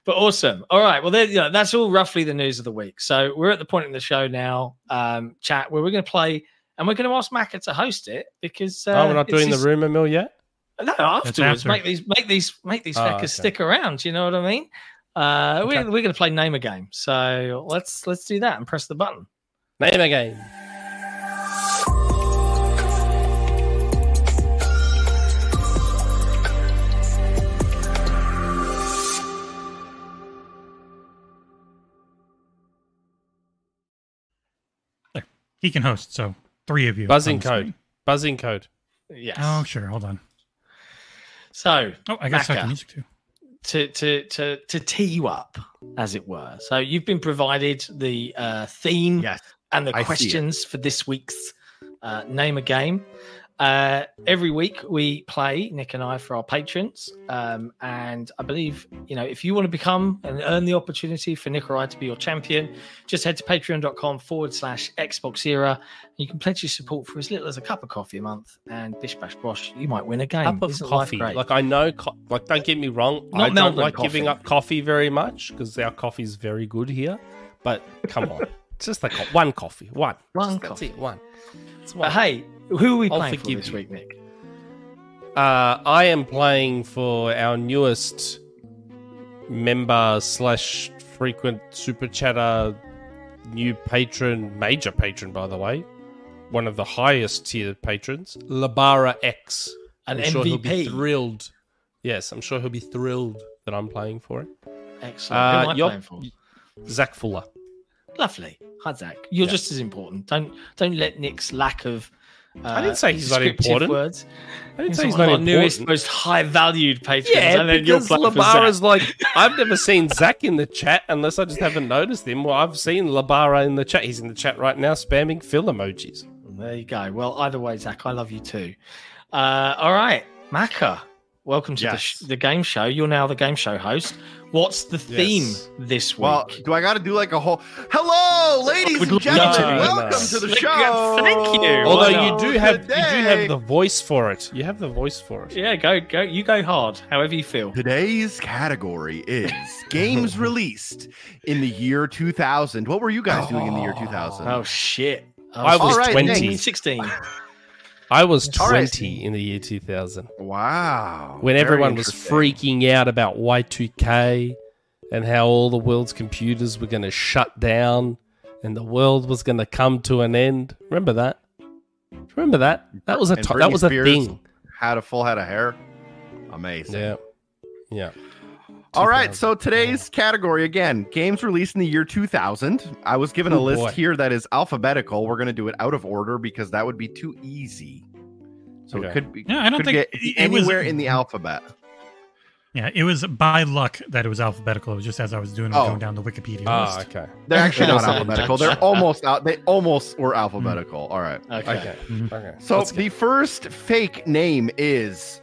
But awesome. All right. Well, there, you know, that's all roughly the news of the week. So we're at the point in the show now, um, chat, where we're going to play, and we're going to ask Macca to host it because uh, oh, we're not doing just... the rumor mill yet. No, afterwards. After. Make these, make these, make these fuckers oh, okay. stick around. You know what I mean? Uh, okay. We're we're going to play name a game. So let's let's do that and press the button. Name a game. He can host, so three of you. Buzzing code. Screen. Buzzing code. Yes. Oh, sure. Hold on. So, oh, I guess Macca, I can music too. To to to to tee you up, as it were. So you've been provided the uh, theme yes, and the I questions for this week's uh, Name a Game. Uh, every week we play, Nick and I, for our patrons, um, and I believe, you know, if you want to become and earn the opportunity for Nick or I to be your champion, just head to patreon.com forward slash Xbox Era. You can pledge your support for as little as a cup of coffee a month, and bish bash bosh, you might win a game. Cup of Isn't coffee, like I know, co- like don't get me wrong, Not I Melbourne don't like coffee. Giving up coffee very much because our coffee is very good here, but come on, it's just like one coffee, one, one just, coffee, that's it, one. It's one. But hey. Who are we playing I'll for this week, Nick? Uh, I am playing for our newest member slash frequent super chatter, new patron, major patron, by the way, one of the highest tiered patrons, Labara X. An I'm M V P. Sure he'll be thrilled. Yes, I'm sure he'll be thrilled that I'm playing for him. Excellent. Uh, Who am I playing for? Zach Fuller. Lovely. Hi, Zach. You're yeah. just as important. Don't don't let Nick's lack of Uh, I didn't say he's not important. Words. I didn't he's say he's not important. Newest, most high-valued patrons. Yeah, and then because Labara's like, I've never seen Zach in the chat unless I just haven't noticed him. Well, I've seen Labara in the chat. He's in the chat right now spamming fill emojis. There you go. Well, either way, Zach, I love you too. Uh, all right, Macca, welcome to yes. the, sh- the game show. You're now the game show host. What's the theme yes. this week? Well, do I got to do like a whole... Hello, ladies and gentlemen. No, welcome no. to the show. Thank you. Although well, you do have today... you do have the voice for it. You have the voice for it. Yeah, go go. You go hard, however you feel. Today's category is games released in the year two thousand. What were you guys oh, doing in the year two thousand? Oh, shit. Oh, I was right, twenty. sixteen. I was twenty in the year two thousand. Wow. When everyone was freaking out about Y two K and how all the world's computers were going to shut down and the world was going to come to an end. Remember that? Remember that? That was a to- that was a thing. Had a full head of hair. Amazing. Yeah. Yeah. All right, so today's category, again, games released in the year two thousand. I was given oh, a list boy. here that is alphabetical. We're going to do it out of order because that would be too easy. So okay. it could be no, I don't could think get anywhere was, in the alphabet. Yeah, it was by luck that it was alphabetical. It was just as I was doing oh. going down the Wikipedia oh, list. Okay. They're actually not alphabetical. They're almost out. They almost were alphabetical. Mm-hmm. All right. Okay. okay. Mm-hmm. okay. So Let's the go. first fake name is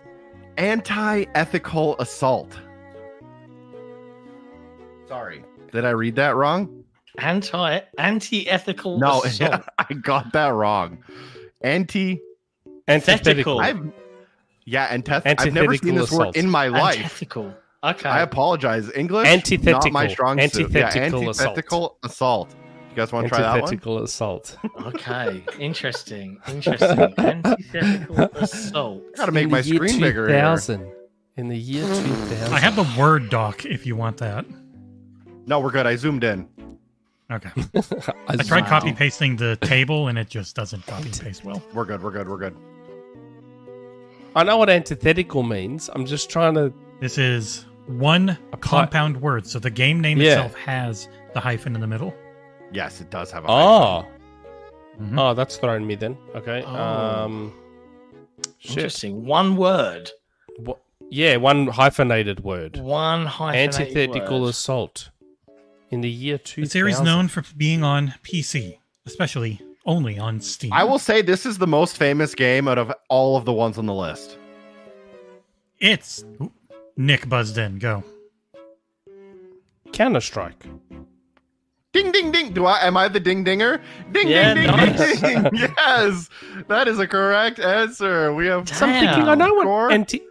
Anti-Ethical Assault. Sorry, did I read that wrong? Anti anti-ethical. No, assault. I got that wrong. Anti antithetical. I've, yeah, antith- antithetical. I've never seen this assault. word in my life. Antithetical. Okay. I apologize. English. Antithetical. Not my strong suit. Antithetical, yeah, antithetical assault. assault. You guys want to try that one? Antithetical assault. Okay, interesting. Interesting. Antithetical assault. Got to make my screen bigger. two thousand. In the year two thousand. I have the Word doc if you want that. No, we're good. I zoomed in. Okay. I, I tried wow. copy pasting the table and it just doesn't copy and paste well. We're good. We're good. We're good. I know what antithetical means. I'm just trying to. This is one compound word. So the game name yeah. itself has the hyphen in the middle. Yes, it does have a hyphen. Oh. Mm-hmm. Oh, that's throwing me then. Okay. Oh. Um, Interesting. Shit. One word. What? Yeah, one hyphenated word. One hyphenated Antithetical word. Assault. In the year two thousand. The series known for being on P C, especially only on Steam. I will say this is the most famous game out of all of the ones on the list. It's... Ooh, Nick buzzed in. Go. Counter-Strike. Ding, ding, ding. Do I? Am I the ding-dinger? Ding, yeah, ding, nice. ding, ding. Yes. That is a correct answer. We have... Some thinking I know what... Anti-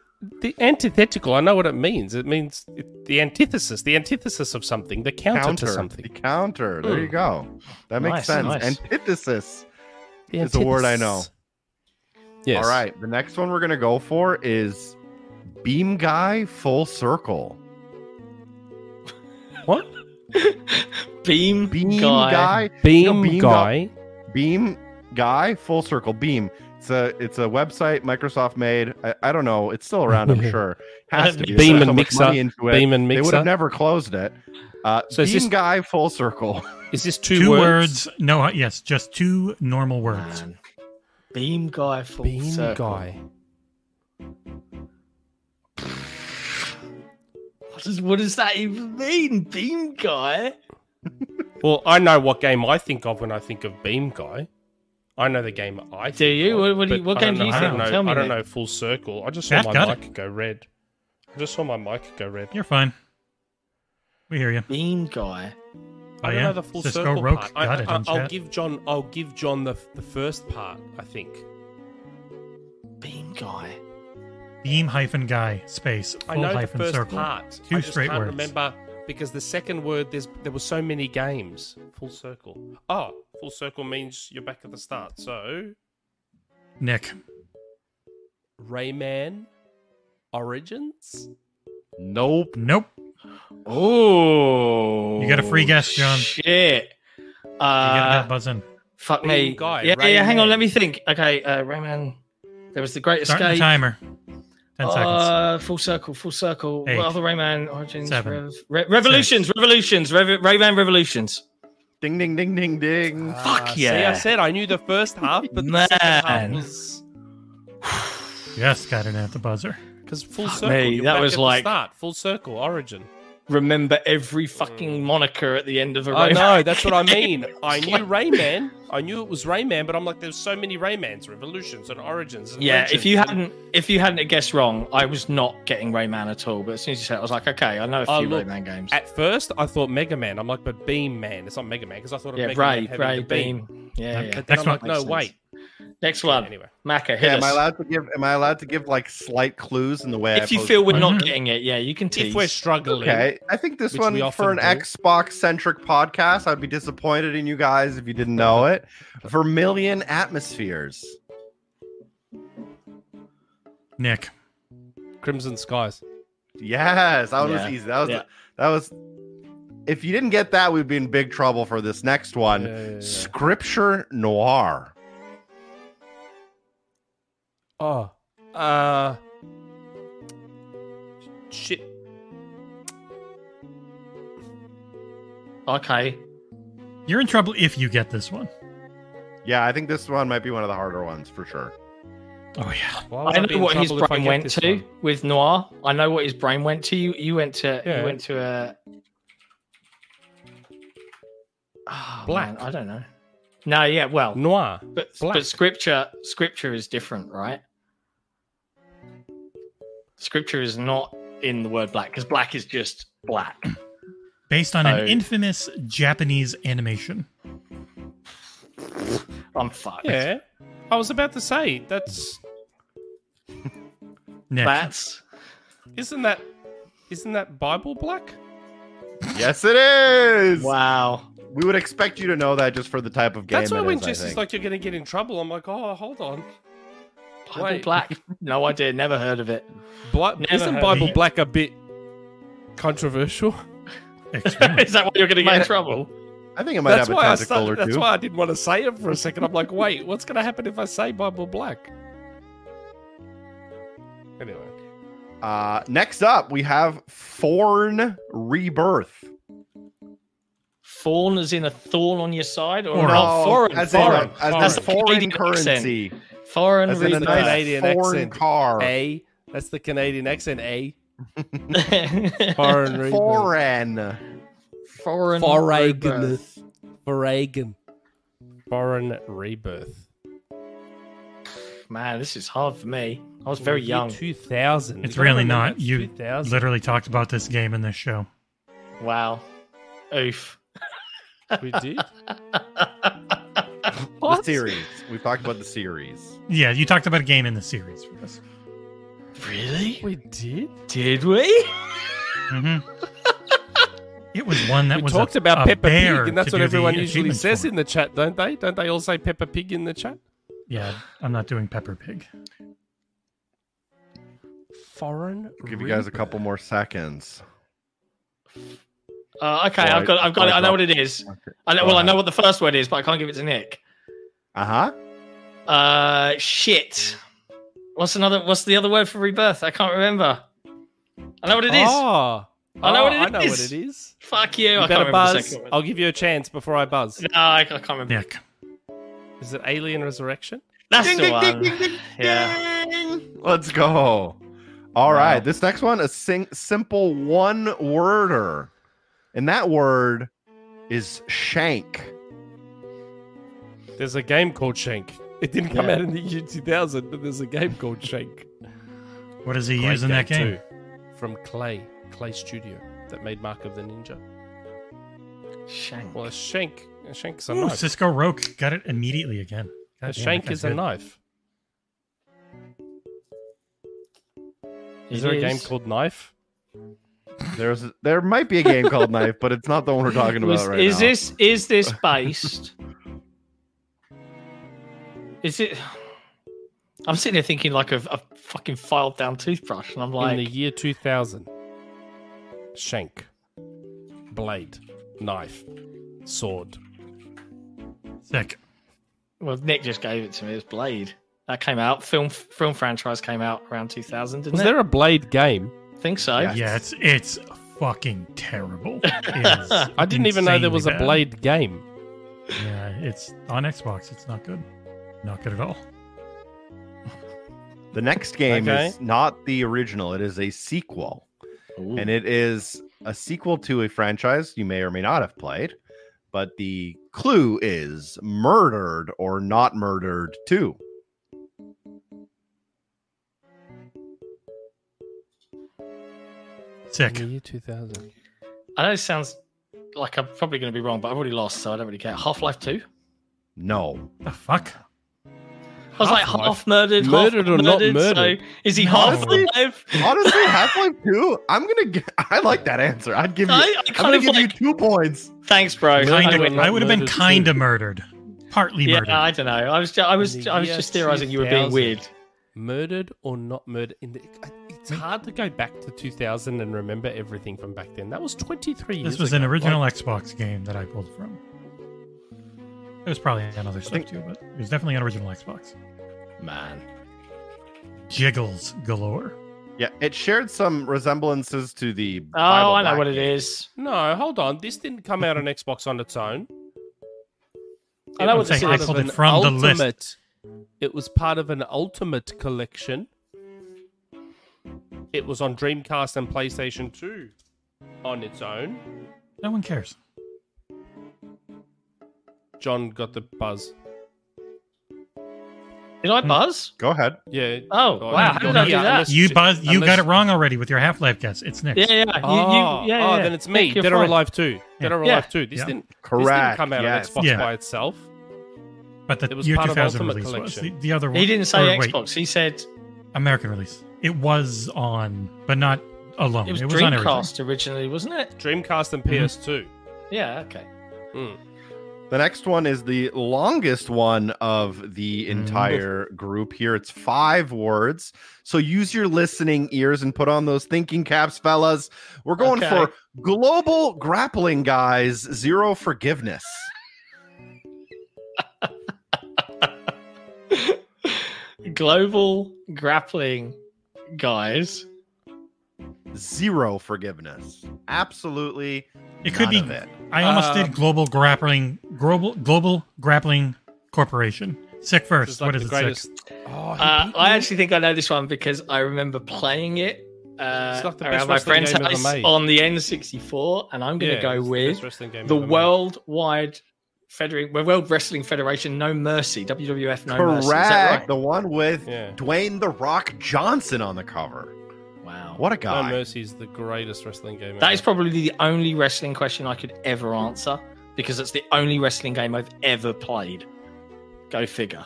The antithetical, I know what it means. It means the antithesis, the antithesis of something, the counter, counter to something. The counter. There mm. you go. That nice, makes sense. Nice. Antithesis the is antithesis. a word I know. Yes. All right. The next one we're going to go for is Beam Guy Full Circle. What? beam, beam Guy. guy. Beam, you know, beam Guy. Guy. Beam Guy Full Circle. Beam. It's a it's a website Microsoft made. I, I don't know. It's still around, I'm sure. Has to be. Beam and so Mixer. Beam and Mixer. They would have never closed it. Uh, so Beam this, guy full circle. Is this two, two words? words? No. Yes, just two normal words. Man. Beam guy full Beam circle. Beam guy. What does what does that even mean? Beam guy. Well, I know what game I think of when I think of Beam guy. I know the game I think. Do you? Of, what, what, you, what game do you think? Tell me. I don't know. Full circle. I just saw I've my mic it. go red. I just saw my mic go red. You're fine. We hear you. Beam guy. I don't oh, yeah. know the full Cisco circle Roke part. I, I, I, I'll give John. I'll give John the the first part. I think. Beam guy. Beam hyphen guy space. Full I know hyphen the first circle. part. Two I just straight can't words. Remember. Because the second word, there's there were so many games. Full circle. Oh, full circle means you're back at the start. So, Nick, Rayman Origins. Nope. Nope. Oh, you got a free guess, John. Shit. Uh, you got that buzzing. Fuck me, guy. Yeah, Rayman. yeah. Hang on, let me think. Okay, uh, Rayman. There was the Great Start Escape. The timer. Ten seconds. Uh, full circle, full circle. Eight. What other Rayman Origins? Seven. Re Re Revolutions, Six. Revolutions, Re Rayman Revolutions. Ding, ding, ding, ding, ding. Uh, Fuck yeah. See, I said I knew the first half, but Man. the second half was... Yes, got it at the buzzer. Because full Fuck circle, me. that was like... Start. Full circle, origin. Remember every fucking moniker at the end of a Rayman. I know, that's what I mean. I knew Rayman. I knew it was Rayman, but I'm like, there's so many Raymans, Revolutions and Origins. And yeah, Legends. if you hadn't if you hadn't guessed wrong, I was not getting Rayman at all. But as soon as you said it, I was like, okay, I know a few oh, look, Rayman games. At first, I thought Mega Man. I'm like, but Beam Man. It's not Mega Man, because I thought of yeah, Mega Ray, Man Ray, Beam. Beam. Yeah, yeah. But then I'm like, no, sense. wait. Next one. Anyway, Macca, hit yeah, am I allowed to give? Am I allowed to give like slight clues in the way? If I you feel we're not getting it, yeah, you can tease. If we're struggling, okay. I think this one for an Xbox-centric podcast, I'd be disappointed in you guys if you didn't know it. Vermilion Atmospheres. Nick, Crimson Skies. Yes, that was yeah. easy. That was yeah. that was. If you didn't get that, we'd be in big trouble for this next one. Yeah, yeah, yeah. Scripture Noir. Oh, uh, shit. Okay. You're in trouble if you get this one. Yeah, I think this one might be one of the harder ones for sure. Oh, yeah. I know what his brain went to with Noir. I know what his brain went to. You, you went to, yeah. you went to a... Oh, Black. Man, I don't know. No, yeah, well. Noir. But, but scripture, scripture is different, right? Scripture is not in the word black, because black is just black. Based on so, an infamous Japanese animation. I'm fucked. Yeah. I was about to say, that's... Next. That's... Isn't that... Isn't that Bible black? Yes, it is! Wow. We would expect you to know that just for the type of game. That's why when Jesse's like, you're going to get in trouble, I'm like, oh, hold on. Bible Wait. Black. No idea. Never heard of it. Bla never Isn't Bible it. Black a bit controversial? Is that why you're going to get might in trouble? I think it might that's have a tentacle started, or two. That's why I didn't want to say it for a second. I'm like, wait, what's going to happen if I say Bible Black? Anyway. Uh, next up, we have Thorn Rebirth. Thorn as in a thorn on your side, or no, foreign, as foreign, in a, as as foreign, foreign currency, accent. foreign as in a nice Canadian foreign accent. car. A, that's the Canadian accent. A, foreign, foreign, foreign, foreign, foreign, foreign rebirth. Man, this is hard for me. I was very young. Two thousand. It's really not. You literally talked about this game in this show. Wow. Oof. We did? The series. We talked about the series. Yeah, you talked about a game in the series for us. Really? We did? Did we? Mm-hmm. It was one that we was talked a, about a Peppa Pig, and that's what everyone usually says for. in the chat, don't they? Don't they all say Peppa Pig in the chat? Yeah, I'm not doing Peppa Pig. Foreign. I'll give you guys a couple more seconds. Uh, okay, so I've got, I've got I, it. I know what it is. I know, well, I know what the first word is, but I can't give it to Nick. Uh huh. Uh, shit. What's another? What's the other word for rebirth? I can't remember. I know what it is. Oh, I know oh, what it I is. I know what it is. Fuck you! you I can't buzz. remember the second one. I'll give you a chance before I buzz. No, I can't remember. Nick. Is it Alien Resurrection? That's ding, the ding, one. Ding, ding, ding, yeah. Ding. Let's go. All wow. right. This next one, a sing simple one-worder, and that word is shank. There's a game called Shank. It didn't come yeah. out in the year two thousand, but there's a game called Shank. What does he Great use in game that game? Too, from Clay, Clay Studio, that made Mark of the Ninja. Shank. Well, a shank, a shank's a Ooh, knife. Cisco Roque got it immediately again. God a damn, shank is good. a knife. Is it there is. a game called Knife? There's, a, there might be a game called Knife, but it's not the one we're talking about was, right is now. This, is this based... Is it? I'm sitting there thinking like a, a fucking filed down toothbrush, and I'm like, in the year two thousand, shank, blade, knife, sword. Nick. Well, Nick just gave it to me. It's Blade. That came out. Film film franchise came out around two thousand. Didn't Was it? there a Blade game? I think so. Yes. Yeah, it's it's fucking terrible. It I didn't even know there was bad. a Blade game. Yeah, it's on Xbox. It's not good. Not good at all. The next game okay. is not the original. It is a sequel. Ooh. And it is a sequel to a franchise you may or may not have played. But the clue is Murdered or Not Murdered two. Sick. Year two thousand. I know it sounds like I'm probably going to be wrong, but I've already lost, so I don't really care. Half-Life two? No. The fuck? I was half like half murdered, murdered half or murdered, not murdered. So is he half honestly, alive? Honestly, Half-Life two. I'm gonna. Get, I like that answer. I'd give you. I, I I'm gonna give like, you two points. Thanks, bro. Kinda, I would have been kind of murdered, partly yeah, murdered. I don't know. I was. I was. I was just theorizing you were being weird. Murdered or not murdered? In the, it's hard to go back to two thousand and remember everything from back then. That was twenty-three years. This was ago. an original like, Xbox game that I pulled from. It was probably another stuff too, but it was definitely an original Xbox. Man. Jiggles galore. Yeah, it shared some resemblances to the Oh, Bible I know what game. it is. No, hold on. This didn't come out on Xbox on its own. I know what this is. I pulled it from the list. It was part of an Ultimate collection. It was on Dreamcast and PlayStation two on its own. No one cares. John got the buzz. Did I buzz? Go ahead. Yeah. Oh, oh wow. How did I do that? You buzz. You unless... got it wrong already with your Half-Life guess. It's Nick. Yeah, yeah. You, oh, you, yeah, oh yeah. Then it's me. Dead or Alive two. Dead or Alive two. This, yeah. didn't, Correct. this didn't come out yes. on Xbox yeah. by itself. But the it was year part two thousand of release collection. was. The, the other one. He didn't say Xbox. Wait. He said... American release. It was on, but not alone. It was, it was Dreamcast on everything. originally, wasn't it? Dreamcast and P S two. Yeah, okay. Hmm. The next one is the longest one of the entire group here. It's five words. So use your listening ears and put on those thinking caps, fellas. We're going okay. for Global Grappling Guys, Zero Forgiveness. Global Grappling Guys. Zero forgiveness. Absolutely. It could be. It. I almost um, did global grappling, global global grappling corporation. Sick first. Is like what is it? Greatest... Oh, uh, I actually think I know this one because I remember playing it uh, like around my friend's house on the N sixty-four, and I'm going to yeah, go with the, the worldwide. Federating, World Wrestling Federation, No Mercy, W W F, No Correct. Mercy. Correct, the one with yeah. Dwayne The Rock Johnson on the cover. Wow. What a guy. No Mercy is the greatest wrestling game ever. That is probably the only wrestling question I could ever answer because it's the only wrestling game I've ever played. Go figure.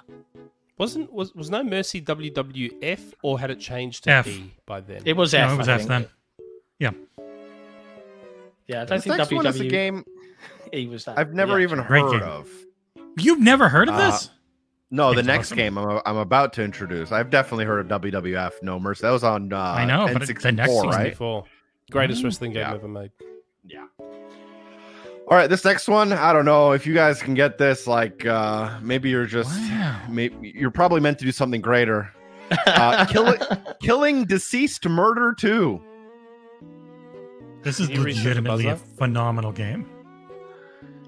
Wasn't was, was No Mercy W W F or had it changed to F E by then? It was F. No, it was I F think. then. Yeah. Yeah, I don't this think next W W E one is a game E was that. I've never yeah. even Great heard game. of. You've never heard of this? Uh, No, the it's next awesome. game I'm, I'm about to introduce. I've definitely heard of W W F No Mercy. That was on uh, I know, N sixty-four, but the next right? Greatest mm-hmm. wrestling game yeah. ever made. Yeah. All right, this next one, I don't know if you guys can get this. Like, uh, maybe you're just, wow. maybe you're probably meant to do something greater. Uh, kill it, killing deceased murder two. This is legitimately a phenomenal game.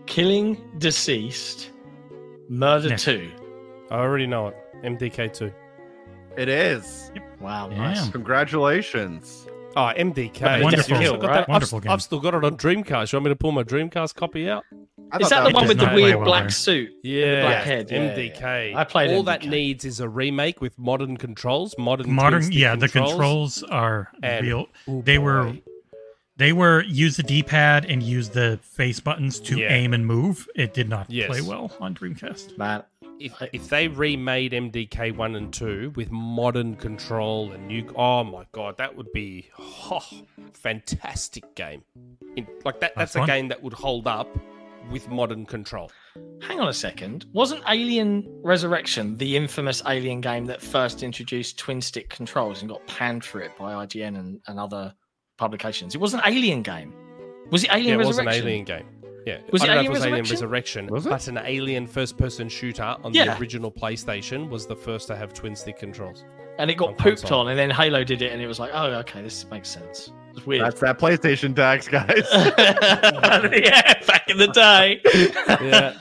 Killing deceased murder Nick. two. I already know it. M D K two. It is. Yep. Wow, nice. Damn. Congratulations. Oh, M D K. Mate, wonderful kill, right? I've, wonderful game. I've still got it on Dreamcast. You want me to pull my Dreamcast copy out? Is that, that the one with the weird well black there. suit? Yeah. The black head. Yeah, M D K. Yeah. I played All M D K. That needs is a remake with modern controls. Modern, modern yeah, controls. The controls are and, real. Oh they were they were use the D-pad and use the face buttons to yeah. aim and move. It did not yes. play well on Dreamcast. Man. If, if they remade M D K one and two with modern control and new... Oh, my God. That would be oh, fantastic game. In, like that, That's, that's a game that would hold up with modern control. Hang on a second. Wasn't Alien Resurrection the infamous Alien game that first introduced twin-stick controls and got panned for it by I G N and, and other publications? It was an Alien game. Was it Alien yeah, Resurrection? Yeah, it was an Alien game. Yeah, was I don't it know if it was Alien Resurrection, was it? But an Alien first-person shooter on yeah. the original PlayStation was the first to have twin-stick controls. And it got on pooped console. on, and then Halo did it, and it was like, oh, okay, this makes sense. It's weird. That's that PlayStation tax, guys. Yeah, back in the day. Yeah,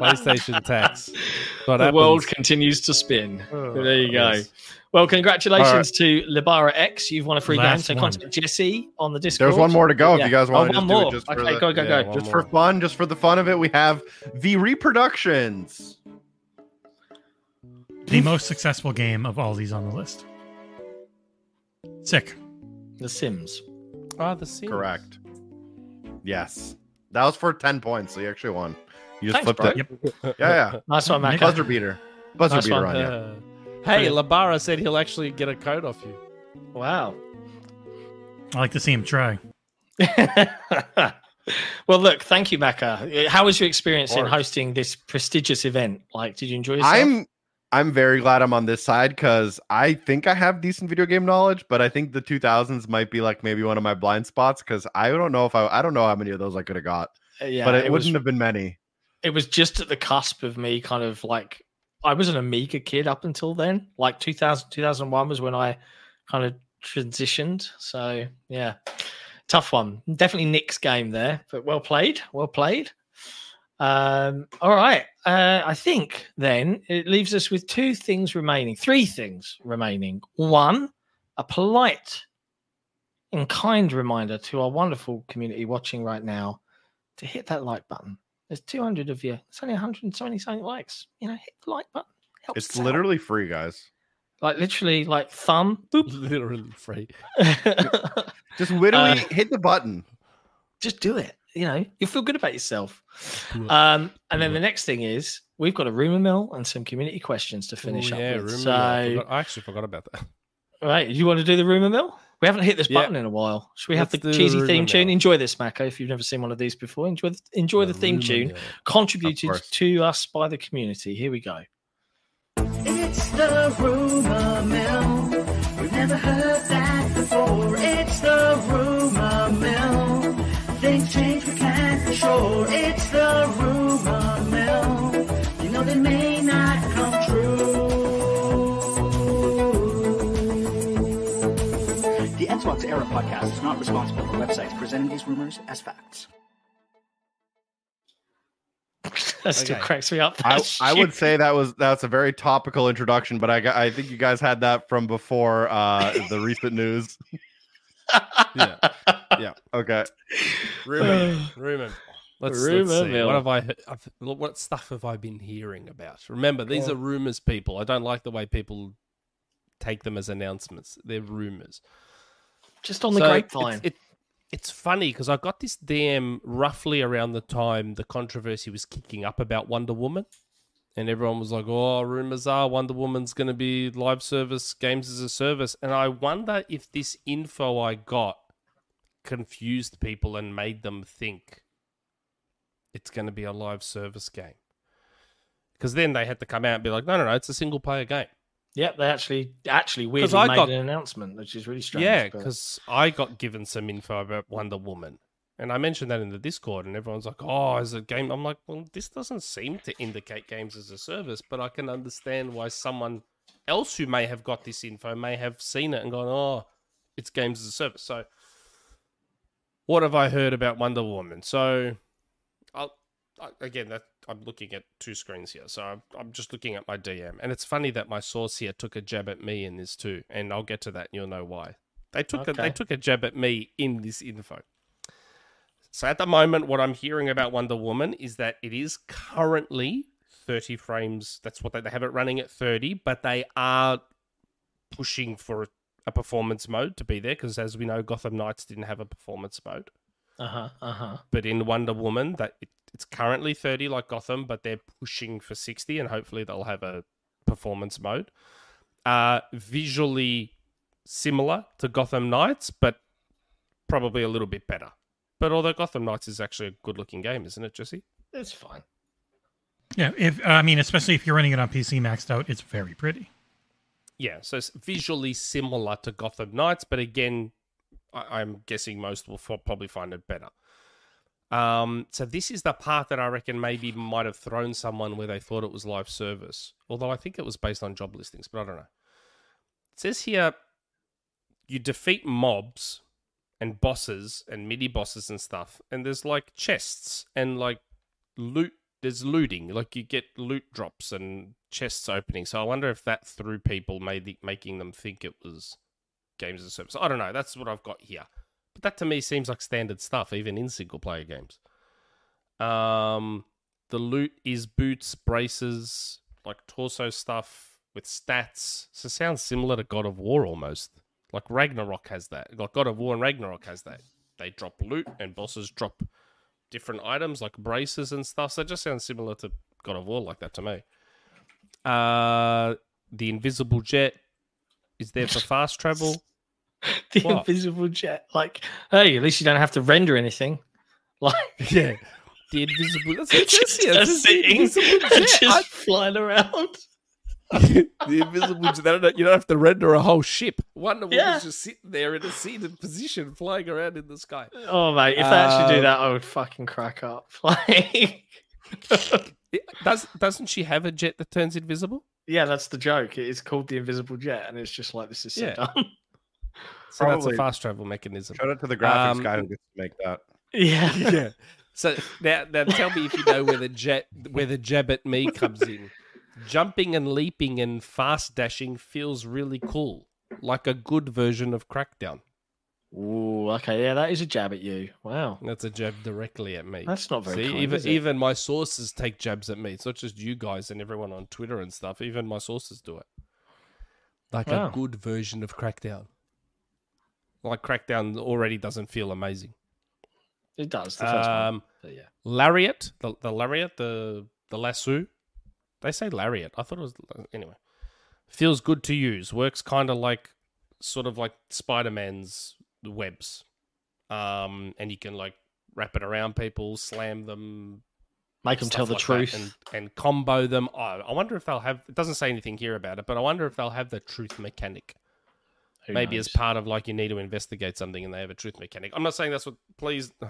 PlayStation tax. What the happens? World continues to spin. Oh, there you go. Nice. Well, congratulations right. to Libara X. You've won a free Last game, so one. contact Jesse on the Discord. There's one more to go yeah. if you guys want oh, to just do it just okay, for the, go, go, yeah, go. Just for fun, just for the fun of it, we have The Reproductions. The most successful game of all these on the list. Sick. The Sims. Ah, oh, The Sims. Correct. Yes. That was for ten points, so you actually won. You just Thanks, flipped bro. it. Yep. Yeah, yeah. Nice one, Mac. Buzzer beater. Buzzer nice beater one. on you. Uh, Hey, Labara said he'll actually get a code off you. Wow. I like to see him try. Well, look, thank you, Maka. How was your experience in hosting this prestigious event? Like, did you enjoy yourself? I'm I'm very glad I'm on this side because I think I have decent video game knowledge, but I think the two thousands might be like maybe one of my blind spots because I don't know if I, I don't know how many of those I could have got. Uh, yeah, but it, it wouldn't was, have been many. It was just at the cusp of me kind of like I was an Amiga kid up until then. Like two thousand, two thousand one was when I kind of transitioned. So, yeah, tough one. Definitely Nick's game there, but well played. Well played. Um, all right. Uh, I think then it leaves us with two things remaining, three things remaining. One, a polite and kind reminder to our wonderful community watching right now to hit that like button. There's two hundred of you. It's only one hundred twenty something likes. You know, hit the like button. Helps it's out. Literally free, guys. Like literally, like thumb. Boop. Literally free. Just literally uh, hit the button. Just do it. You know, you'll feel good about yourself. Cool. Um, and cool. then the next thing is we've got a rumor mill and some community questions to finish Ooh, yeah, up with. So I, forgot, I actually forgot about that. Right, you want to do the rumor mill? We haven't hit this button yeah. in a while. Should we have Let's the cheesy the theme tune? Now. Enjoy this, Mako. If you've never seen one of these before, enjoy the, enjoy the, the theme tune now. Contributed to us by the community. Here we go. It's the rumor mill. We've never heard that before. It's the rumor mill. Things change, we can't be sure. It's the rumor mill. You know they may not come true. Xbox Era podcast is not responsible for websites presenting these rumors as facts. That still okay. cracks me up. I, I would say that was that's a very topical introduction, but I I think you guys had that from before uh, the recent news. yeah, yeah, okay. Rumor, rumor, let's, rumor let's see. What have I? I've, what stuff have I been hearing about? Remember, these are rumors, people. I don't like the way people take them as announcements. They're rumors. Just on the so grapevine. It's, it, it's funny because I got this D M roughly around the time the controversy was kicking up about Wonder Woman. And everyone was like, oh, rumors are Wonder Woman's going to be live service, games as a service. And I wonder if this info I got confused people and made them think it's going to be a live service game. Because then they had to come out and be like, no, no, no, it's a single player game. Yep, they actually actually weirdly made got, an announcement, which is really strange. Yeah, because I got given some info about Wonder Woman. And I mentioned that in the Discord, and everyone's like, oh, is it game? I'm like, well, this doesn't seem to indicate games as a service, but I can understand why someone else who may have got this info may have seen it and gone, oh, it's games as a service. So what have I heard about Wonder Woman? So I'll, I, again, that, I'm looking at two screens here. So I'm, I'm just looking at my D M. And it's funny that my source here took a jab at me in this too. And I'll get to that. And you'll know why. They took, okay. a, they took a jab at me in this info. So at the moment, what I'm hearing about Wonder Woman is that it is currently thirty frames. That's what they, they have it running at thirty, but they are pushing for a, a performance mode to be there because, as we know, Gotham Knights didn't have a performance mode. Uh-huh, uh-huh. But in Wonder Woman, that it, it's currently thirty like Gotham, but they're pushing for sixty, and hopefully they'll have a performance mode. Uh, visually similar to Gotham Knights, but probably a little bit better. But although Gotham Knights is actually a good-looking game, isn't it, Jesse? It's fine. Yeah, if I mean, especially if you're running it on P C maxed out, it's very pretty. Yeah, so it's visually similar to Gotham Knights, but again, I I'm guessing most will probably find it better. Um, so this is the part that I reckon maybe might have thrown someone where they thought it was live service, although I think it was based on job listings, but I don't know. It says here, you defeat mobs and bosses and mini bosses and stuff, and there's like chests and like loot. There's looting, like you get loot drops and chests opening. So I wonder if that threw people, made the, making them think it was games as a service. I don't know. That's what I've got here. But that to me seems like standard stuff, even in single-player games. Um, the loot is boots, braces, like torso stuff with stats. So it sounds similar to God of War almost. Like Ragnarok has that. Like God of War and Ragnarok has that. They drop loot and bosses drop different items like braces and stuff. So it just sounds similar to God of War like that to me. Uh, the invisible jet is there for fast travel. the what? Invisible jet. Like, hey, at least you don't have to render anything. Like, yeah. The invisible... That's just, just, just the invisible jet. Just I... flying around. the invisible jet. Don't, you don't have to render a whole ship. Wonder Woman's yeah. just sitting there in a seated position flying around in the sky. Oh, mate, if um, they actually do that, I would fucking crack up. Like... Does, doesn't she have a jet that turns invisible? Yeah, that's the joke. It's called the invisible jet, and it's just like, this is so yeah. dumb. So Probably. That's a fast travel mechanism. Shout out to the graphics um, guy who gets to make that. Yeah. yeah. So now, now tell me if you know where the jet, where the jab at me comes in. Jumping and leaping and fast dashing feels really cool. Like a good version of Crackdown. Ooh, okay, yeah, that is a jab at you. Wow. That's a jab directly at me. That's not very See, kind, even, is it? Even my sources take jabs at me. It's not just you guys and everyone on Twitter and stuff. Even my sources do it. Like wow. a good version of Crackdown. Like Crackdown already doesn't feel amazing. It does. The first um, one. Yeah. Lariat, the, the lariat, the, the lasso. They say lariat. I thought it was... Anyway. Feels good to use. Works kind of like... Sort of like Spider-Man's webs. Um, and you can like wrap it around people, slam them... Make them tell the truth. And, and combo them. Oh, I wonder if they'll have... It doesn't say anything here about it, but I wonder if they'll have the truth mechanic. Who Maybe knows? As part of like you need to investigate something and they have a truth mechanic. I'm not saying that's what... Please... Uh,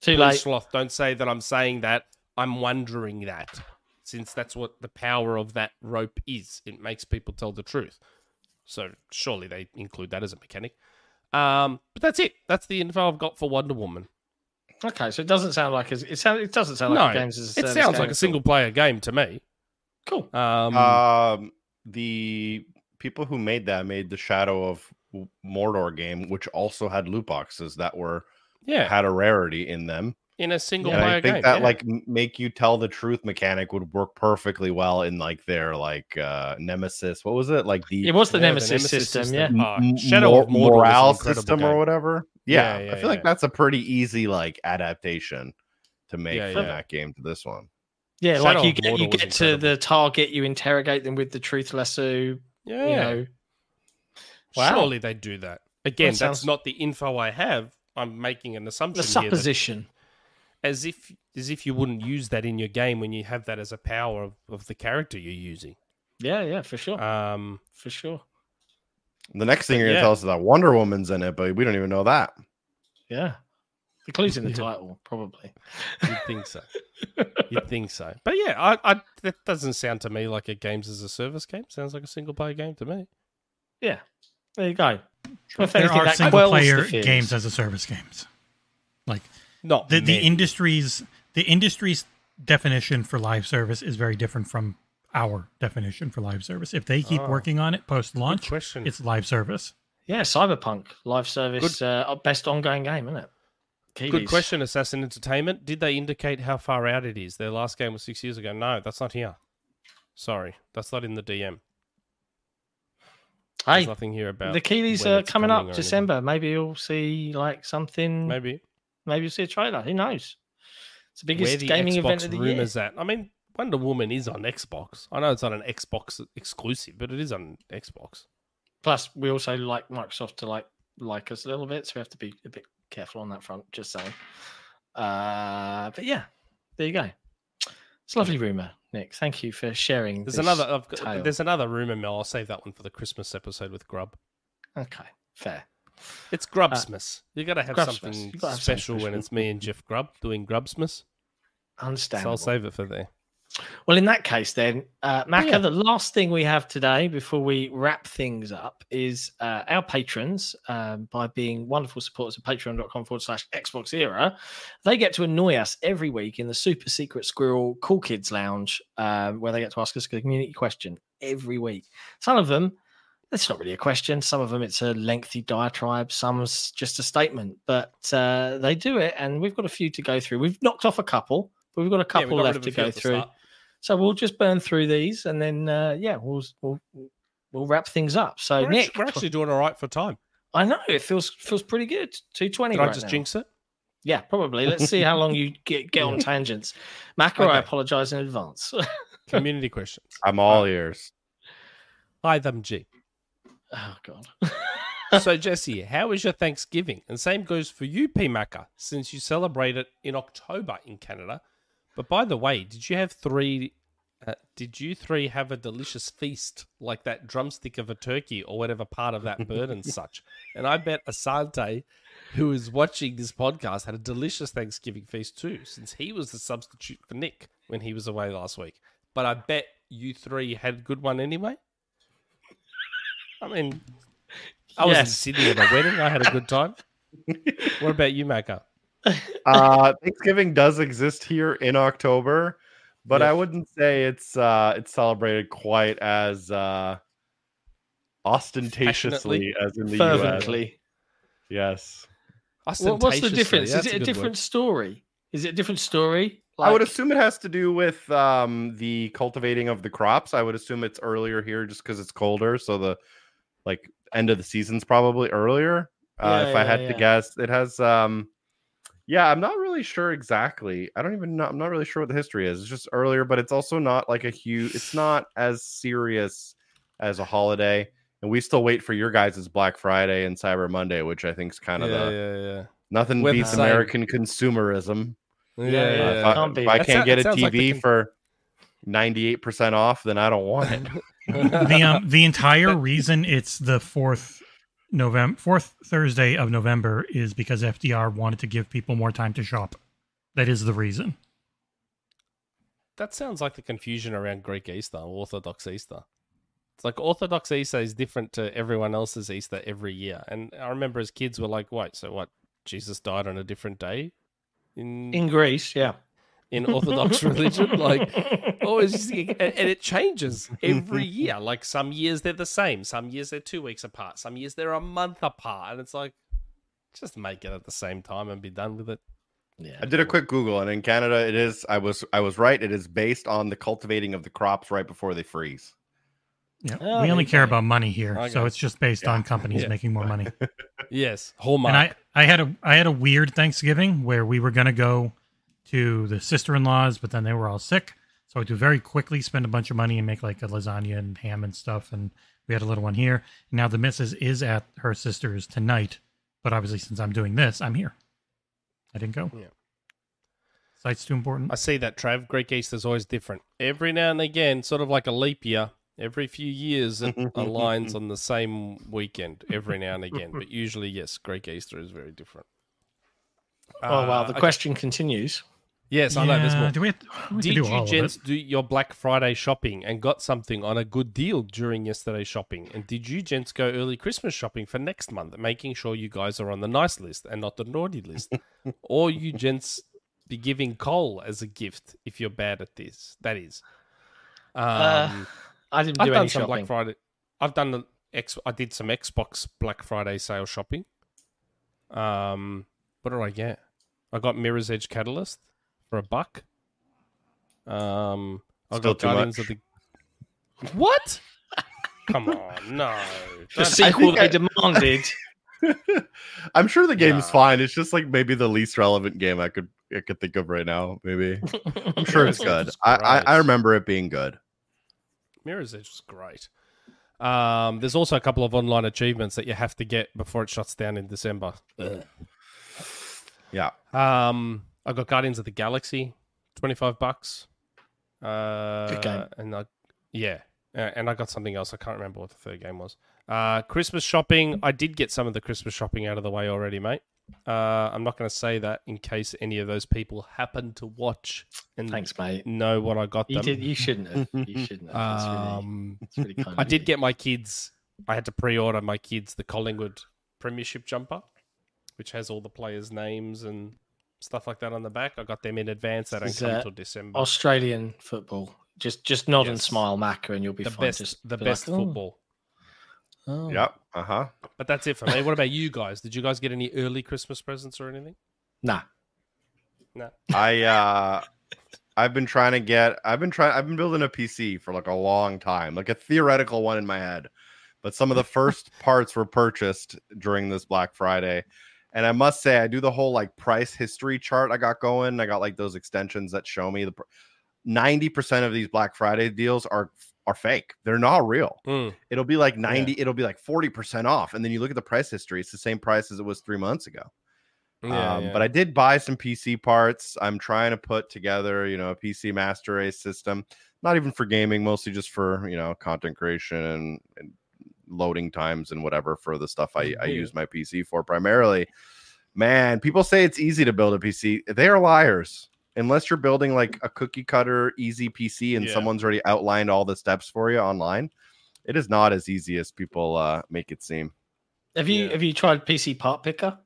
Too please late. Sloth, don't say that I'm saying that. I'm wondering that. Since that's what the power of that rope is. It makes people tell the truth. So surely they include that as a mechanic. Um, but that's it. That's the info I've got for Wonder Woman. Okay, so it doesn't sound like as, it sound, It doesn't sound like no, games as a service. It sounds like a single player game to me. Cool. Um, um, the people who made that made the Shadow of Mordor game, which also had loot boxes that were yeah had a rarity in them. In a single player game. I think game, that yeah. like make you tell the truth mechanic would work perfectly well in like their like uh Nemesis. What was it? Like the It was the, yeah, Nemesis, the Nemesis system, system. yeah. Uh, Shadow Mor of Mordor morale system game. Or whatever. Yeah. yeah, yeah I feel yeah. like that's a pretty easy like adaptation to make yeah, from yeah. that game to this one. Yeah, Shadow like you get you get to the target, you interrogate them with the truth lasso. Yeah. You know. Wow. Surely they do that. Again, that sounds... that's not the info I have. I'm making an assumption. The supposition. Here that... As if as if you wouldn't use that in your game when you have that as a power of, of the character you're using. Yeah, yeah, for sure. Um, for sure. The next thing you're yeah. going to tell us is that Wonder Woman's in it, but we don't even know that. Yeah. Including the yeah. title, probably. You'd think so. You'd think so. But yeah, I, I, that doesn't sound to me like a games as a service game. Sounds like a single player game to me. Yeah. There you go. Well, there are single player games as a service games. Like not the, the industry's the industry's definition for live service is very different from our definition for live service. If they keep oh. working on it post launch, it's live service. Yeah, Cyberpunk live service, uh, best ongoing game, isn't it? Keys. Good question, Assassin Entertainment. Did they indicate how far out it is? Their last game was six years ago. No, that's not here. Sorry, that's not in the D M. Hey, there's nothing here about the Keelys are coming up December. Anything. Maybe you'll see like something. Maybe, maybe you'll see a trailer. Who knows? It's the biggest the gaming Xbox event of the year. At. I mean, Wonder Woman is on Xbox. I know it's not an Xbox exclusive, but it is on Xbox. Plus, we also like Microsoft to like like us a little bit, so we have to be a bit careful on that front. Just saying. Uh, but yeah, there you go. It's a lovely rumor. Nick, thank you for sharing. There's this another. I've got, tale. There's another rumor mill. I'll save that one for the Christmas episode with Grub. Okay, fair. It's Grubsmas. Uh, you gotta have Grubsmas. something gotta have special something when it's me and Jeff Grubb doing Grubsmas. Understandable. So I'll save it for there. Well, in that case, then, uh, Macca, yeah. the last thing we have today before we wrap things up is uh, our patrons, um, by being wonderful supporters of patreon.com forward slash Xbox Era, they get to annoy us every week in the super secret squirrel Cool Kids Lounge, um, where they get to ask us a community question every week. Some of them, it's not really a question. Some of them, it's a lengthy diatribe. Some's just a statement, but uh, they do it, and we've got a few to go through. We've knocked off a couple, but we've got a couple yeah, left to go through. So we'll just burn through these, and then uh, yeah, we'll we'll we'll wrap things up. So we're Nick, actually, we're actually doing all right for time. I know it feels feels pretty good. two twenty. Did right I just now. Jinx it? Yeah, probably. Let's see how long you get get on tangents. Macca, okay. I apologize in advance. Community questions. I'm all ears. Hi, them G. Oh God. So Jesse, how was your Thanksgiving? And same goes for you, P Macca, since you celebrate it in October in Canada. But by the way, did you have three? Uh, did you three have a delicious feast like that drumstick of a turkey or whatever part of that bird and such? And I bet Asante, who is watching this podcast, had a delicious Thanksgiving feast too, since he was the substitute for Nick when he was away last week. But I bet you three had a good one anyway. I mean, I was yes. in Sydney at a wedding. I had a good time. What about you, Macca? uh Thanksgiving does exist here in October, but yes. I wouldn't say it's uh it's celebrated quite as uh ostentatiously as in the fervently. U S Yes. Well, what's the difference? Is it a, a different word. story? Is it a different story? Like... I would assume it has to do with um the cultivating of the crops. I would assume it's earlier here just because it's colder, so the like end of the season's probably earlier. Uh, yeah, if yeah, I had yeah. to guess, it has um yeah, I'm not really sure exactly. I don't even know. I'm not really sure what the history is. It's just earlier, but it's also not like a huge, it's not as serious as a holiday. And we still wait for your guys' Black Friday and Cyber Monday, which I think is kind of yeah, the, yeah, yeah. nothing Web beats side. American consumerism. Yeah, uh, yeah, yeah. If I can't, if I can't get a T V like the... for ninety-eight percent off, then I don't want it. the, um, the entire reason it's the fourth November fourth Thursday of November is because F D R wanted to give people more time to shop. That is the reason. That sounds like the confusion around Greek Easter or Orthodox Easter. It's like Orthodox Easter is different to everyone else's Easter every year. And I remember as kids we're like, wait, so what? Jesus died on a different day in in Greece, yeah. in Orthodox religion, like, oh, it's just, and it changes every year. Like some years they're the same, some years they're two weeks apart, some years they're a month apart, and it's like, just make it at the same time and be done with it. Yeah, I did a quick Google, and in Canada, it is. I was, I was right. It is based on the cultivating of the crops right before they freeze. Yeah, oh, we only care about money here, okay. so it's just based yeah. on companies yeah. making more money. Yes, Hallmark. And I, I had a, I had a weird Thanksgiving where we were gonna go to the sister-in-laws, but then they were all sick. So I had to very quickly spend a bunch of money and make like a lasagna and ham and stuff. And we had a little one here. Now the missus is at her sister's tonight, but obviously since I'm doing this, I'm here. I didn't go. Yeah. Sight's too important. I see that, Trav. Greek Easter's always different. Every now and again, sort of like a leap year, every few years it aligns on the same weekend every now and again. But usually, yes, Greek Easter is very different. Oh, wow. The uh, question okay. continues. Yes, yeah, I know there's more. Do we have to, we Did do you gents do your Black Friday shopping and got something on a good deal during yesterday's shopping? And did you gents go early Christmas shopping for next month, making sure you guys are on the nice list and not the naughty list? Or you gents be giving coal as a gift if you're bad at this? That is. Um, uh, I didn't do I've any done shopping. Some Black Friday. I've done the X. I did some Xbox Black Friday sale shopping. Um, what did I get? I got Mirror's Edge Catalyst. For a buck. Um, I got Guardians of the... What? Come on, no. The sequel they demanded. I'm sure the game's no. fine. It's just like maybe the least relevant game I could I could think of right now, maybe. I'm sure it's good. I, I, I remember it being good. Mirror's Edge was great. Um, there's also a couple of online achievements that you have to get before it shuts down in December. Ugh. Yeah. Um... I got Guardians of the Galaxy, twenty-five bucks. Uh, Good game. And I, yeah, and I got something else. I can't remember what the third game was. Uh, Christmas shopping. I did get some of the Christmas shopping out of the way already, mate. Uh, I'm not going to say that in case any of those people happen to watch and Thanks, mate. Know what I got them. You, did, you shouldn't have. You shouldn't have. That's um, really, that's really kind I did get my kids. I had to pre-order my kids the Collingwood Premiership jumper, which has all the players' names and... stuff like that on the back. I got them in advance. They don't come until December. Australian football. Just just nod yes. and smile, Macca, and you'll be the fine. Best, just the be best like, oh. football. Oh. Yep. Uh-huh. But that's it for me. What about you guys? Did you guys get any early Christmas presents or anything? Nah. Nah. I, uh, I've been trying to get... I've been trying... I've been building a P C for like a long time. Like a theoretical one in my head. But some of the first parts were purchased during this Black Friday. And I must say, I do the whole like price history chart I got going. I got like those extensions that show me the ninety percent of these Black Friday deals are are fake. They're not real. Mm. It'll be like ninety. Yeah. It'll be like forty percent off. And then you look at the price history. It's the same price as it was three months ago. Yeah, um, yeah. But I did buy some P C parts. I'm trying to put together, you know, a P C Master Race system. Not even for gaming, mostly just for, you know, content creation and, and loading times and whatever for the stuff I, I yeah. use my P C for primarily. Man, people say it's easy to build a P C. They are liars. Unless you're building like a cookie cutter easy P C and yeah. someone's already outlined all the steps for you online, it is not as easy as people uh, make it seem. Have you yeah. have you tried P C Part Picker?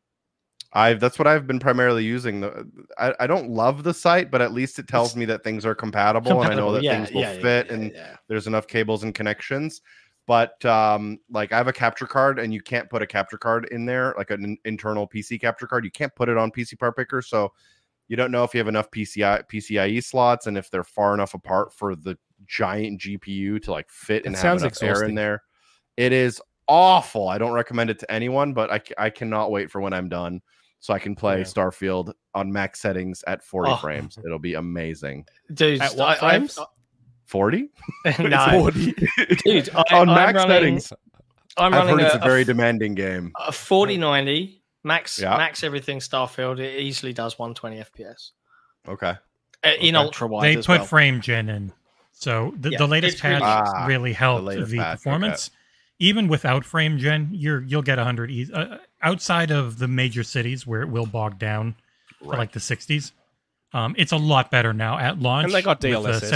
I've that's what I've been primarily using. The I, I don't love the site, but at least it tells it's me that things are compatible, compatible. and I know that yeah, things will yeah, fit yeah, and yeah. there's enough cables and connections. But um, like I have a capture card and you can't put a capture card in there, like an internal P C capture card. You can't put it on P C Part Picker. So you don't know if you have enough P C I, P C I E slots and if they're far enough apart for the giant G P U to like fit and it have enough exhausting. air in there. It is awful. I don't recommend it to anyone, but I, I cannot wait for when I'm done so I can play yeah. Starfield on max settings at forty oh. frames. It'll be amazing. Dude, at what I, frames? I, forty? No. forty. Dude, I, on I'm max running, settings. I'm I've heard a, it's a very a, demanding game. A forty ninety, max yeah. max everything Starfield, it easily does one twenty F P S. Okay. In okay. ultra wide They as put well. frame gen in. So the, yeah, the latest patch really, really helped the, the patch, performance. Okay. Even without frame gen, you're, you'll get one hundred easy. Uh, outside of the major cities where it will bog down right. for like the sixties, um, it's a lot better now. At launch, and they got D L S S.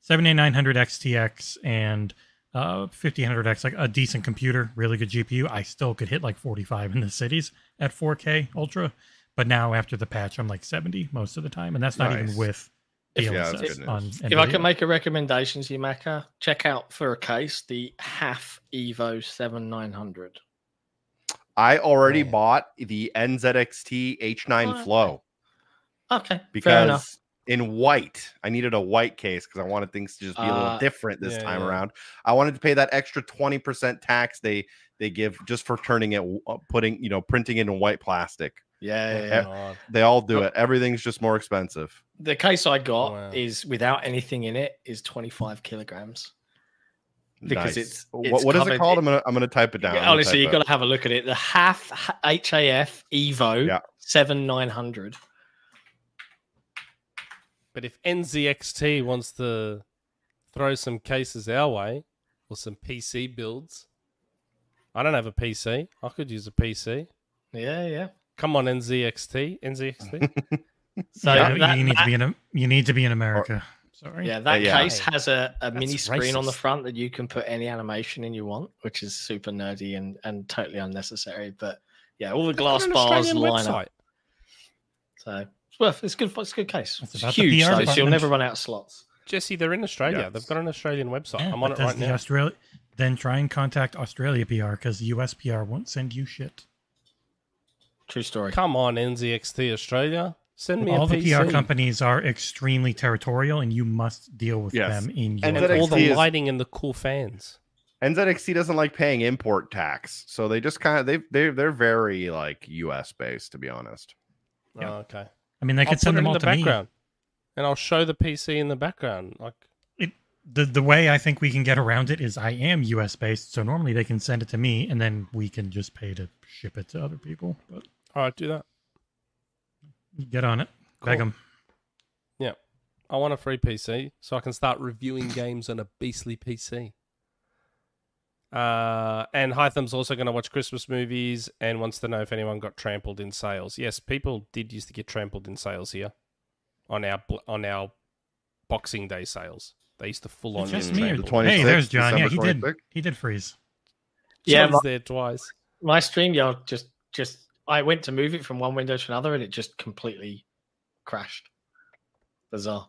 seventy-nine hundred X T X and uh, fifteen hundred X, like a decent computer, really good G P U. I still could hit like forty-five in the cities at four K ultra, but now after the patch, I'm like seventy most of the time, and that's not nice. even with D L S S. Yeah, that's good on news. If I can make a recommendation to you, Macca, check out for a case the Half Evo seventy-nine hundred. I already Man. bought the N Z X T H nine oh, Flow. Okay, okay. Because fair enough. In white. I needed a white case because I wanted things to just be uh, a little different this yeah, time yeah. around. I wanted to pay that extra twenty percent tax they they give just for turning it, putting, you know, printing it in white plastic. Yeah, yeah, yeah. They all do it. Everything's just more expensive. The case I got wow. is without anything in it is twenty-five kilograms. Because nice. it's, it's what, what is it called? I'm gonna I'm gonna type it down. Honestly, you got to have a look at it. The Half H A F Evo yeah. seventy-nine hundred. But if N Z X T wants to throw some cases our way or some P C builds, I don't have a P C. I could use a P C. Yeah, yeah. Come on, N Z X T, N Z X T. So yeah, that, you need that, to be in a, you need to be in America. Or, sorry. Yeah, that uh, yeah. case has a, a mini screen racist. on the front that you can put any animation in you want, which is super nerdy and and totally unnecessary. But yeah, all the glass bars line website. up. So it's worth. It's good. It's a good case. It's, it's huge, though, so you'll never run out of slots. Jesse, they're in Australia. Yes. They've got an Australian website. Yeah, I'm on it right the now. Australia, then try and contact Australia P R, because U S P R won't send you shit. True story. Come on, N Z X T Australia. Send me all a P C. The P R companies are extremely territorial, and you must deal with yes. them in your and all the lighting is, and the cool fans. N Z X T doesn't like paying import tax, so they just kind of they they they're very like U S based, to be honest. Yeah. Oh, okay. I mean, they I'll could send them all in the to background, me. and I'll show the P C in the background. Like it, the the way I think we can get around it is I am U S based, so normally they can send it to me, and then we can just pay to ship it to other people. But all right, do that. Get on it. Cool. Beg 'em. Yeah. I want a free P C so I can start reviewing games on a beastly P C. Uh, and Hytham's also going to watch Christmas movies and wants to know if anyone got trampled in sales. Yes, people did used to get trampled in sales here on our on our Boxing Day sales. They used to full on just me. The hey, there's John. December yeah, he did. He did freeze. Yeah, John's my, there twice. My stream, y'all just just. I went to move it from one window to another, and it just completely crashed. Bizarre.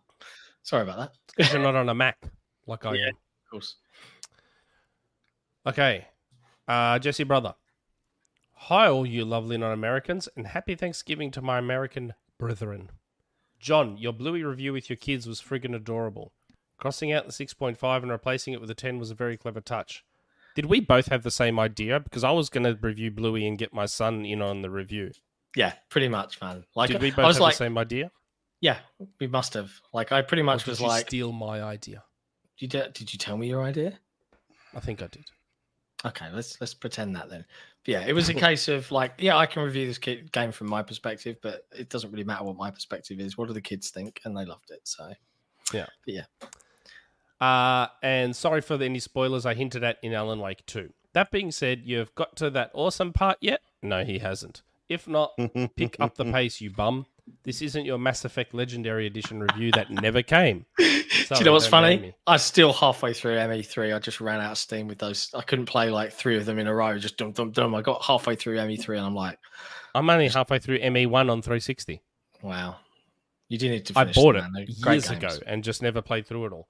Sorry about that. Because you're not on a Mac, like I. Yeah, am. Of course. Okay, uh, Jesse, brother. Hi, all you lovely non-Americans, and happy Thanksgiving to my American brethren. John, your Bluey review with your kids was friggin' adorable. Crossing out the six point five and replacing it with a ten was a very clever touch. Did we both have the same idea? Because I was going to review Bluey and get my son in on the review. Yeah, pretty much, man. Like, did we both have like, the same idea? Yeah, we must have. Like, I pretty much was like... Did you steal my idea? You did, did you tell me your idea? I think I did. Okay, let's let's pretend that then. But yeah, it was a case of like, yeah, I can review this kid game from my perspective, but it doesn't really matter what my perspective is. What do the kids think? And they loved it, so... Yeah. But yeah. Uh, and sorry for the, any spoilers I hinted at in Alan Wake two. That being said, you've got to that awesome part yet? No, he hasn't. If not, pick up the pace, you bum. This isn't your Mass Effect Legendary Edition review that never came. Sorry, do you know what's funny? I was still halfway through M E three. I just ran out of steam with those. I couldn't play like three of them in a row. Just dum, dum, dum. I got halfway through M E three and I'm like... I'm only halfway through M E one on three sixty. Wow. You do need to finish I bought them, it years games. ago and just never played through it all.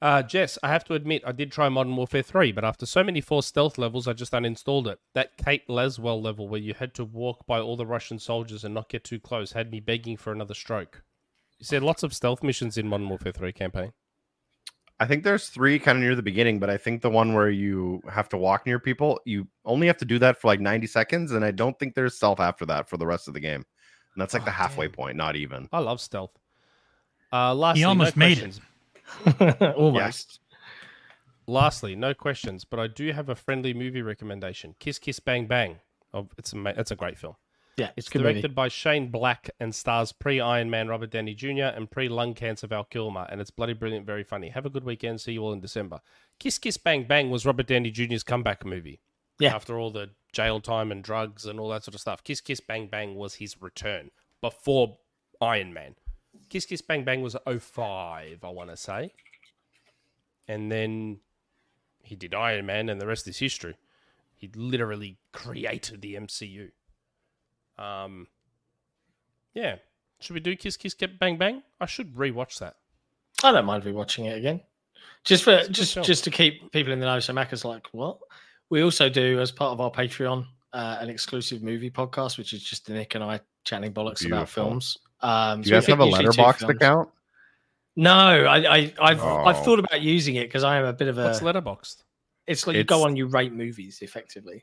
Uh, Jess, I have to admit, I did try Modern Warfare three, but after so many forced stealth levels, I just uninstalled it. That Kate Laswell level where you had to walk by all the Russian soldiers and not get too close had me begging for another stroke. You said lots of stealth missions in Modern Warfare three campaign. I think there's three kind of near the beginning, but I think the one where you have to walk near people, you only have to do that for like ninety seconds, and I don't think there's stealth after that for the rest of the game. And that's like oh, the halfway damn. point, not even. I love stealth. Uh, lastly, he almost no made questions. it. Almost. Yes. Lastly, no questions, but I do have a friendly movie recommendation. Kiss Kiss Bang Bang. Oh, it's a it's a great film. Yeah, it's directed movie. by Shane Black and stars pre Iron Man Robert Downey Junior and pre lung cancer Val Kilmer, and it's bloody brilliant, very funny. Have a good weekend. See you all in December. Kiss Kiss Bang Bang was Robert Downey Junior's comeback movie. Yeah, after all the jail time and drugs and all that sort of stuff. Kiss Kiss Bang Bang was his return before Iron Man. Kiss Kiss Bang Bang was oh five, I want to say. And then he did Iron Man, and the rest is history. He literally created the M C U. Um, yeah. Should we do Kiss Kiss Bang Bang? I should rewatch that. I don't mind rewatching it again. Just for just film. just to keep people in the know. So Mac is like, what? We also do, as part of our Patreon, uh, an exclusive movie podcast, which is just Nick and I chatting bollocks Beautiful. about films. Um, Do you so guys have a Letterboxd account? No, I, I, I've oh. I've thought about using it because I am a bit of a. What's Letterboxd? It's like it's... you go on, you rate movies, effectively.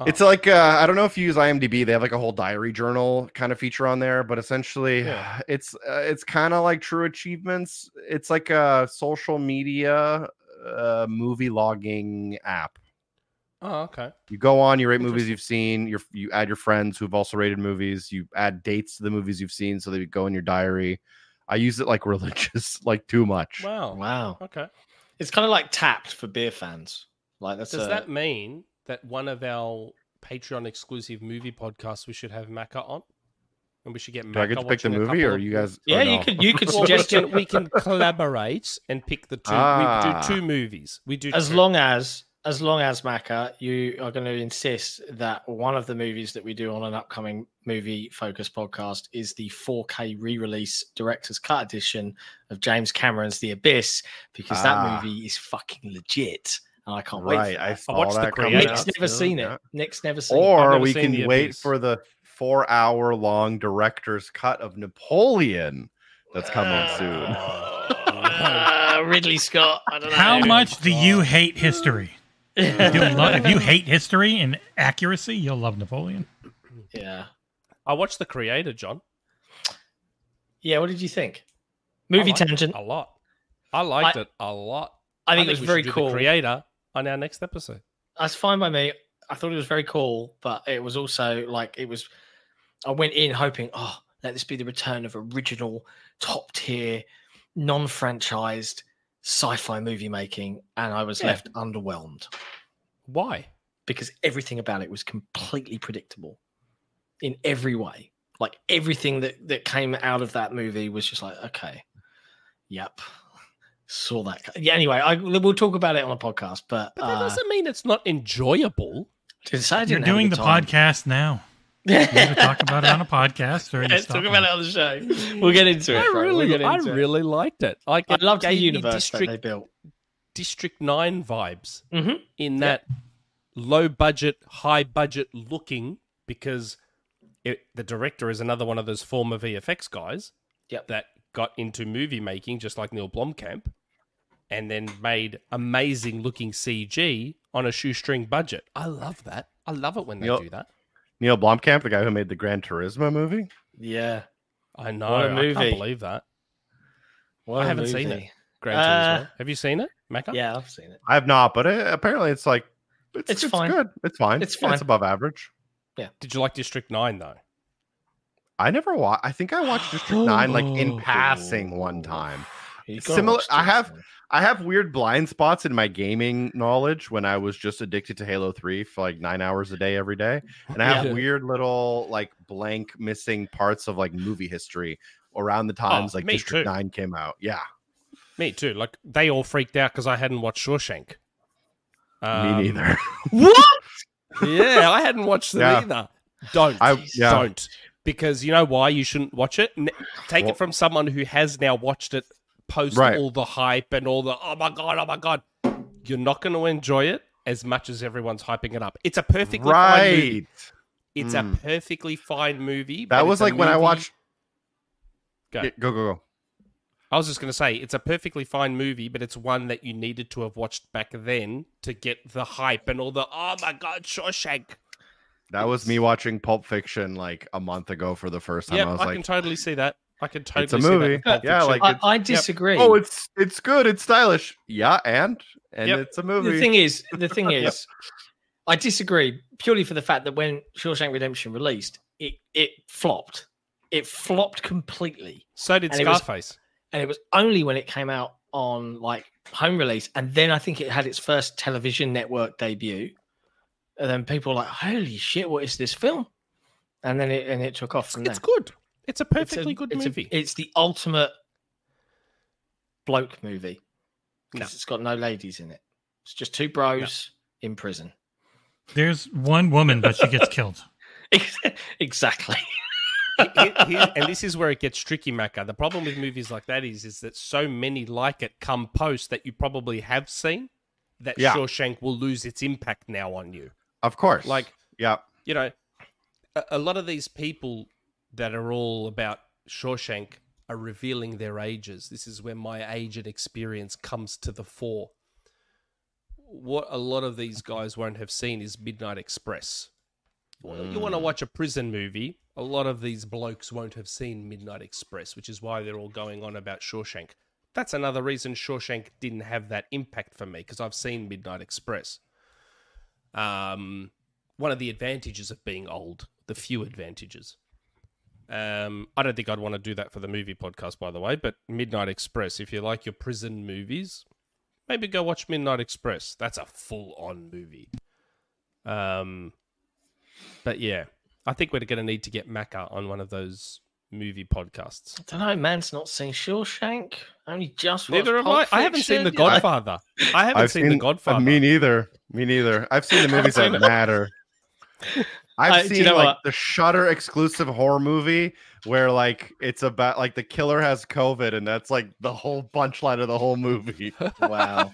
Oh. It's like uh, I don't know if you use IMDb. They have like a whole diary journal kind of feature on there, but essentially, yeah. it's uh, it's kind of like True Achievements. It's like a social media uh, movie logging app. Oh, okay. You go on, you rate movies you've seen, you you add your friends who've also rated movies, you add dates to the movies you've seen, so they go in your diary. I use it like religious, like too much. Wow. Wow. Okay. It's kind of like Tapped for beer fans. Like that's Does a... that mean that one of our Patreon exclusive movie podcast we should have Macca on. And we should get. Do Macca I get to pick the movie, or you guys? Yeah, no? you could. You could suggest. Well, we, can, we can collaborate and pick the two. Ah. We do two movies. We do as two. long as as long as Macca, you are going to insist that one of the movies that we do on an upcoming movie focus podcast is the four K re-release director's cut edition of James Cameron's The Abyss, because ah. that movie is fucking legit. And I can't right. wait. For I, I watched that the Nick's never seen it. Nick's never seen. Or it. Or we can wait for the four hour long director's cut of Napoleon that's coming soon. Uh, Ridley Scott. I don't know. How much do you hate history? You love, if you hate history and accuracy, you'll love Napoleon. Yeah. I watched The Creator, John. Yeah, what did you think? Movie tangent. A lot. I liked I, it a lot. I think, I think it was very cool. The Creator on our next episode. That's fine by me. I thought it was very cool, but it was also like it was... I went in hoping, oh, let this be the return of original, top-tier, non-franchised sci-fi movie making, and I was yeah. left underwhelmed. Why? Because everything about it was completely predictable in every way. Like, everything that, that came out of that movie was just like, okay, yep. Saw that. Yeah, anyway, I, we'll talk about it on a podcast, but... But that uh, doesn't mean it's not enjoyable. I You're doing the time. podcast now. We're going to talk about it on a podcast. Or yeah, talk about it on the show. We'll get into it. I right? really, we'll into I really it. liked it. I, I loved the universe District, that they built. District nine vibes mm-hmm. in that yep. low budget, high budget looking, because it, the director is another one of those former V F X guys yep. that got into movie making, just like Neil Blomkamp, and then made amazing looking C G on a shoestring budget. I love that. I love it when they Neil, do that. Neil Blomkamp, the guy who made the Gran Turismo movie? Yeah. I know. What a movie. I can't believe that. What I haven't movie. seen it. Gran uh, Turismo. Have you seen it, Macca? Yeah, I've seen it. I have not, but it, apparently it's like, it's, it's, it's fine. good. It's fine. It's fine. It's above average. Yeah. Did you like District nine, though? I never watched. I think I watched District nine like in passing one time. Similar. I have I have weird blind spots in my gaming knowledge when I was just addicted to Halo three for like nine hours a day every day. And I have yeah. weird little like blank missing parts of like movie history around the times oh, like District too. nine came out. Yeah. Me too. Like they all freaked out because I hadn't watched Shawshank. Um, Me neither. What? Yeah, I hadn't watched them yeah. either. Don't. I, yeah. Don't. Because you know why you shouldn't watch it? Take well, it from someone who has now watched it post right. all the hype and all the, oh my God, oh my God. You're not going to enjoy it as much as everyone's hyping it up. It's a perfectly right. fine movie. It's mm. a perfectly fine movie. That was like when I watched... Go. Yeah, go, go, go. I was just going to say, it's a perfectly fine movie, but it's one that you needed to have watched back then to get the hype and all the, oh my God, Shawshank. That was me watching Pulp Fiction like a month ago for the first time. Yeah, I, was I like, can totally see that. I can totally see that. It's a movie. Yeah, like I, I disagree. Yep. Oh, it's it's good. It's stylish. Yeah, and and yep. it's a movie. The thing is, the thing is, yep. I disagree purely for the fact that when Shawshank Redemption released, it it flopped. It flopped completely. So did and Scarface. It was, and it was only when it came out on like home release, and then I think it had its first television network debut. And then people were like, holy shit, what is this film? And then it and it took off from there. It's good. It's a perfectly good movie. It's the ultimate bloke movie. Because it's got no ladies in it. It's just two bros in prison. There's one woman, but she gets killed. Exactly. Here, here, and this is where it gets tricky, Macca. The problem with movies like that is, is that so many like it come post that you probably have seen that yeah. Shawshank will lose its impact now on you. Of course. Like, yeah, you know, a, a lot of these people that are all about Shawshank are revealing their ages. This is where my age and experience comes to the fore. What a lot of these guys won't have seen is Midnight Express. Mm. You want to watch a prison movie, a lot of these blokes won't have seen Midnight Express, which is why they're all going on about Shawshank. That's another reason Shawshank didn't have that impact for me, because I've seen Midnight Express. Um, one of the advantages of being old, the few advantages. Um, I don't think I'd want to do that for the movie podcast, by the way, but Midnight Express, if you like your prison movies, maybe go watch Midnight Express. That's a full-on movie. Um, But yeah, I think we're going to need to get Macca on one of those movie podcasts. I don't know, man's not seen Shawshank. Only just watched Neither have I. I haven't seen The Godfather. I haven't seen, seen The Godfather. Uh, me neither. Me neither. I've seen the movies that matter. I've uh, seen, you know, like what? the Shudder exclusive horror movie where like it's about like the killer has COVID and that's like the whole punchline of the whole movie. Wow.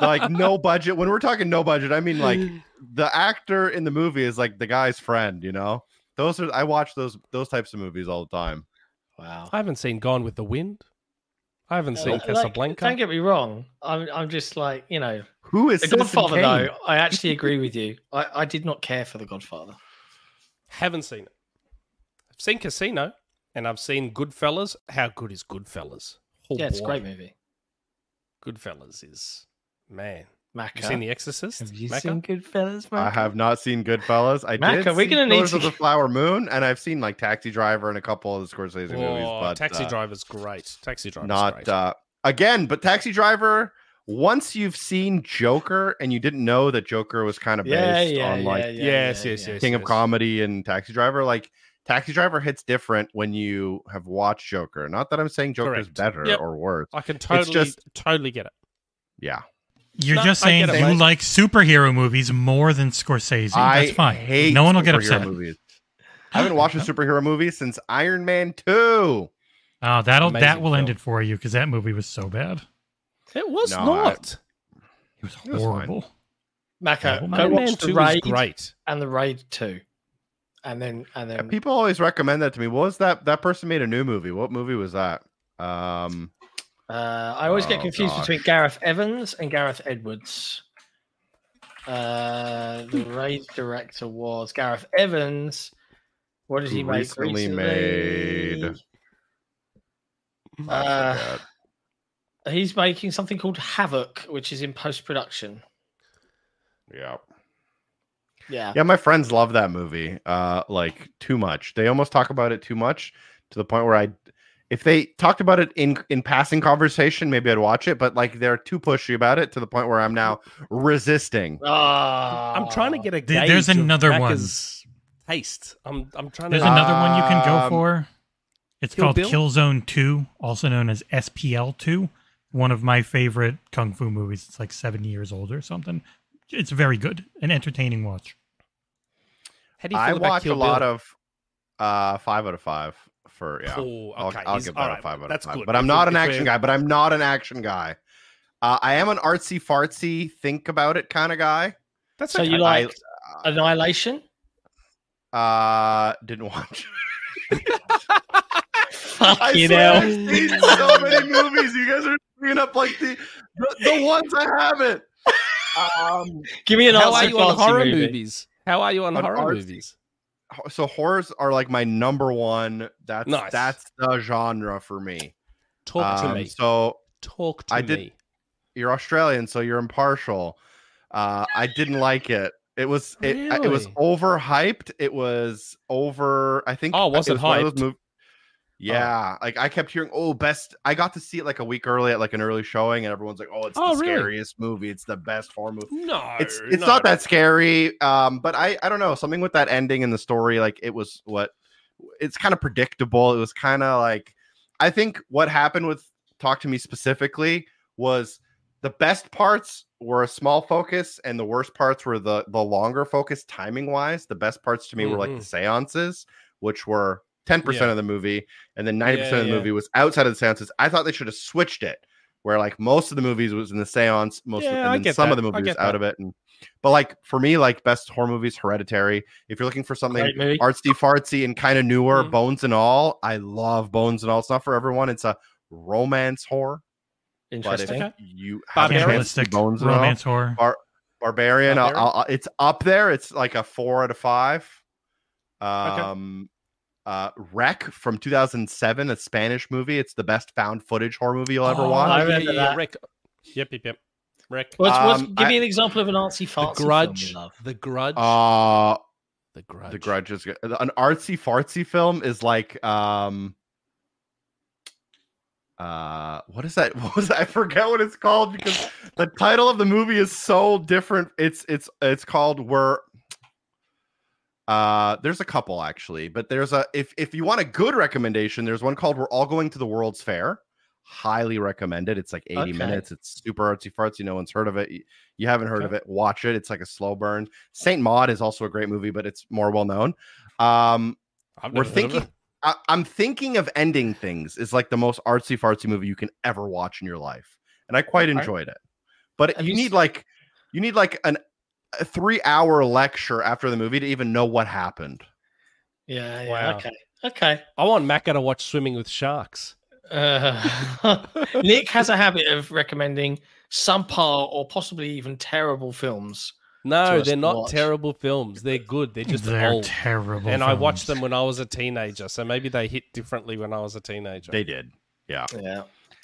Like no budget. When we're talking no budget, I mean like the actor in the movie is like the guy's friend, you know? Those are I watch those those types of movies all the time. Wow. I haven't seen Gone with the Wind. I haven't no, seen like, Casablanca. Don't get me wrong. I'm I'm just like, you know, who is The Godfather though? I actually agree with you. I, I did not care for The Godfather. Haven't seen it. I've seen Casino and I've seen Goodfellas. How good is Goodfellas? Oh, yeah, it's boy. a great movie. Goodfellas is man. Macca. Have you seen The Exorcist? Have you Macca? seen Goodfellas, Macca? I have not seen Goodfellas. I Macca, did we're gonna need to... of the Flower Moon, and I've seen like Taxi Driver and a couple of the Scorsese oh, movies. But Taxi uh, Driver's great. Taxi Driver's not, great. Uh, again, but Taxi Driver, once you've seen Joker and you didn't know that Joker was kind of based yeah, yeah, on like yeah, yeah, yes, yeah, yes, yes, King yes, of yes. Comedy and Taxi Driver, like Taxi Driver hits different when you have watched Joker. Not that I'm saying Joker's Correct. better yep. or worse. I can totally, just... totally get it. Yeah. You're no, just saying it, you right? like superhero movies more than Scorsese. I That's fine. Hate no one will get upset. Movies. I haven't watched a superhero movie since Iron Man two. Oh, that'll Amazing that will film. end it for you because that movie was so bad. It was no, not. I, it was horrible. Macca, Iron Man watch two was great, and the Raid two, and then and then yeah, people always recommend that to me. What was that? That person made a new movie. What movie was that? Um. Uh, I always oh, get confused gosh. between Gareth Evans and Gareth Edwards. Uh, the Raid director was Gareth Evans. What did he recently make recently? Made. Uh, he's making something called Havoc, which is in post-production. Yeah. Yeah. Yeah, my friends love that movie. Uh, like, too much. They almost talk about it too much to the point where I... If they talked about it in, in passing conversation, maybe I'd watch it. But like, they're too pushy about it to the point where I'm now resisting. Oh. I'm trying to get a gauge There's another of one. Taste. I'm I'm trying to. There's another um, one you can go for. It's Kill called Bill? Killzone two, also known as S P L two. One of my favorite kung fu movies. It's like seven years old or something. It's very good, an entertaining watch. How do you feel I about watch Kill a Bill? lot of uh, five out of five. For yeah, Ooh, okay. I'll, I'll give that right. a five out of five. Good. But I'm not an action guy. But I'm not an action guy. Uh, I am an artsy fartsy, think about it kind of guy. That's so okay. you like I, uh, Annihilation? Uh, didn't watch. I you know, I've seen so many movies. You guys are bringing up like the the, the ones I haven't. Um, give me an how are you on horror movie. movies? How are you on, on horror artsy. movies? So horrors are like my number one. That's nice. That's the genre for me. Talk um, to me. So talk to I did, me. You're Australian, so you're impartial. Uh, I didn't like it. It was it, really? it was overhyped. It was over. I think. Oh, was it, it was hyped? Yeah, oh. like I kept hearing, oh, best. I got to see it like a week early at like an early showing, and everyone's like, oh, it's oh, the really? scariest movie. It's the best horror movie. No, it's it's no, not no. that scary. Um, but I I don't know, something with that ending and the story, like it was what it's kind of predictable. It was kind of like I think what happened with Talk to Me specifically was the best parts were a small focus, and the worst parts were the the longer focus timing wise. The best parts to me mm-hmm. were like the seances, which were ten percent yeah. of the movie, and then ninety percent yeah, yeah. of the movie was outside of the seances. I thought they should have switched it, where like most of the movies was in the seance, most yeah, of, and I then get some that. of the movies was out of it. And but like for me, like best horror movies, Hereditary. If you're looking for something right, artsy fartsy and kind of newer, mm-hmm. Bones and All. I love Bones and All. It's not for everyone. It's a romance horror. Interesting. But if you have a chance to Bones and romance All, horror. Bar Barbarian. Barbarian. I'll, I'll, it's up there. It's like a four out of five. Um. Okay. Uh, Wreck from two thousand seven, a Spanish movie. It's the best found footage horror movie you'll ever oh, watch. I remember yeah, that. Wreck. Yep, yep, yep. Wreck. What's, what's, um, give I, me an example of an artsy fartsy. The Grudge. Film the Grudge. Uh, the Grudge. The Grudge is good. An artsy fartsy film is like, um, uh, what is that? What was that? I forget what it's called because the title of the movie is so different. It's it's it's called We're. Uh, there's a couple actually, but there's a if if you want a good recommendation, there's one called "We're All Going to the World's Fair." Highly recommend it. It's like eighty okay. minutes. It's super artsy fartsy. No one's heard of it. You haven't heard okay. of it. Watch it. It's like a slow burn. Saint Maud is also a great movie, but it's more well known. Um, we're thinking. I, I'm thinking of ending things is like the most artsy fartsy movie you can ever watch in your life, and I quite enjoyed it. But you need like you need like an a three hour lecture after the movie to even know what happened. Yeah. yeah wow. Okay. Okay. I want Macca to watch Swimming with Sharks. Uh, Nick has a habit of recommending subpar or possibly even terrible films. No, they're not watch. terrible films. They're good. They're just they're old. terrible. And films. I watched them when I was a teenager, so maybe they hit differently when I was a teenager. They did. Yeah. Yeah.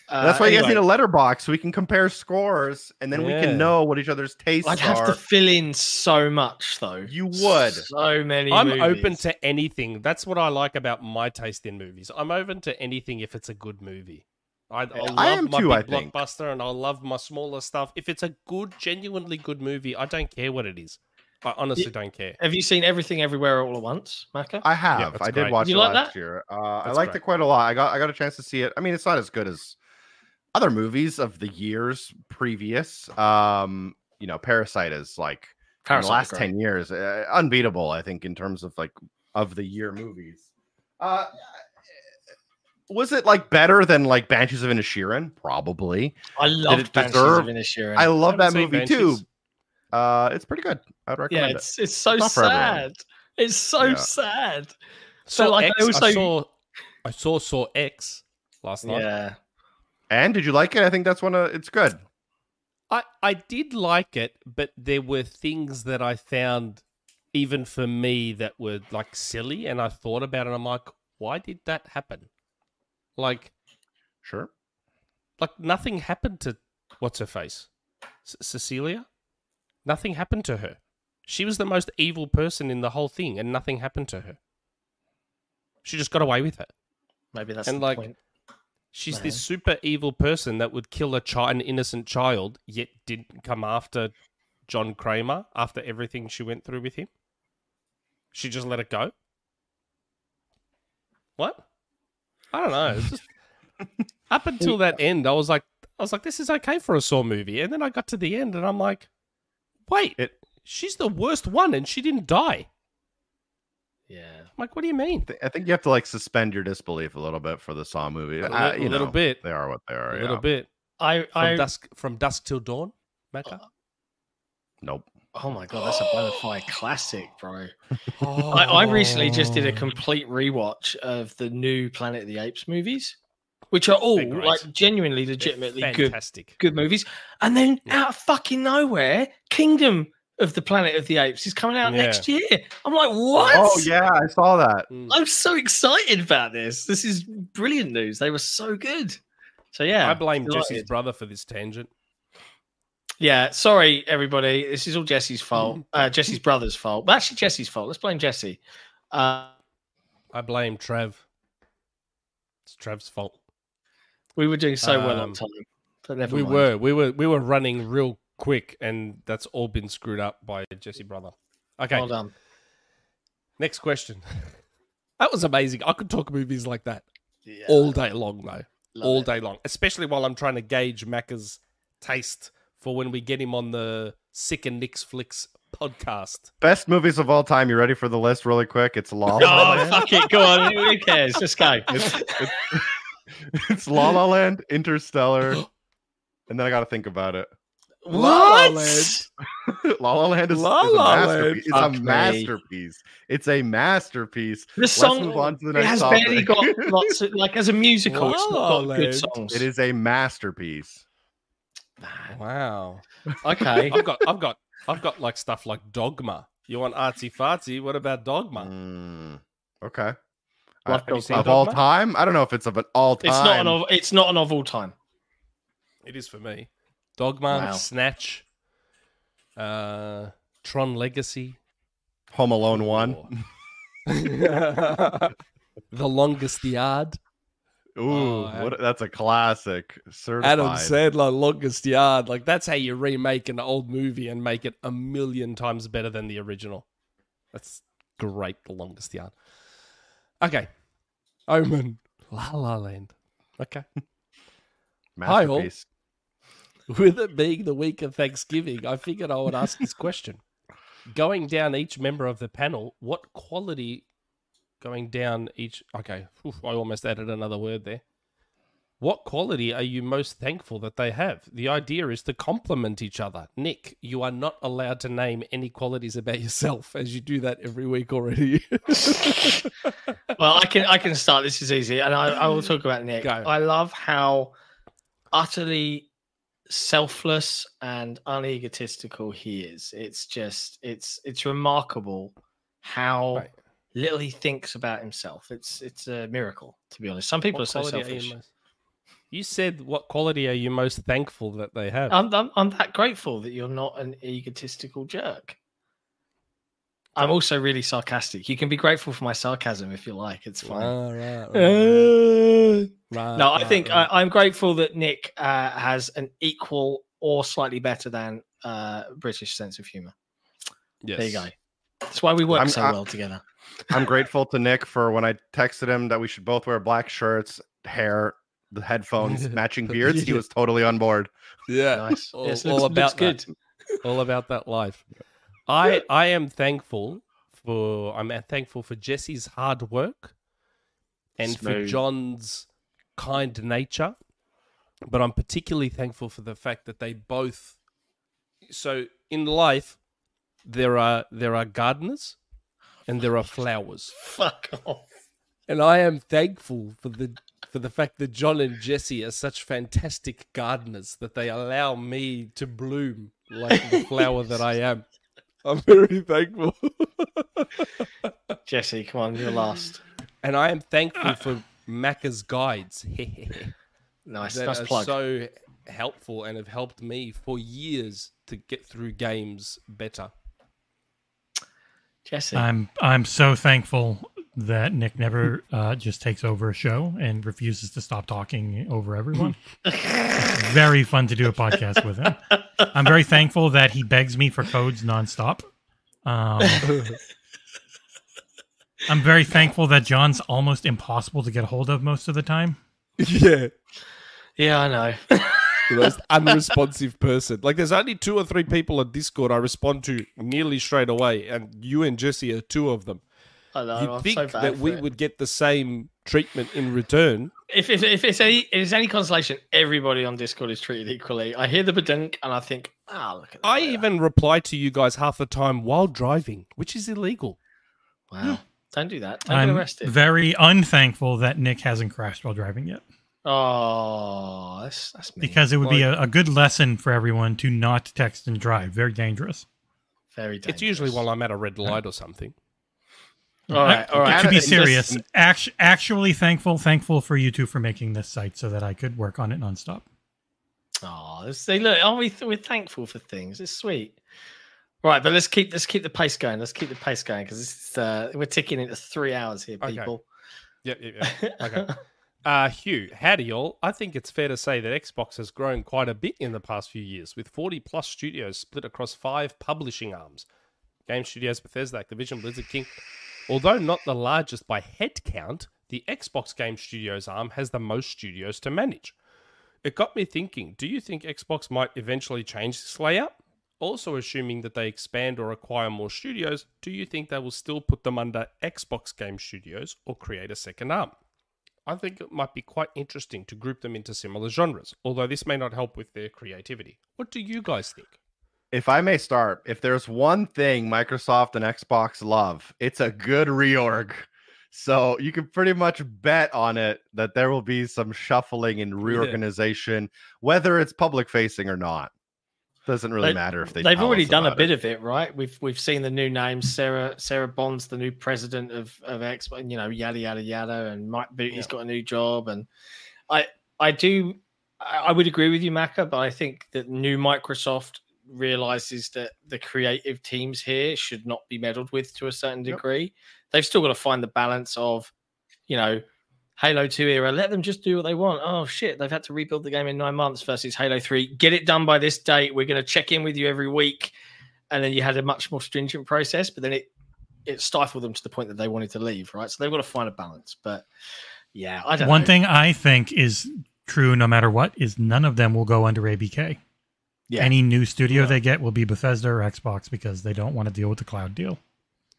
Uh, that's why anyway. you guys need a letterbox so we can compare scores and then yeah. we can know what each other's tastes are. I'd have are. to fill in so much, though. You would. So many I'm movies. open to anything. That's what I like about my taste in movies. I'm open to anything if it's a good movie. I, yeah, I love I am my too, big I think. blockbuster and I love my smaller stuff. If it's a good, genuinely good movie, I don't care what it is. I honestly don't care. Have you seen Everything Everywhere All at Once, Macca? I have. Yeah, I did great. watch you it like last that? year. Uh, I liked great. it quite a lot. I got I got a chance to see it. I mean, it's not as good as other movies of the years previous. Um, you know, Parasite is like Parasite in the last great. ten years uh, unbeatable. I think in terms of like of the year movies. Uh, was it like better than like Banshees of Inisherin? Probably. I love Banshees of Inisherin. I love I that movie Banshees. too. Uh, it's pretty good. I'd recommend yeah, it's, it. It's so it's sad. It's so yeah. sad. So, so like X, I also I saw, I saw Saw X last night. Yeah. And did you like it? I think that's one of it's good. I, I did like it, but there were things that I found, even for me, that were like silly. And I thought about it. And I'm like, why did that happen? Like, sure. Like nothing happened to what's her face, C Cecilia. Nothing happened to her. She was the most evil person in the whole thing, and nothing happened to her. She just got away with it. Maybe that's and the like, point. She's Man. this super evil person that would kill a child, an innocent child, yet didn't come after John Kramer after everything she went through with him. She just let it go. What? I don't know. It's just up until that end, I was like, I was like, this is okay for a Saw movie, and then I got to the end, and I'm like, wait, it, she's the worst one, and she didn't die. Yeah. I'm like, what do you mean? I think you have to like suspend your disbelief a little bit for the Saw movie. A little, uh, you a little know, bit. They are what they are. A yeah. little bit. I, I from dusk from dusk till dawn. Macca. Uh, nope. Oh my god, that's a bona fide classic, bro. oh. I, I recently just did a complete rewatch of the new Planet of the Apes movies, which are all like genuinely, legitimately good, good movies. And then yeah. out of fucking nowhere, Kingdom of the Planet of the Apes is coming out yeah. next year. I'm like, what? Oh yeah, I saw that. I'm so excited about this. This is brilliant news. They were so good. So yeah, I blame delighted. Jesse's brother for this tangent. Yeah, sorry everybody. This is all Jesse's fault. uh, Jesse's brother's fault. But actually, Jesse's fault. Let's blame Jesse. Uh, I blame Trev. It's Trev's fault. We were doing so um, well on time. But never we mind. were. We were. We were running real quick, and that's all been screwed up by Jesse brother. Okay. Well done. Next question. That was amazing. I could talk movies like that yeah. all day long, though. Love all it. day long, especially while I'm trying to gauge Macca's taste for when we get him on the Sick and Nick's Flicks podcast. Best movies of all time. You ready for the list really quick? It's La La Land. Oh, fuck it. Go on. Who cares? Just go. It's, it's, it's La La Land, Interstellar, and then I got to think about it. What? La La Land is, La La is a masterpiece. Land. It's a masterpiece. It's a masterpiece. The song Let's move on to the next it has topic. barely got lots of, like as a musical. La it's La not got good songs. It is a masterpiece. Wow. Okay. I've got, I've got, I've got like stuff like Dogma. You want artsy fartsy? What about Dogma? Mm, okay. I, have you seen of Dogma? all time? I don't know if it's of an all time. It's not an. It's not an of all time. It is for me. Dogma, wow. Snatch, uh, Tron Legacy, Home Alone One, The Longest Yard. Ooh, oh, what, that's a classic. Certified. Adam Sandler, Longest Yard. Like that's how you remake an old movie and make it a million times better than the original. That's great longest yarn. Okay. Omen. La La Land. Okay. Hi all. With it being the week of Thanksgiving, I figured I would ask this question. Going down each member of the panel, what quality... Going down each... Okay. Oof, I almost added another word there. What quality are you most thankful that they have? The idea is to compliment each other. Nick, you are not allowed to name any qualities about yourself, as you do that every week already. Well, I can I can start. This is easy, and I, I will talk about Nick. Go. I love how utterly selfless and unegotistical he is. It's just it's it's remarkable how right. little he thinks about himself. It's it's a miracle, to be honest. Some people what are so selfish. Are You said, what quality are you most thankful that they have? I'm, I'm, I'm that grateful that you're not an egotistical jerk. I'm also really sarcastic. You can be grateful for my sarcasm if you like. It's fine. Right, right, right, uh, right, no, I think right. I, I'm grateful that Nick uh, has an equal or slightly better than uh, British sense of humor. Yes. There you go. That's why we work I'm, so I'm, well together. I'm grateful to Nick for when I texted him that we should both wear black shirts, hair, the headphones, matching beards. He was totally on board. Yeah, nice. all, yes, looks, all about that. All about that life. I yeah. I am thankful for I'm thankful for Jesse's hard work and Smooth. for John's kind nature, but I'm particularly thankful for the fact that they both. So in life, there are there are gardeners, and there are flowers. Fuck off. And I am thankful for the. For the fact that John and Jesse are such fantastic gardeners that they allow me to bloom like the flower that I am. I'm very thankful. Jesse, come on, you're last. And I am thankful for Macca's guides. Nice, that nice are plug. So helpful and have helped me for years to get through games better. Jesse, I'm I'm so thankful that Nick never uh, just takes over a show and refuses to stop talking over everyone. It's very fun to do a podcast with him. I'm very thankful that he begs me for codes nonstop. Um, I'm very thankful that John's almost impossible to get hold of most of the time. Yeah. Yeah, I know. The most unresponsive person. Like, there's only two or three people on Discord I respond to nearly straight away, and you and Jesse are two of them. I know, You'd I'm think so that we it. would get the same treatment in return. If, if, if, it's any, if it's any consolation, everybody on Discord is treated equally. I hear the badunk and I think, ah, oh, look at that. I later. even reply to you guys half the time while driving, which is illegal. Wow. Yeah. Don't do that. Don't I'm get arrested. Very unthankful that Nick hasn't crashed while driving yet. Oh, that's, that's mean. Because it would like, be a, a good lesson for everyone to not text and drive. Very dangerous. Very dangerous. It's usually while I'm at a red light or something. All right, all right. To be serious, act actually thankful, thankful for you two for making this site so that I could work on it nonstop. Oh, they look. Aren't we? Th we're thankful for things. It's sweet. Right, but let's keep let's keep the pace going. Let's keep the pace going because this is uh, we're ticking into three hours here, people. Okay. Yep, yep, yep. Okay. Uh, Hugh, howdy y'all. I think it's fair to say that Xbox has grown quite a bit in the past few years, with forty plus studios split across five publishing arms: Game Studios, Bethesda, Activision, Blizzard, King. Although not the largest by head count, the Xbox Game Studios arm has the most studios to manage. It got me thinking, do you think Xbox might eventually change this layout? Also, assuming that they expand or acquire more studios, do you think they will still put them under Xbox Game Studios or create a second arm? I think it might be quite interesting to group them into similar genres, although this may not help with their creativity. What do you guys think? If I may start, if there's one thing Microsoft and Xbox love, it's a good reorg. So you can pretty much bet on it that there will be some shuffling and reorganization, yeah. whether it's public facing or not. Doesn't really they, matter if they. They've already done a bit it. of it, right? We've we've seen the new names. Sarah Sarah Bond's the new president of of Xbox. You know, yada yada yada, and Mike Booty's yeah. got a new job, and I I do I would agree with you, Macca, but I think that new Microsoft realizes that the creative teams here should not be meddled with to a certain degree. Yep. They've still got to find the balance of, you know, Halo two era, let them just do what they want. Oh shit, they've had to rebuild the game in nine months versus Halo three. Get it done by this date. We're going to check in with you every week. And then you had a much more stringent process, but then it it stifled them to the point that they wanted to leave, right? So they've got to find a balance. But yeah, I don't One know. thing I think is true no matter what is none of them will go under A B K. Yeah. Any new studio yeah. they get will be Bethesda or Xbox because they don't want to deal with the cloud deal.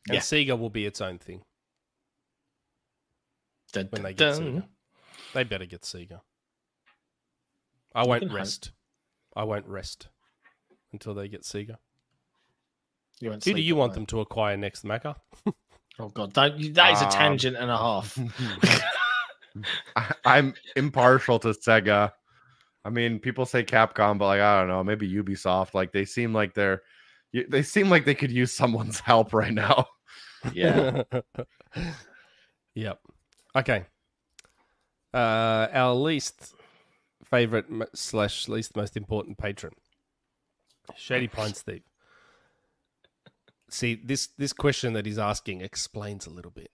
And yeah. Sega will be its own thing. Dun, when they get dun. Sega. They better get Sega. I won't rest. Hope. I won't rest until they get Sega. You won't Who do you want night. them to acquire next, Macca? Oh, God. Don't, that is a um, tangent and a half. I, I'm impartial to Sega. I mean, people say Capcom, but like I don't know, maybe Ubisoft. Like they seem like they're, they seem like they could use someone's help right now. Yeah. Yep. Okay. Uh, our least favorite slash least most important patron, Shady Pine Steve. See this this question that he's asking explains a little bit.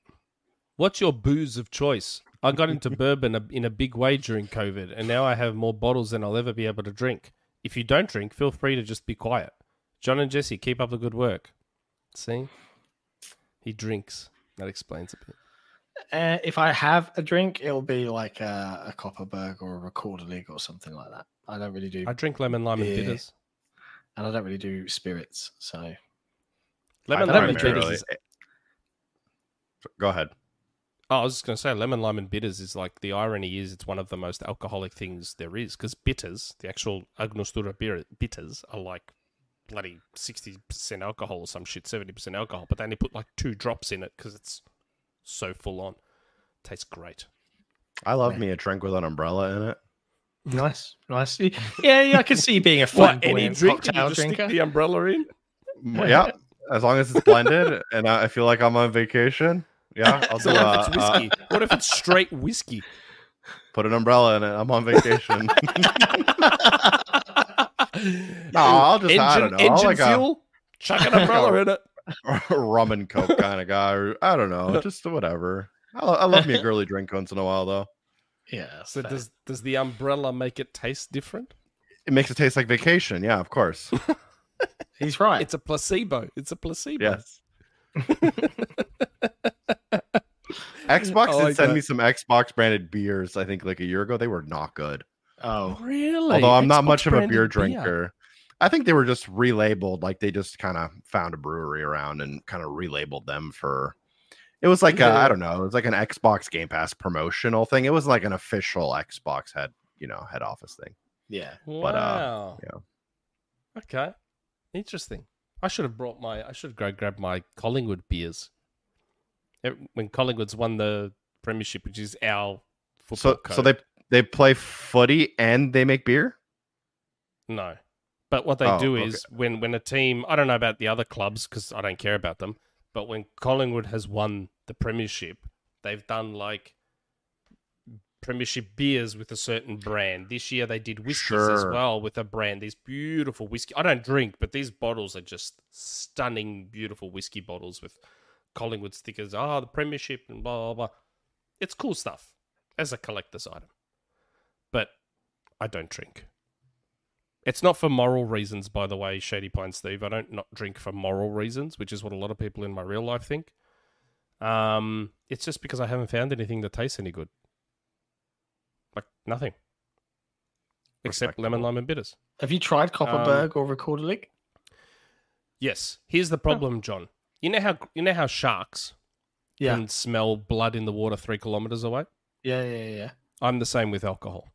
What's your booze of choice? I got into bourbon in a big way during COVID, and now I have more bottles than I'll ever be able to drink. If you don't drink, feel free to just be quiet. John and Jesse, keep up the good work. See? He drinks. That explains a bit. Uh, if I have a drink, it'll be like a, a Copperberg or a Recorderlig or something like that. I don't really do... I drink lemon, lime, and bitters. And I don't really do spirits, so... Lemon, lime, and bitters is... Go ahead. Oh, I was just going to say, lemon, lime, and bitters is like, the irony is it's one of the most alcoholic things there is, because bitters, the actual Angostura beer, bitters, are like bloody sixty percent alcohol or some shit, seventy percent alcohol, but they only put like two drops in it because it's so full on. Tastes great. I love Man. me a drink with an umbrella in it. Nice, nice. Yeah, yeah, I can see you being a fun boy and cocktail drinker. Stick the umbrella in? Yeah, as long as it's blended and I feel like I'm on vacation. Yeah, I'll so do, what, uh, if it's whiskey? Uh, what if it's straight whiskey? Put an umbrella in it. I'm on vacation. no, I'll just engine, I don't know. Engine like fuel, a, chuck an umbrella in it. A rum and coke kind of guy. Or, I don't know, just whatever. I, I love me a girly drink once in a while, though. Yeah. So fair. does does the umbrella make it taste different? It makes it taste like vacation. Yeah, of course. He's right. It's a placebo. It's a placebo. Yes. Xbox oh, did send me some Xbox branded beers. I think like a year ago, they were not good. Oh, really? Although I'm Xbox not much of a beer drinker. Beer. I think they were just relabeled. Like they just kind of found a brewery around and kind of relabeled them for. It was like yeah. a, I don't know. It was like an Xbox Game Pass promotional thing. It was like an official Xbox head, you know, head office thing. Yeah. Wow. But, uh, yeah. Okay. Interesting. I should have brought my. I should have grabbed my Collingwood beers. When Collingwood's won the premiership, which is our football. So, code. so they they play footy and they make beer. No, but what they oh, do is okay. when when a team, I don't know about the other clubs because I don't care about them. But when Collingwood has won the premiership, they've done like premiership beers with a certain brand. This year they did whiskeys sure. as well with a brand. These beautiful whiskey. I don't drink, but these bottles are just stunning, beautiful whiskey bottles with Collingwood stickers, ah, the premiership and blah, blah, blah. It's cool stuff as a collector's item. But I don't drink. It's not for moral reasons, by the way, Shady Pine Steve. I don't not drink for moral reasons, which is what a lot of people in my real life think. Um, it's just because I haven't found anything that tastes any good. Like nothing. Except lemon, lime and bitters. Have you tried Copperberg um, or Recorderlig? Yes. Here's the problem, oh. John. You know how you know how sharks yeah. can smell blood in the water three kilometers away? Yeah, yeah, yeah. I'm the same with alcohol.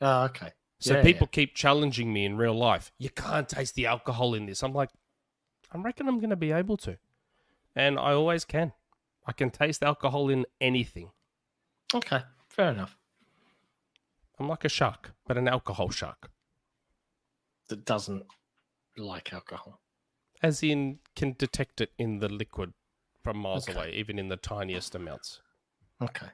Oh, okay. So yeah, people yeah. keep challenging me in real life. You can't taste the alcohol in this. I'm like, I reckon I'm going to be able to. And I always can. I can taste alcohol in anything. Okay, fair enough. I'm like a shark, but an alcohol shark. That doesn't like alcohol. As in, can detect it in the liquid from miles okay. away, even in the tiniest amounts. Okay.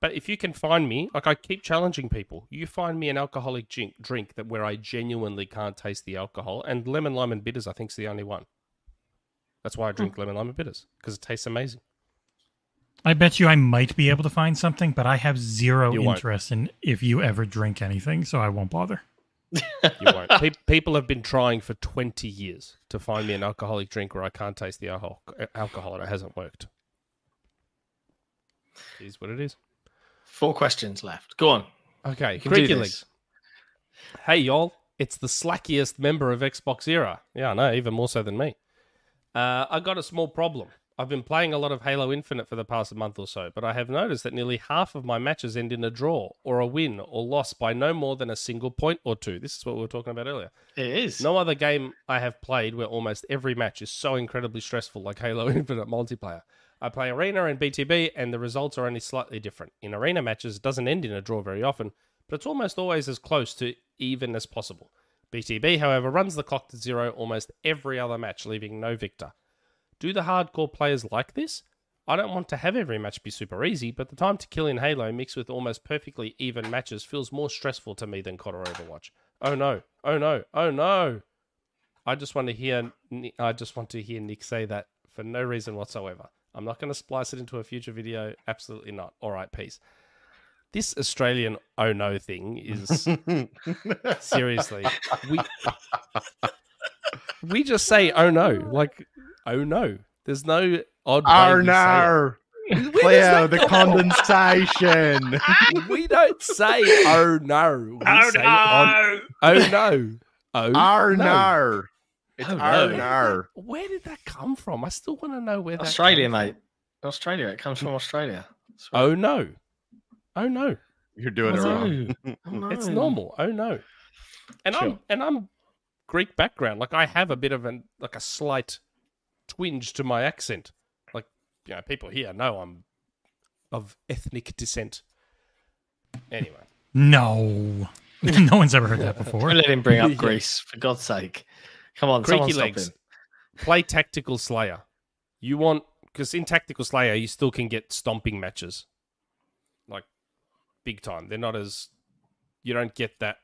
But if you can find me, like I keep challenging people, you find me an alcoholic drink that where I genuinely can't taste the alcohol, and lemon, lime, and bitters I think is the only one. That's why I drink hmm. lemon, lime, and bitters, because it tastes amazing. I bet you I might be able to find something, but I have zero you interest won't. in if you ever drink anything, so I won't bother. You won't. Pe- people have been trying for twenty years to find me an alcoholic drink where I can't taste the alcohol, alcohol and it hasn't worked. It is what it is. Four questions left. Go on. Okay. Curriculum. Hey, y'all. It's the slackiest member of Xbox Era. Yeah, I know. Even more so than me. Uh, I got a small problem. I've been playing a lot of Halo Infinite for the past month or so, but I have noticed that nearly half of my matches end in a draw or a win or loss by no more than a single point or two. This is what we were talking about earlier. It is. No other game I have played where almost every match is so incredibly stressful like Halo Infinite multiplayer. I play Arena and B T B, and the results are only slightly different. In Arena matches, it doesn't end in a draw very often, but it's almost always as close to even as possible. B T B, however, runs the clock to zero almost every other match, leaving no victor. Do the hardcore players like this? I don't want to have every match be super easy, but the time to kill in Halo mixed with almost perfectly even matches feels more stressful to me than C O D or Overwatch. Oh no, oh no, oh no. I just want to hear I just want to hear Nick say that for no reason whatsoever. I'm not going to splice it into a future video. Absolutely not. All right, peace. This Australian oh no thing is seriously. We We just say oh no, like oh no. There's no odd oh way no. To say it. Cleo, the condensation. We don't say oh no. We oh, say no. On, oh no. Oh, oh no. no. It's oh, oh no. no. Where did that come from? I still want to know where that Australia, mate. From. Australia. It comes from Australia. Right. Oh no. Oh no. You're doing oh, it wrong. No. Oh, no. It's normal. Oh no. And sure. I'm and I'm Greek background. Like I have a bit of an like a slight twinge to my accent. Like, you know, people here know I'm of ethnic descent. Anyway. No. No one's ever heard that before. Let him bring up Greece, for God's sake. Come on, Creaky legs. Stop him. Play Tactical Slayer. You want because in Tactical Slayer you still can get stomping matches, like big time. They're not as you don't get that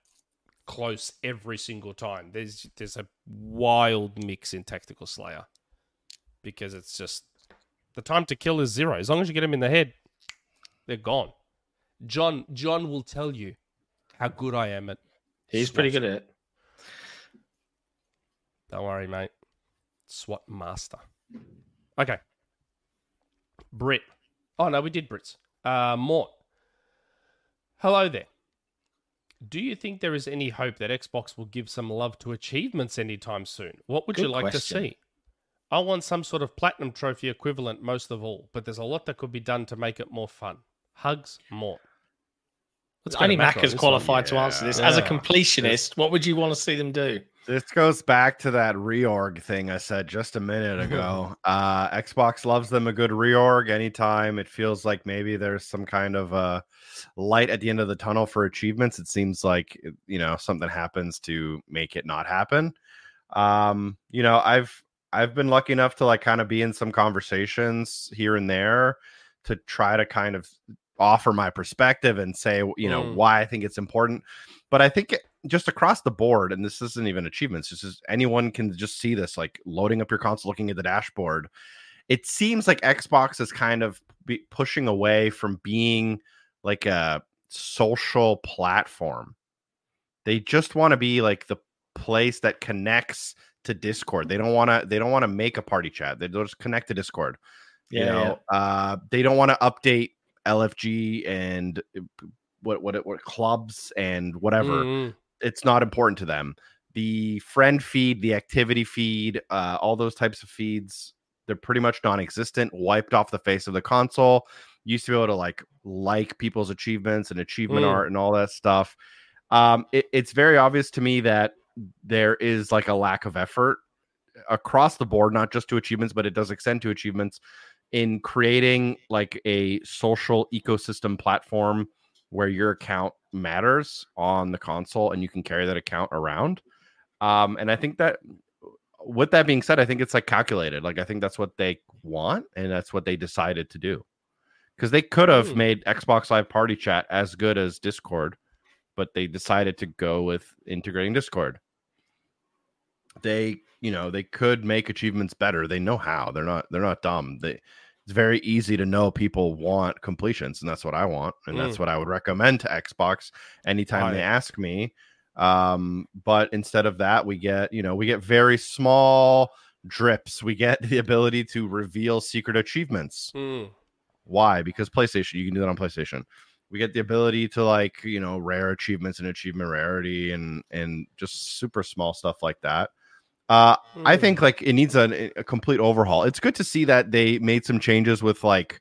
close every single time. There's there's a wild mix in Tactical Slayer because it's just the time to kill is zero. As long as you get them in the head, they're gone. John John will tell you how good I am at. He's swatching. Pretty good at it. Don't worry, mate. SWAT master. Okay. Brit. Oh, no, we did Brits. Uh, Mort. Hello there. Do you think there is any hope that Xbox will give some love to achievements anytime soon? What would Good you like question. To see? I want some sort of platinum trophy equivalent most of all, but there's a lot that could be done to make it more fun. Hugs, Mort. It's only Mac is qualified yeah. to answer this. Yeah. As a completionist, what would you want to see them do? This goes back to that reorg thing I said just a minute ago. uh, Xbox loves them a good reorg anytime. It feels like maybe there's some kind of uh, light at the end of the tunnel for achievements. It seems like, you know, something happens to make it not happen. Um, you know, I've I've been lucky enough to like kind of be in some conversations here and there to try to kind of offer my perspective and say, you know, mm. why I think it's important. But I think just across the board, and this isn't even achievements, this is anyone can just see this, like loading up your console, looking at the dashboard. It seems like Xbox is kind of be pushing away from being like a social platform. They just want to be like the place that connects to Discord. They don't want to, they don't want to make a party chat. They just connect to Discord. Yeah, you know, yeah. Uh, they don't want to update L F G and what what what clubs and whatever. Mm. It's not important to them. The friend feed, the activity feed, uh, all those types of feeds, they're pretty much non-existent, wiped off the face of the console. Used to be able to like like people's achievements and achievement mm. art and all that stuff. Um, it, it's very obvious to me that there is like a lack of effort across the board, not just to achievements, but it does extend to achievements, in creating like a social ecosystem platform where your account matters on the console and you can carry that account around. Um, and I think that with that being said, I think it's like calculated. Like, I think that's what they want and that's what they decided to do. Because they could have made Xbox Live Party Chat as good as Discord, but they decided to go with integrating Discord. They, you know, they could make achievements better. They know how. They're not, they're not dumb. They, it's very easy to know people want completions, and that's what I want, and mm. that's what I would recommend to Xbox anytime right. they ask me. Um, but instead of that, we get, you know, we get very small drips. We get the ability to reveal secret achievements. Mm. Why? Because PlayStation, you can do that on PlayStation. We get the ability to, like, you know, rare achievements and achievement rarity and and just super small stuff like that. Uh, mm. I think, like, it needs a, a complete overhaul. It's good to see that they made some changes with, like,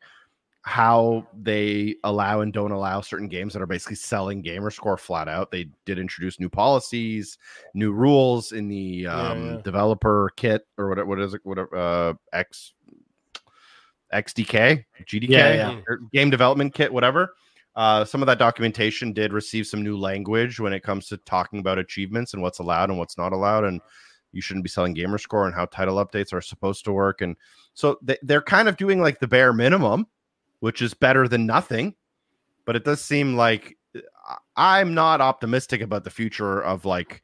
how they allow and don't allow certain games that are basically selling gamerscore flat out. They did introduce new policies, new rules in the um, yeah, yeah. developer kit or whatever. What is it? Whatever uh, X XDK, GDK, yeah, yeah. game development kit, whatever. Uh, some of that documentation did receive some new language when it comes to talking about achievements and what's allowed and what's not allowed, and you shouldn't be selling gamerscore and how title updates are supposed to work. And so they, they're kind of doing like the bare minimum, which is better than nothing. But it does seem like I'm not optimistic about the future of like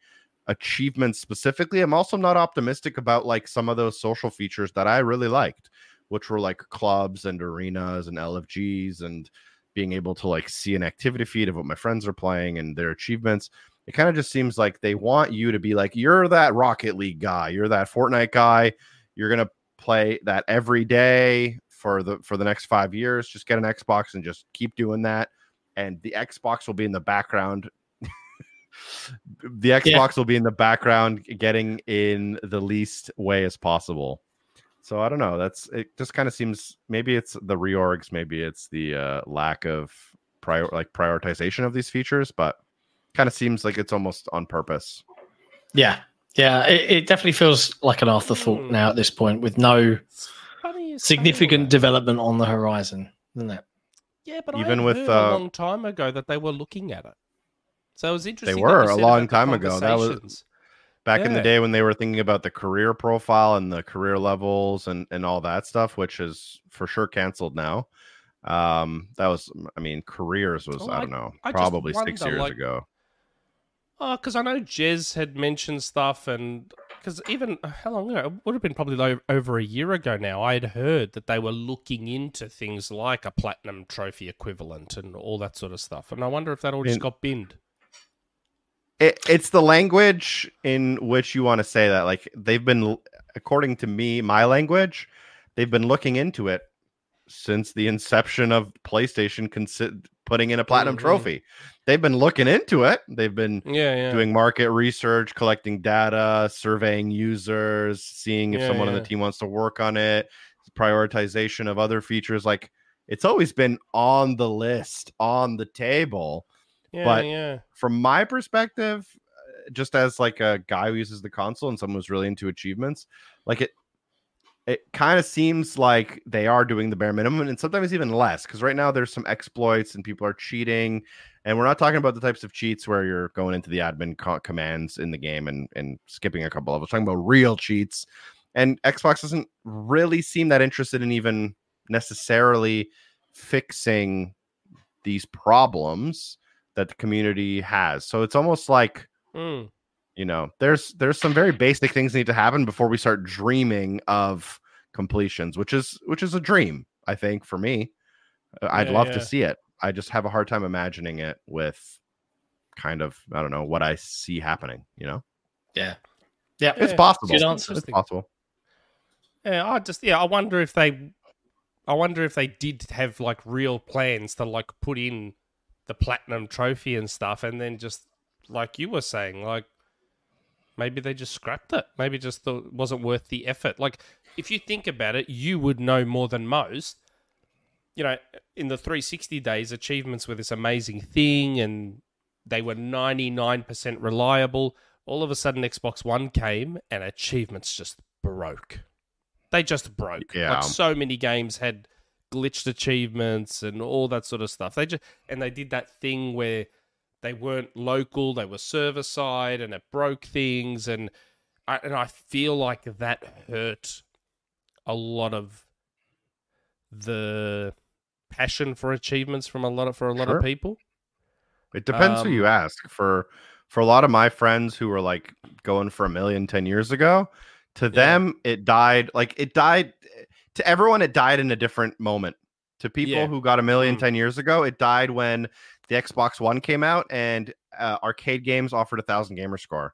achievements specifically. I'm also not optimistic about like some of those social features that I really liked, which were like clubs and arenas and L F Gs and being able to like see an activity feed of what my friends are playing and their achievements. It kind of just seems like they want you to be like, you're that Rocket League guy, you're that Fortnite guy, you're going to play that every day for the for the next five years. Just get an Xbox and just keep doing that. And the Xbox will be in the background. the Xbox yeah. will be in the background getting in the least way as possible. So I don't know. That's it. Just kind of seems, maybe it's the reorgs, maybe it's the uh, lack of prior like prioritization of these features, but kind of seems like it's almost on purpose. Yeah, yeah. It, it definitely feels like an afterthought now at this point, with no significant development on the horizon, isn't it? Yeah, but even I with heard uh, a long time ago that they were looking at it, so it was interesting. They were a long time ago. That was back yeah. in the day when they were thinking about the career profile and the career levels and and all that stuff, which is for sure canceled now. Um, that was, I mean, careers was oh, I don't know, I, I probably wonder, six years like, ago. Oh, because I know Jez had mentioned stuff, and because even how long ago? It would have been probably over a year ago now. I had heard that they were looking into things like a platinum trophy equivalent and all that sort of stuff. And I wonder if that all just in, got binned. It, it's the language in which you want to say that. Like, they've been, according to me, my language, they've been looking into it since the inception of PlayStation consider putting in a platinum mm-hmm. trophy. They've been looking into it. They've been yeah, yeah. doing market research, collecting data, surveying users, seeing if yeah, someone yeah. on the team wants to work on it, prioritization of other features. Like, it's always been on the list, on the table. Yeah, but yeah. from my perspective, just as like a guy who uses the console and someone who's really into achievements, like it, it kind of seems like they are doing the bare minimum, and sometimes even less, because right now there's some exploits and people are cheating, and we're not talking about the types of cheats where you're going into the admin co commands in the game and, and skipping a couple levels. We're talking about real cheats, and Xbox doesn't really seem that interested in even necessarily fixing these problems that the community has. So it's almost like... Mm. You know, there's there's some very basic things that need to happen before we start dreaming of completions, which is which is a dream, I think, for me. I'd yeah, love yeah. to see it. I just have a hard time imagining it with kind of, I don't know, what I see happening, you know? Yeah. Yeah. It's yeah. possible. Good answer. It's possible. Yeah, I just yeah, I wonder if they I wonder if they did have like real plans to like put in the platinum trophy and stuff, and then just like you were saying, like maybe they just scrapped it. Maybe just thought it wasn't worth the effort. Like, if you think about it, you would know more than most. You know, in the three sixty days, achievements were this amazing thing, and they were ninety-nine percent reliable. All of a sudden, Xbox One came, and achievements just broke. They just broke. Yeah. Like, so many games had glitched achievements and all that sort of stuff. They just, and they did that thing where... they weren't local, they were server-side, and it broke things, and I, and I feel like that hurt a lot of the passion for achievements from a lot of, for a lot sure. of people. It depends um, who you ask. For for a lot of my friends who were like going for a million ten years ago, to yeah. them it died, like it died, to everyone it died in a different moment. To people yeah. who got a million mm. ten years ago, it died when the Xbox One came out, and uh, arcade games offered a thousand gamer score.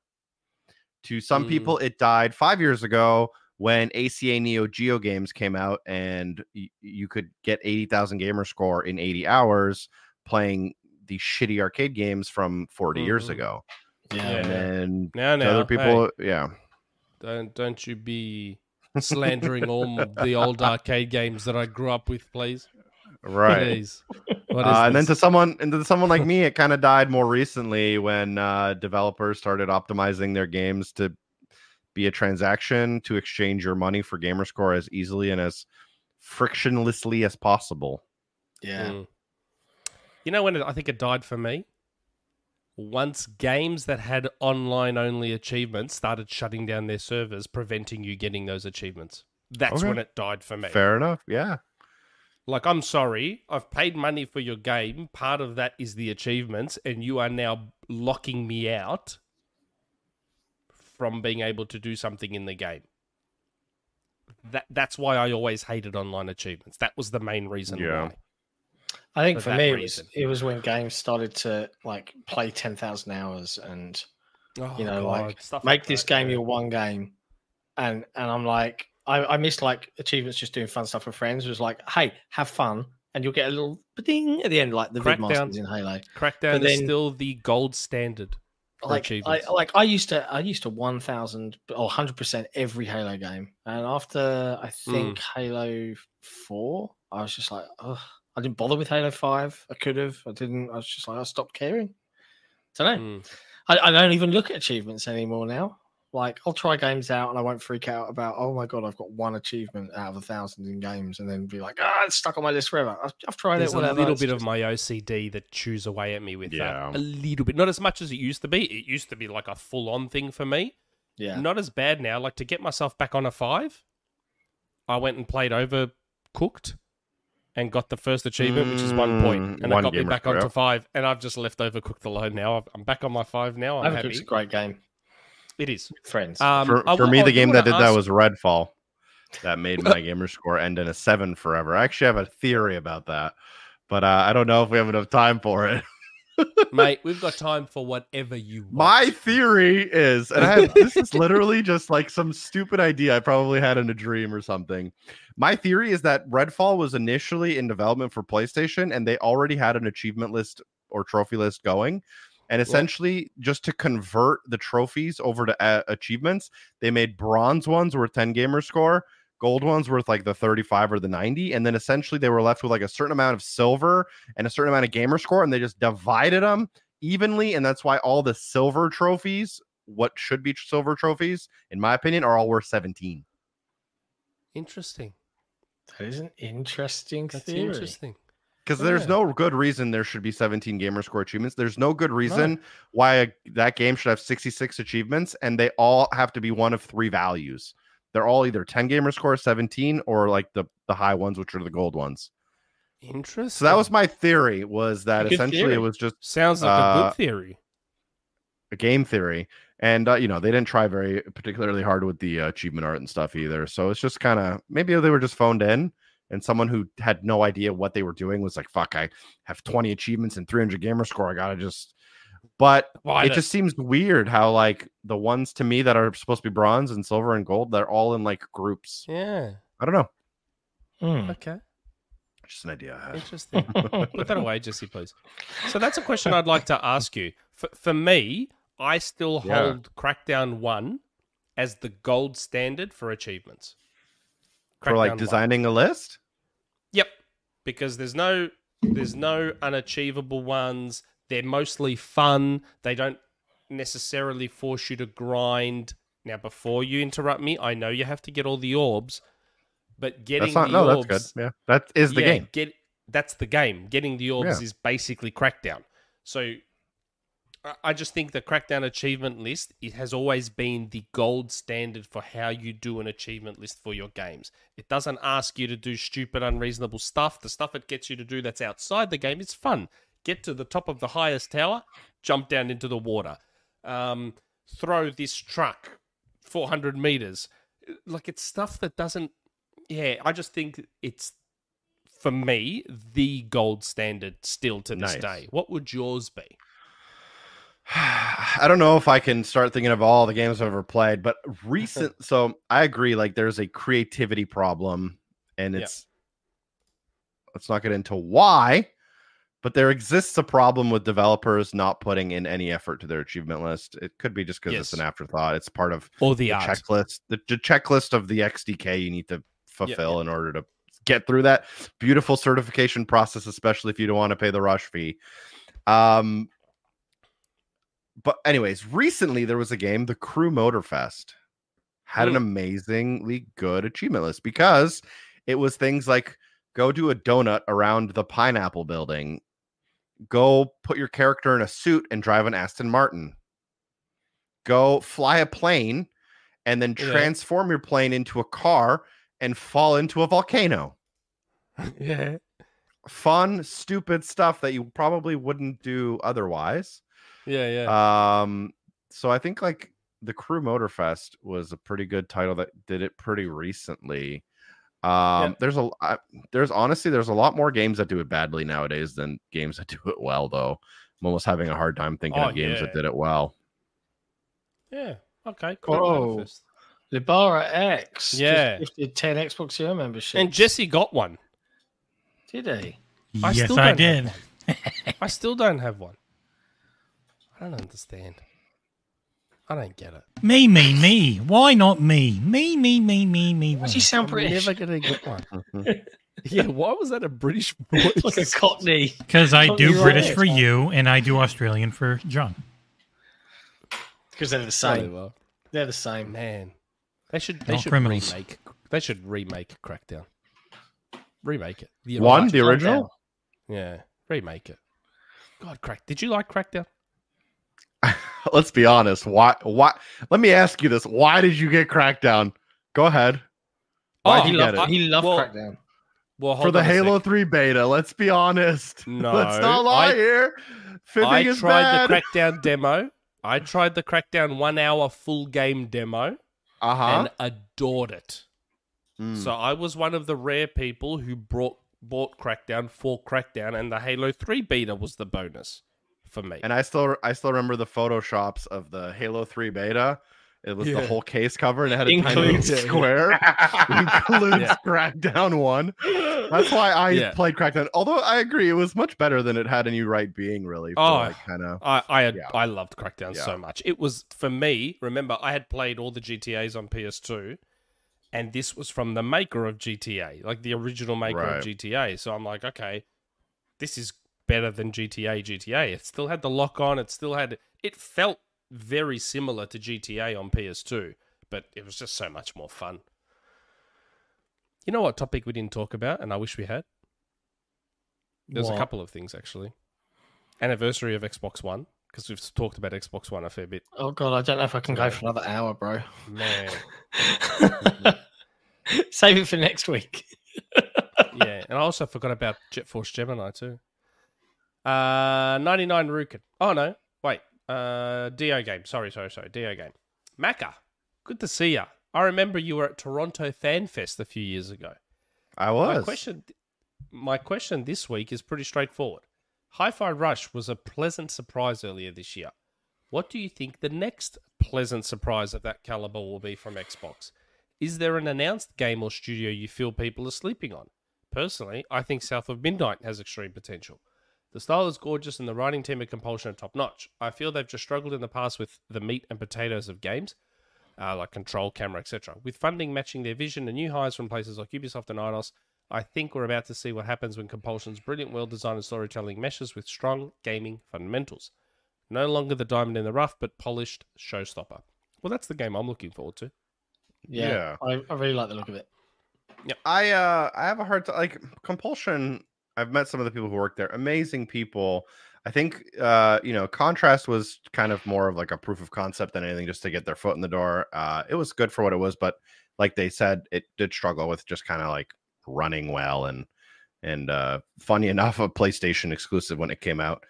To some mm. people, it died five years ago when A C A Neo Geo games came out, and y- you could get eighty thousand gamer score in eighty hours playing the shitty arcade games from forty mm-hmm. years ago. Yeah, and yeah. then no, no, other people, hey, yeah. Don't don't you be slandering all the old arcade games that I grew up with, please. Right. What uh, and then to someone, and to someone like me, it kind of died more recently when uh, developers started optimizing their games to be a transaction to exchange your money for gamerscore as easily and as frictionlessly as possible. Yeah. Mm. You know when it, I think it died for me? Once games that had online-only achievements started shutting down their servers, preventing you getting those achievements. That's okay. When it died for me. Fair enough, yeah. Like, I'm sorry, I've paid money for your game. Part of that is the achievements, and you are now locking me out from being able to do something in the game. That That's why I always hated online achievements. That was the main reason yeah. why. I think for, for me, it was, it was when games started to like play ten thousand hours and, oh, you know, God. like Stuff make like this that, game yeah. your one game. And and I'm like, I, I missed like achievements, just doing fun stuff with friends. It was like, hey, have fun. And you'll get a little ding at the end, like the Vidmasters in Halo. Crackdown is still the gold standard. Like, I, like I used to, I used to one thousand or one hundred percent every Halo game. And after I think mm. Halo four, I was just like, ugh. I didn't bother with Halo five. I could have. I didn't. I was just like, I stopped caring. I don't know. Mm. I, I don't even look at achievements anymore now. Like, I'll try games out and I won't freak out about, oh my God, I've got one achievement out of a thousand in games and then be like, ah, it's stuck on my list forever. I've, I've tried There's it. There's a little bit just... of my O C D that chews away at me with yeah. that. A little bit. Not as much as it used to be. It used to be like a full-on thing for me. Yeah. Not as bad now. Like, to get myself back on a five, I went and played Overcooked. And got the first achievement, which is one point, and one that got me back onto five. And I've just left Overcooked alone now. I'm back on my five now. I'm happy. Overcooked's a great game. It is. Friends. Um, for for I, me, I, the I game that did ask... that was Redfall. That made my gamer score end in a seven forever. I actually have a theory about that, but uh, I don't know if we have enough time for it. Mate, we've got time for whatever you want. My theory is, and I have, this is literally just like some stupid idea I probably had in a dream or something. My theory is that Redfall was initially in development for PlayStation, and they already had an achievement list or trophy list going. And essentially, yeah. just to convert the trophies over to uh, achievements, they made bronze ones worth ten gamer score, gold ones worth like the thirty-five or the ninety, and then essentially they were left with like a certain amount of silver and a certain amount of gamer score, and they just divided them evenly, and that's why all the silver trophies, what should be silver trophies, in my opinion, are all worth seventeen. Interesting. That is an interesting that's theory. Interesting. Because yeah. there's no good reason there should be seventeen gamer score achievements. There's no good reason no. why a, that game should have sixty-six achievements, and they all have to be one of three values. They're all either ten gamer score, seventeen, or like the, the high ones, which are the gold ones. Interesting. So that was my theory, was that good essentially theory. It was just... Sounds like uh, a good theory. A game theory. And, uh, you know, they didn't try very particularly hard with the uh, achievement art and stuff either. So it's just kind of... Maybe they were just phoned in, and someone who had no idea what they were doing was like, fuck, I have twenty achievements and three hundred gamer score. I gotta just... But Why it does... just seems weird how, like, the ones to me that are supposed to be bronze and silver and gold, they're all in, like, groups. Yeah. I don't know. Mm. Okay. Just an idea I have. Interesting. Put that away, Jesse, please. So that's a question I'd like to ask you. For, for me, I still hold yeah. Crackdown one as the gold standard for achievements. Crackdown for, like, designing one. A list? Yep. Because there's no there's no unachievable ones. They're mostly fun. They don't necessarily force you to grind. Now, before you interrupt me, I know you have to get all the orbs, but getting that's not, the no, orbs... That's good. Yeah, that is the yeah, game. Get, that's the game. Getting the orbs yeah. is basically Crackdown. So I just think the Crackdown achievement list, it has always been the gold standard for how you do an achievement list for your games. It doesn't ask you to do stupid, unreasonable stuff. The stuff it gets you to do that's outside the game is fun. Get to the top of the highest tower, jump down into the water, um, throw this truck four hundred meters. Like, it's stuff that doesn't... Yeah, I just think it's for me, the gold standard still to this nice. day. What would yours be? I don't know if I can start thinking of all the games I've ever played, but recent. So I agree. Like, there's a creativity problem, and it's, yep. let's not get into why, but there exists a problem with developers not putting in any effort to their achievement list. It could be just because yes. it's an afterthought. It's part of or the, the checklist, the, the checklist of the X D K you need to fulfill yep, yep. in order to get through that beautiful certification process, especially if you don't want to pay the rush fee. Um, But anyways, recently there was a game, The Crew Motorfest, had mm. an amazingly good achievement list because it was things like go do a donut around the Pineapple Building, go put your character in a suit and drive an Aston Martin, go fly a plane and then yeah. transform your plane into a car and fall into a volcano. yeah. Fun, stupid stuff that you probably wouldn't do otherwise. Yeah, yeah. Um, so I think like The Crew Motorfest was a pretty good title that did it pretty recently. Um, yeah. there's a I, there's honestly there's a lot more games that do it badly nowadays than games that do it well, though. I'm almost having a hard time thinking oh, of games yeah. that did it well. Yeah. Okay. Cool. Oh, Libara X. Yeah. Just gifted ten Xbox Era memberships. And Jesse got one. Did he? I yes, still I did. I still don't have one. I don't understand. I don't get it. Me, me, me. Why not me? Me, me, me, me, me. Why does he sound British? I'm never going to get one. yeah, why was that a British voice? Like a Cockney. Because I do right. British for you, and I do Australian for John. Because they're the same. Well. They're the same, man. They should. They should criminals. remake. They should remake Crackdown. Remake it. The one, the original. Crackdown. Yeah, remake it. God, Crack. Did you like Crackdown? Let's be honest. Why? Why? Let me ask you this. Why did you get Crackdown? Go ahead. Why oh, he loved, he loved well, Crackdown. Well, for the Halo three beta. Let's be honest. No, let's not lie I, here. Fibbing I is tried bad. the Crackdown demo. I tried the Crackdown one-hour full game demo uh-huh. and adored it. Mm. So I was one of the rare people who brought bought Crackdown for Crackdown, and the Halo three beta was the bonus. For me. And I still I still remember the photoshops of the Halo three beta. It was yeah. the whole case cover and it had a includes tiny little square. includes yeah. Crackdown one. That's why I yeah. played Crackdown. Although I agree it was much better than it had any right being really. Oh, like kind of I I, had, yeah. I loved Crackdown yeah. so much. It was for me, remember I had played all the G T As on P S two and this was from the maker of G T A, like the original maker right. of G T A. So I'm like, okay, this is better than G T A. It still had the lock on. It still had. It felt very similar to G T A on P S two, but it was just so much more fun. You know what topic we didn't talk about, and I wish we had. There's what? a couple of things actually. Anniversary of Xbox One, because we've talked about Xbox One a fair bit. Oh god, I don't know if I can go for another hour, bro. Man, save it for next week. yeah, and I also forgot about Jet Force Gemini too. Uh, ninety-nine Rukin. Oh, no. Wait. Uh, D O game. Sorry, sorry, sorry. D O game. Macca, good to see ya. I remember you were at Toronto Fan Fest a few years ago. I was. My question, my question this week is pretty straightforward. Hi-Fi Rush was a pleasant surprise earlier this year. What do you think the next pleasant surprise of that caliber will be from Xbox? Is there an announced game or studio you feel people are sleeping on? Personally, I think South of Midnight has extreme potential. The style is gorgeous and the writing team and compulsion are top-notch. I feel they've just struggled in the past with the meat and potatoes of games, uh, like Control, Camera, et cetera. With funding matching their vision and new hires from places like Ubisoft and Eidos, I think we're about to see what happens when Compulsion's brilliant world design and storytelling meshes with strong gaming fundamentals. No longer the diamond in the rough, but polished showstopper. Well, that's the game I'm looking forward to. Yeah, yeah. I, I really like the look of it. Yeah, I, uh, I have a hard time... Like, Compulsion... I've met some of the people who work there. Amazing people. I think, uh, you know, Contrast was kind of more of like a proof of concept than anything, just to get their foot in the door. Uh, it was good for what it was, but like they said, it did struggle with just kind of like running well and, and uh, funny enough, a PlayStation exclusive when it came out.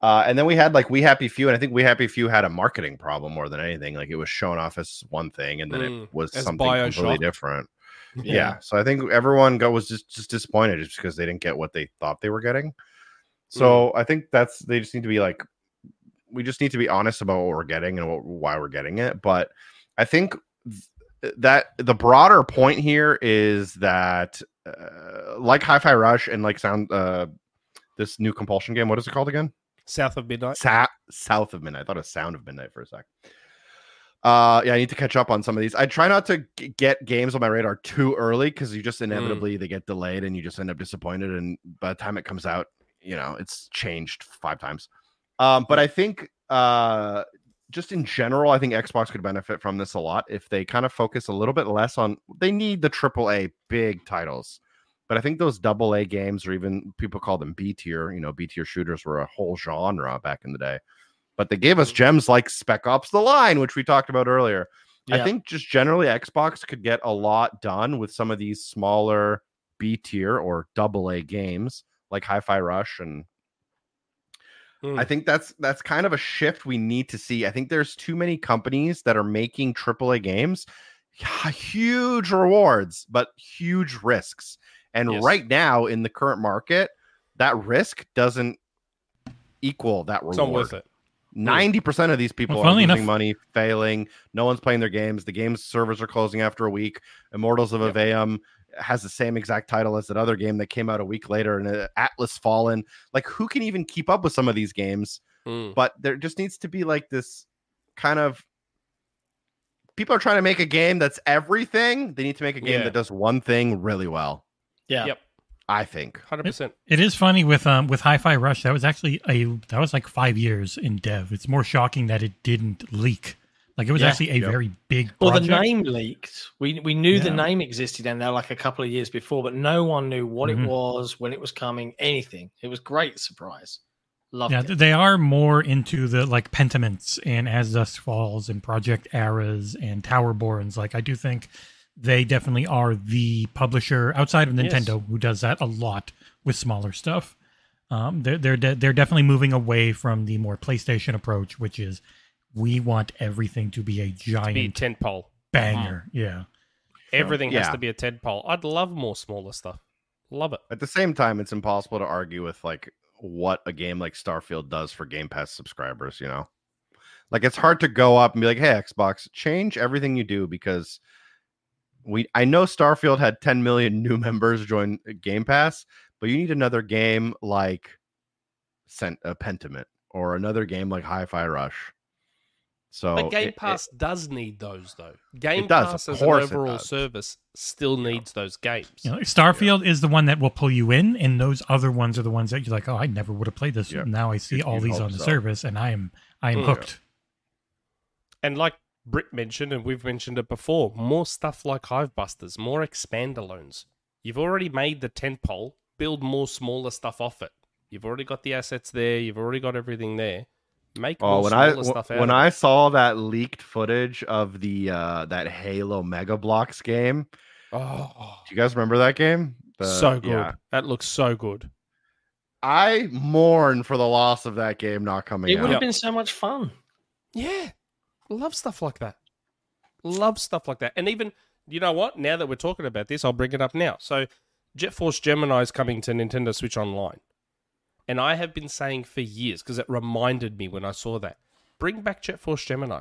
Uh, and then we had like We Happy Few, and I think We Happy Few had a marketing problem more than anything. Like it was shown off as one thing, and then mm, it was something BioShock. completely different. Yeah. yeah. So I think everyone got was just, just disappointed just because they didn't get what they thought they were getting. So mm. I think that's, they just need to be like, we just need to be honest about what we're getting and what, why we're getting it. But I think th- that the broader point here is that uh, like Hi-Fi Rush and like sound, uh, this new Compulsion game, what is it called again? South of Midnight. Sa- South of Midnight. I thought it was Sound of Midnight for a sec. Uh, yeah, I need to catch up on some of these. I try not to g- get games on my radar too early because you just inevitably mm. they get delayed and you just end up disappointed. And by the time it comes out, you know, it's changed five times. Um, but I think uh, just in general, I think Xbox could benefit from this a lot if they kind of focus a little bit less on, they need the triple A big titles. But I think those double A games, or even people call them B tier, you know, B tier shooters were a whole genre back in the day. But they gave us gems like Spec Ops The Line, which we talked about earlier. Yeah. I think just generally Xbox could get a lot done with some of these smaller B tier or double A games like Hi-Fi Rush. And mm. I think that's that's kind of a shift we need to see. I think there's too many companies that are making triple A games. Huge rewards, but huge risks. And yes. right now in the current market, that risk doesn't equal that reward. It's not worth it. ninety percent of these people well, are losing enough. money, failing. No one's playing their games. The game's servers are closing after a week. Immortals of yep. Aveum has the same exact title as that other game that came out a week later, and Atlas Fallen. Like, who can even keep up with some of these games? Mm. But there just needs to be like this kind of... People are trying to make a game that's everything. They need to make a game yeah. that does one thing really well. Yeah. Yep. I think one hundred percent. It, it is funny with um with Hi-Fi Rush. That was actually a that was like five years in dev. It's more shocking that it didn't leak. Like it was yeah. actually a yep. very big. Well, project. The name leaked. We we knew yeah. the name existed and there like a couple of years before, but no one knew what mm-hmm. it was, when it was coming, anything. It was great surprise. Loved yeah, it. They are more into the like Pentiments and As Dusk Falls and Project Eras and Towerborns. Like I do think. They definitely are the publisher outside of Nintendo yes. who does that a lot with smaller stuff. Um, they're they're de- they're definitely moving away from the more PlayStation approach, which is we want everything to be a giant be a tentpole banger. Mm-hmm. Yeah, everything so, yeah. has to be a tentpole. I'd love more smaller stuff. Love it. At the same time, it's impossible to argue with like what a game like Starfield does for Game Pass subscribers. You know, like it's hard to go up and be like, "Hey, Xbox, change everything you do," because We I know Starfield had ten million new members join Game Pass, but you need another game like Sent a Pentiment or another game like Hi-Fi Rush. So but Game it, Pass it, does need those though. Game does, Pass as an overall service still needs yeah. those games. You know, Starfield yeah. is the one that will pull you in, and those other ones are the ones that you're like, oh, I never would have played this. Yeah. Now I see you, all these on the so. service, and I am I am yeah. hooked. And like Britt mentioned, and we've mentioned it before, more stuff like Hive Busters, more expandalones. You've already made the tentpole, build more smaller stuff off it. You've already got the assets there, you've already got everything there. Make oh, more when smaller I, w- stuff out when of I it. Saw that leaked footage of the uh, that Halo Mega Bloks game. Oh, do you guys remember that game? The, so good. Yeah. That looks so good. I mourn for the loss of that game not coming it out. It would have been so much fun. Yeah. Love stuff like that. Love stuff like that. And even, you know what? Now that we're talking about this, I'll bring it up now. So Jet Force Gemini is coming to Nintendo Switch Online. And I have been saying for years, because it reminded me when I saw that, bring back Jet Force Gemini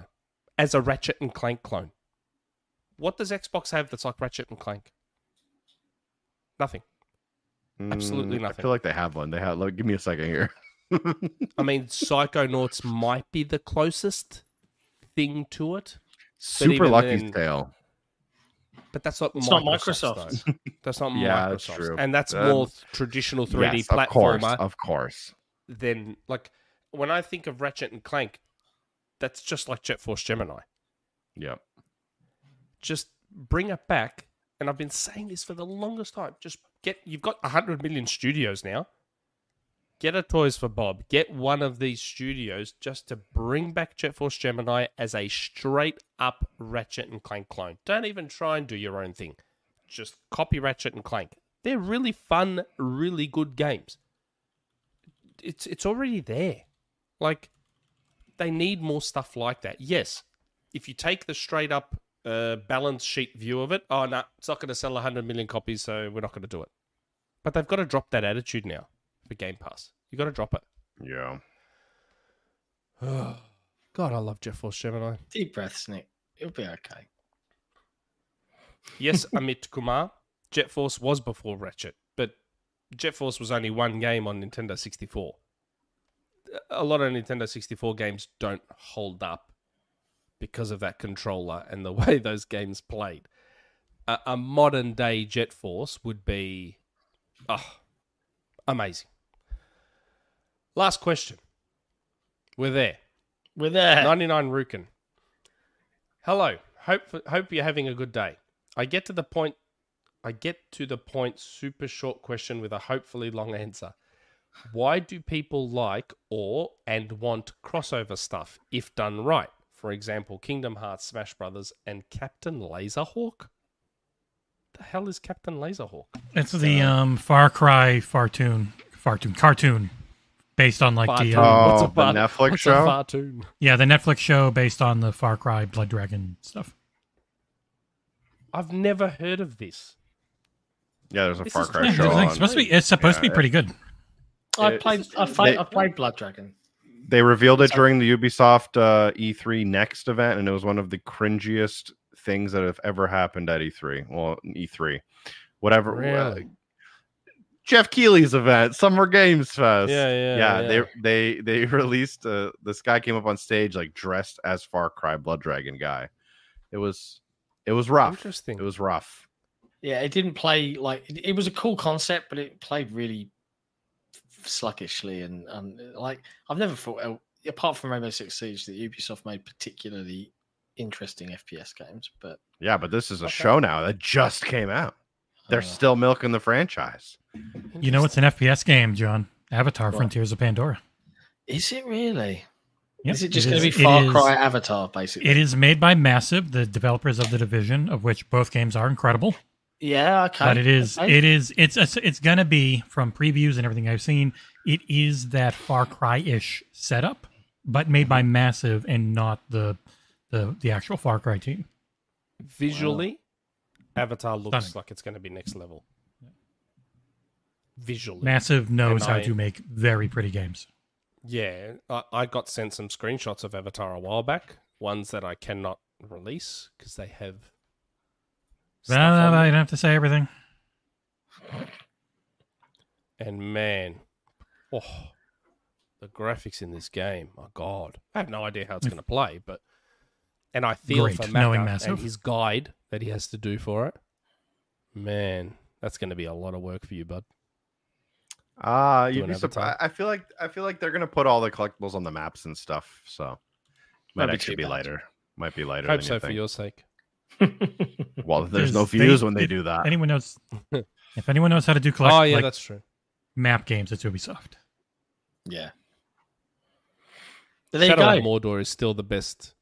as a Ratchet and Clank clone. What does Xbox have that's like Ratchet and Clank? Nothing. Mm, Absolutely nothing. I feel like they have one. They have. Look, give me a second here. I mean, Psychonauts might be the closest thing to it. Super Lucky's then... Tale. But that's not, it's Microsoft, not Microsoft. Though. That's not yeah, Microsoft. That's true. And that's um, more traditional three D yes, platformer. Of course, of course. Then, like, when I think of Ratchet and Clank, that's just like Jet Force Gemini. Yeah. Just bring it back. And I've been saying this for the longest time. Just get, you've got one hundred million studios now. Get a Toys for Bob. Get one of these studios just to bring back Jet Force Gemini as a straight-up Ratchet and Clank clone. Don't even try and do your own thing. Just copy Ratchet and Clank. They're really fun, really good games. It's it's already there. Like, they need more stuff like that. Yes, if you take the straight-up uh, balance sheet view of it. Oh, no, nah, it's not going to sell one hundred million copies, so we're not going to do it. But they've got to drop that attitude now for Game Pass. You got to drop it. Yeah. God, I love Jet Force Gemini. Deep breaths, Nick. It'll be okay. Yes, Amit Kumar. Jet Force was before Ratchet, but Jet Force was only one game on Nintendo sixty-four. A lot of Nintendo sixty-four games don't hold up because of that controller and the way those games played. A, a modern day Jet Force would be oh, amazing. Last question. We're there. We're there. ninety-nine Rukin. Hello. Hope hope you're having a good day. I get to the point. I get to the point. Super short question with a hopefully long answer. Why do people like or and want crossover stuff if done right? For example, Kingdom Hearts, Smash Brothers, and Captain Laserhawk. The hell is Captain Laserhawk? It's the um, Far Cry Fartoon, Fartoon cartoon. Based on like Fartoon. the, um, oh, the Netflix show? Fartoon? Yeah, the Netflix show based on the Far Cry Blood Dragon stuff. I've never heard of this. Yeah, there's a this Far Cry yeah, show. It's supposed, to be, it's supposed yeah, to be pretty good. I played I, fight, they, I played Blood Dragon. They revealed it during the Ubisoft uh, E three Next event, and it was one of the cringiest things that have ever happened at E three. Well, E three. Whatever. Really? Uh, Jeff Keighley's event, Summer Games Fest. Yeah, yeah, yeah. yeah. They they they released. Uh, this guy came up on stage like dressed as Far Cry Blood Dragon guy. It was it was rough. Interesting. It was rough. Yeah, it didn't play like it, it was a cool concept, but it played really sluggishly and and like I've never thought apart from Rainbow Six Siege that Ubisoft made particularly interesting F P S games. But yeah, but this is a okay. show now that just came out. They're still milking the franchise. You know, it's an F P S game, John. Avatar: what? Frontiers of Pandora. Is it really? Yep, is it just going to be Far is, Cry Avatar, basically? It is made by Massive, the developers of The Division, of which both games are incredible. Yeah, okay. But it is, okay. it is, it's, it's going to be from previews and everything I've seen. It is that Far Cry-ish setup, but made by Massive and not the the the actual Far Cry team. Visually. Wow. Avatar looks Stunning. like it's going to be next level. Visually. Massive knows and how I, to make very pretty games. Yeah. I, I got sent some screenshots of Avatar a while back. Ones that I cannot release because they have... No, no, no, you don't have to say everything. And man, oh, the graphics in this game. My God. I have no idea how it's going to play, but... And I feel Great, for Matt and his guide that he has to do for it. Man, that's going to be a lot of work for you, bud. Ah, uh, you'd be surprised. I feel like I feel like they're going to put all the collectibles on the maps and stuff, so might That'd actually be, be lighter. Might be lighter. I hope than so you think. for your sake. Well, there's, there's no views they, when they do that. Anyone knows? If anyone knows how to do collect, oh yeah, like, that's true. Map games, it's Ubisoft. Yeah. There Shadow you go. of Mordor is still the best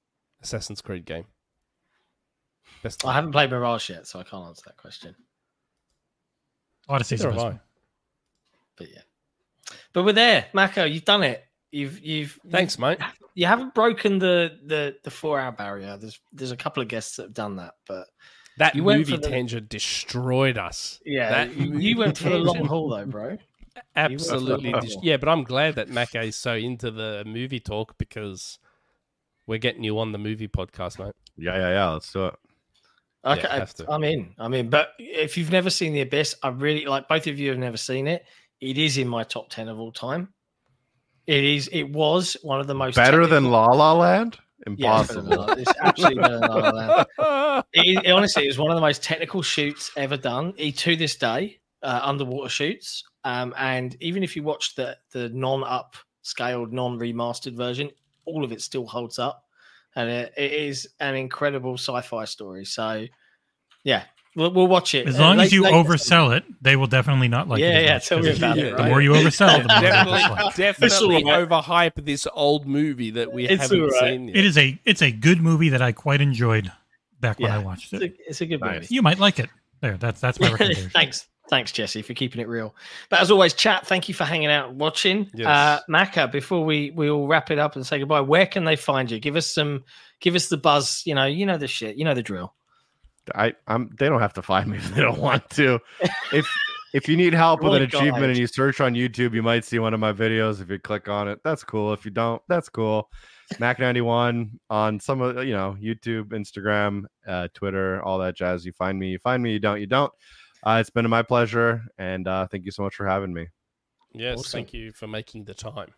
Assassin's Creed game. Best I haven't played Mirage yet, so I can't answer that question. Odyssey's a best one. But yeah, but we're there, Mako. You've done it. You've you've thanks, mate. You haven't broken the the the four hour barrier. There's there's a couple of guests that have done that, but that you movie went the... tangent destroyed us. Yeah, that you went for the long haul though, bro. Absolutely. Yeah, but I'm glad that Mako's so into the movie talk because. We're getting you on the movie podcast, mate. Yeah, yeah, yeah. Let's do it. Okay, yeah, I'm in. I'm in. But if you've never seen The Abyss, I really like. Both of you have never seen it. It is in my top ten of all time. It is. It was one of the most better technical... than La La Land. Impossible. Yeah, it's, it's absolutely better than La La Land. It, it, honestly, it was one of the most technical shoots ever done. To this day, uh, underwater shoots. Um, and even if you watch the the non-up scaled, non-remastered version. All of it still holds up, and it, it is an incredible sci-fi story. So, yeah, we'll, we'll watch it. As long uh, as late, you late oversell it, they will definitely not like yeah, it. Yeah, yeah, tell me about it. Right? The more you oversell, the more definitely, like. definitely overhype this old movie that we it's haven't right. seen. Yet. It is a it's a good movie that I quite enjoyed back yeah, when I watched it. It's a, it's a good nice. movie. You might like it. There, that's that's my recommendation. Thanks, Thanks, Jesse, for keeping it real. But as always, chat, thank you for hanging out and watching. Yes. Uh, Maka, before we, we all wrap it up and say goodbye, where can they find you? Give us some, give us the buzz. You know, you know the shit. You know the drill. I, I'm. They don't have to find me if they don't want to. If if you need help with an achievement and you search on YouTube, you might see one of my videos. If you click on it, that's cool. If you don't, that's cool. Mac ninety-one on some of, you know, YouTube, Instagram, uh, Twitter, all that jazz. You find me. You find me. You don't. You don't. Uh, it's been my pleasure, and uh, thank you so much for having me. Yes, awesome. Thank you for making the time.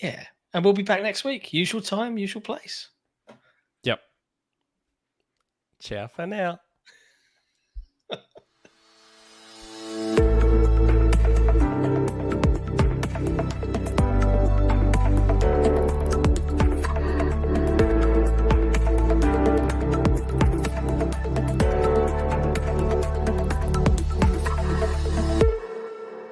Yeah, and we'll be back next week. Usual time, usual place. Yep. Ciao for now.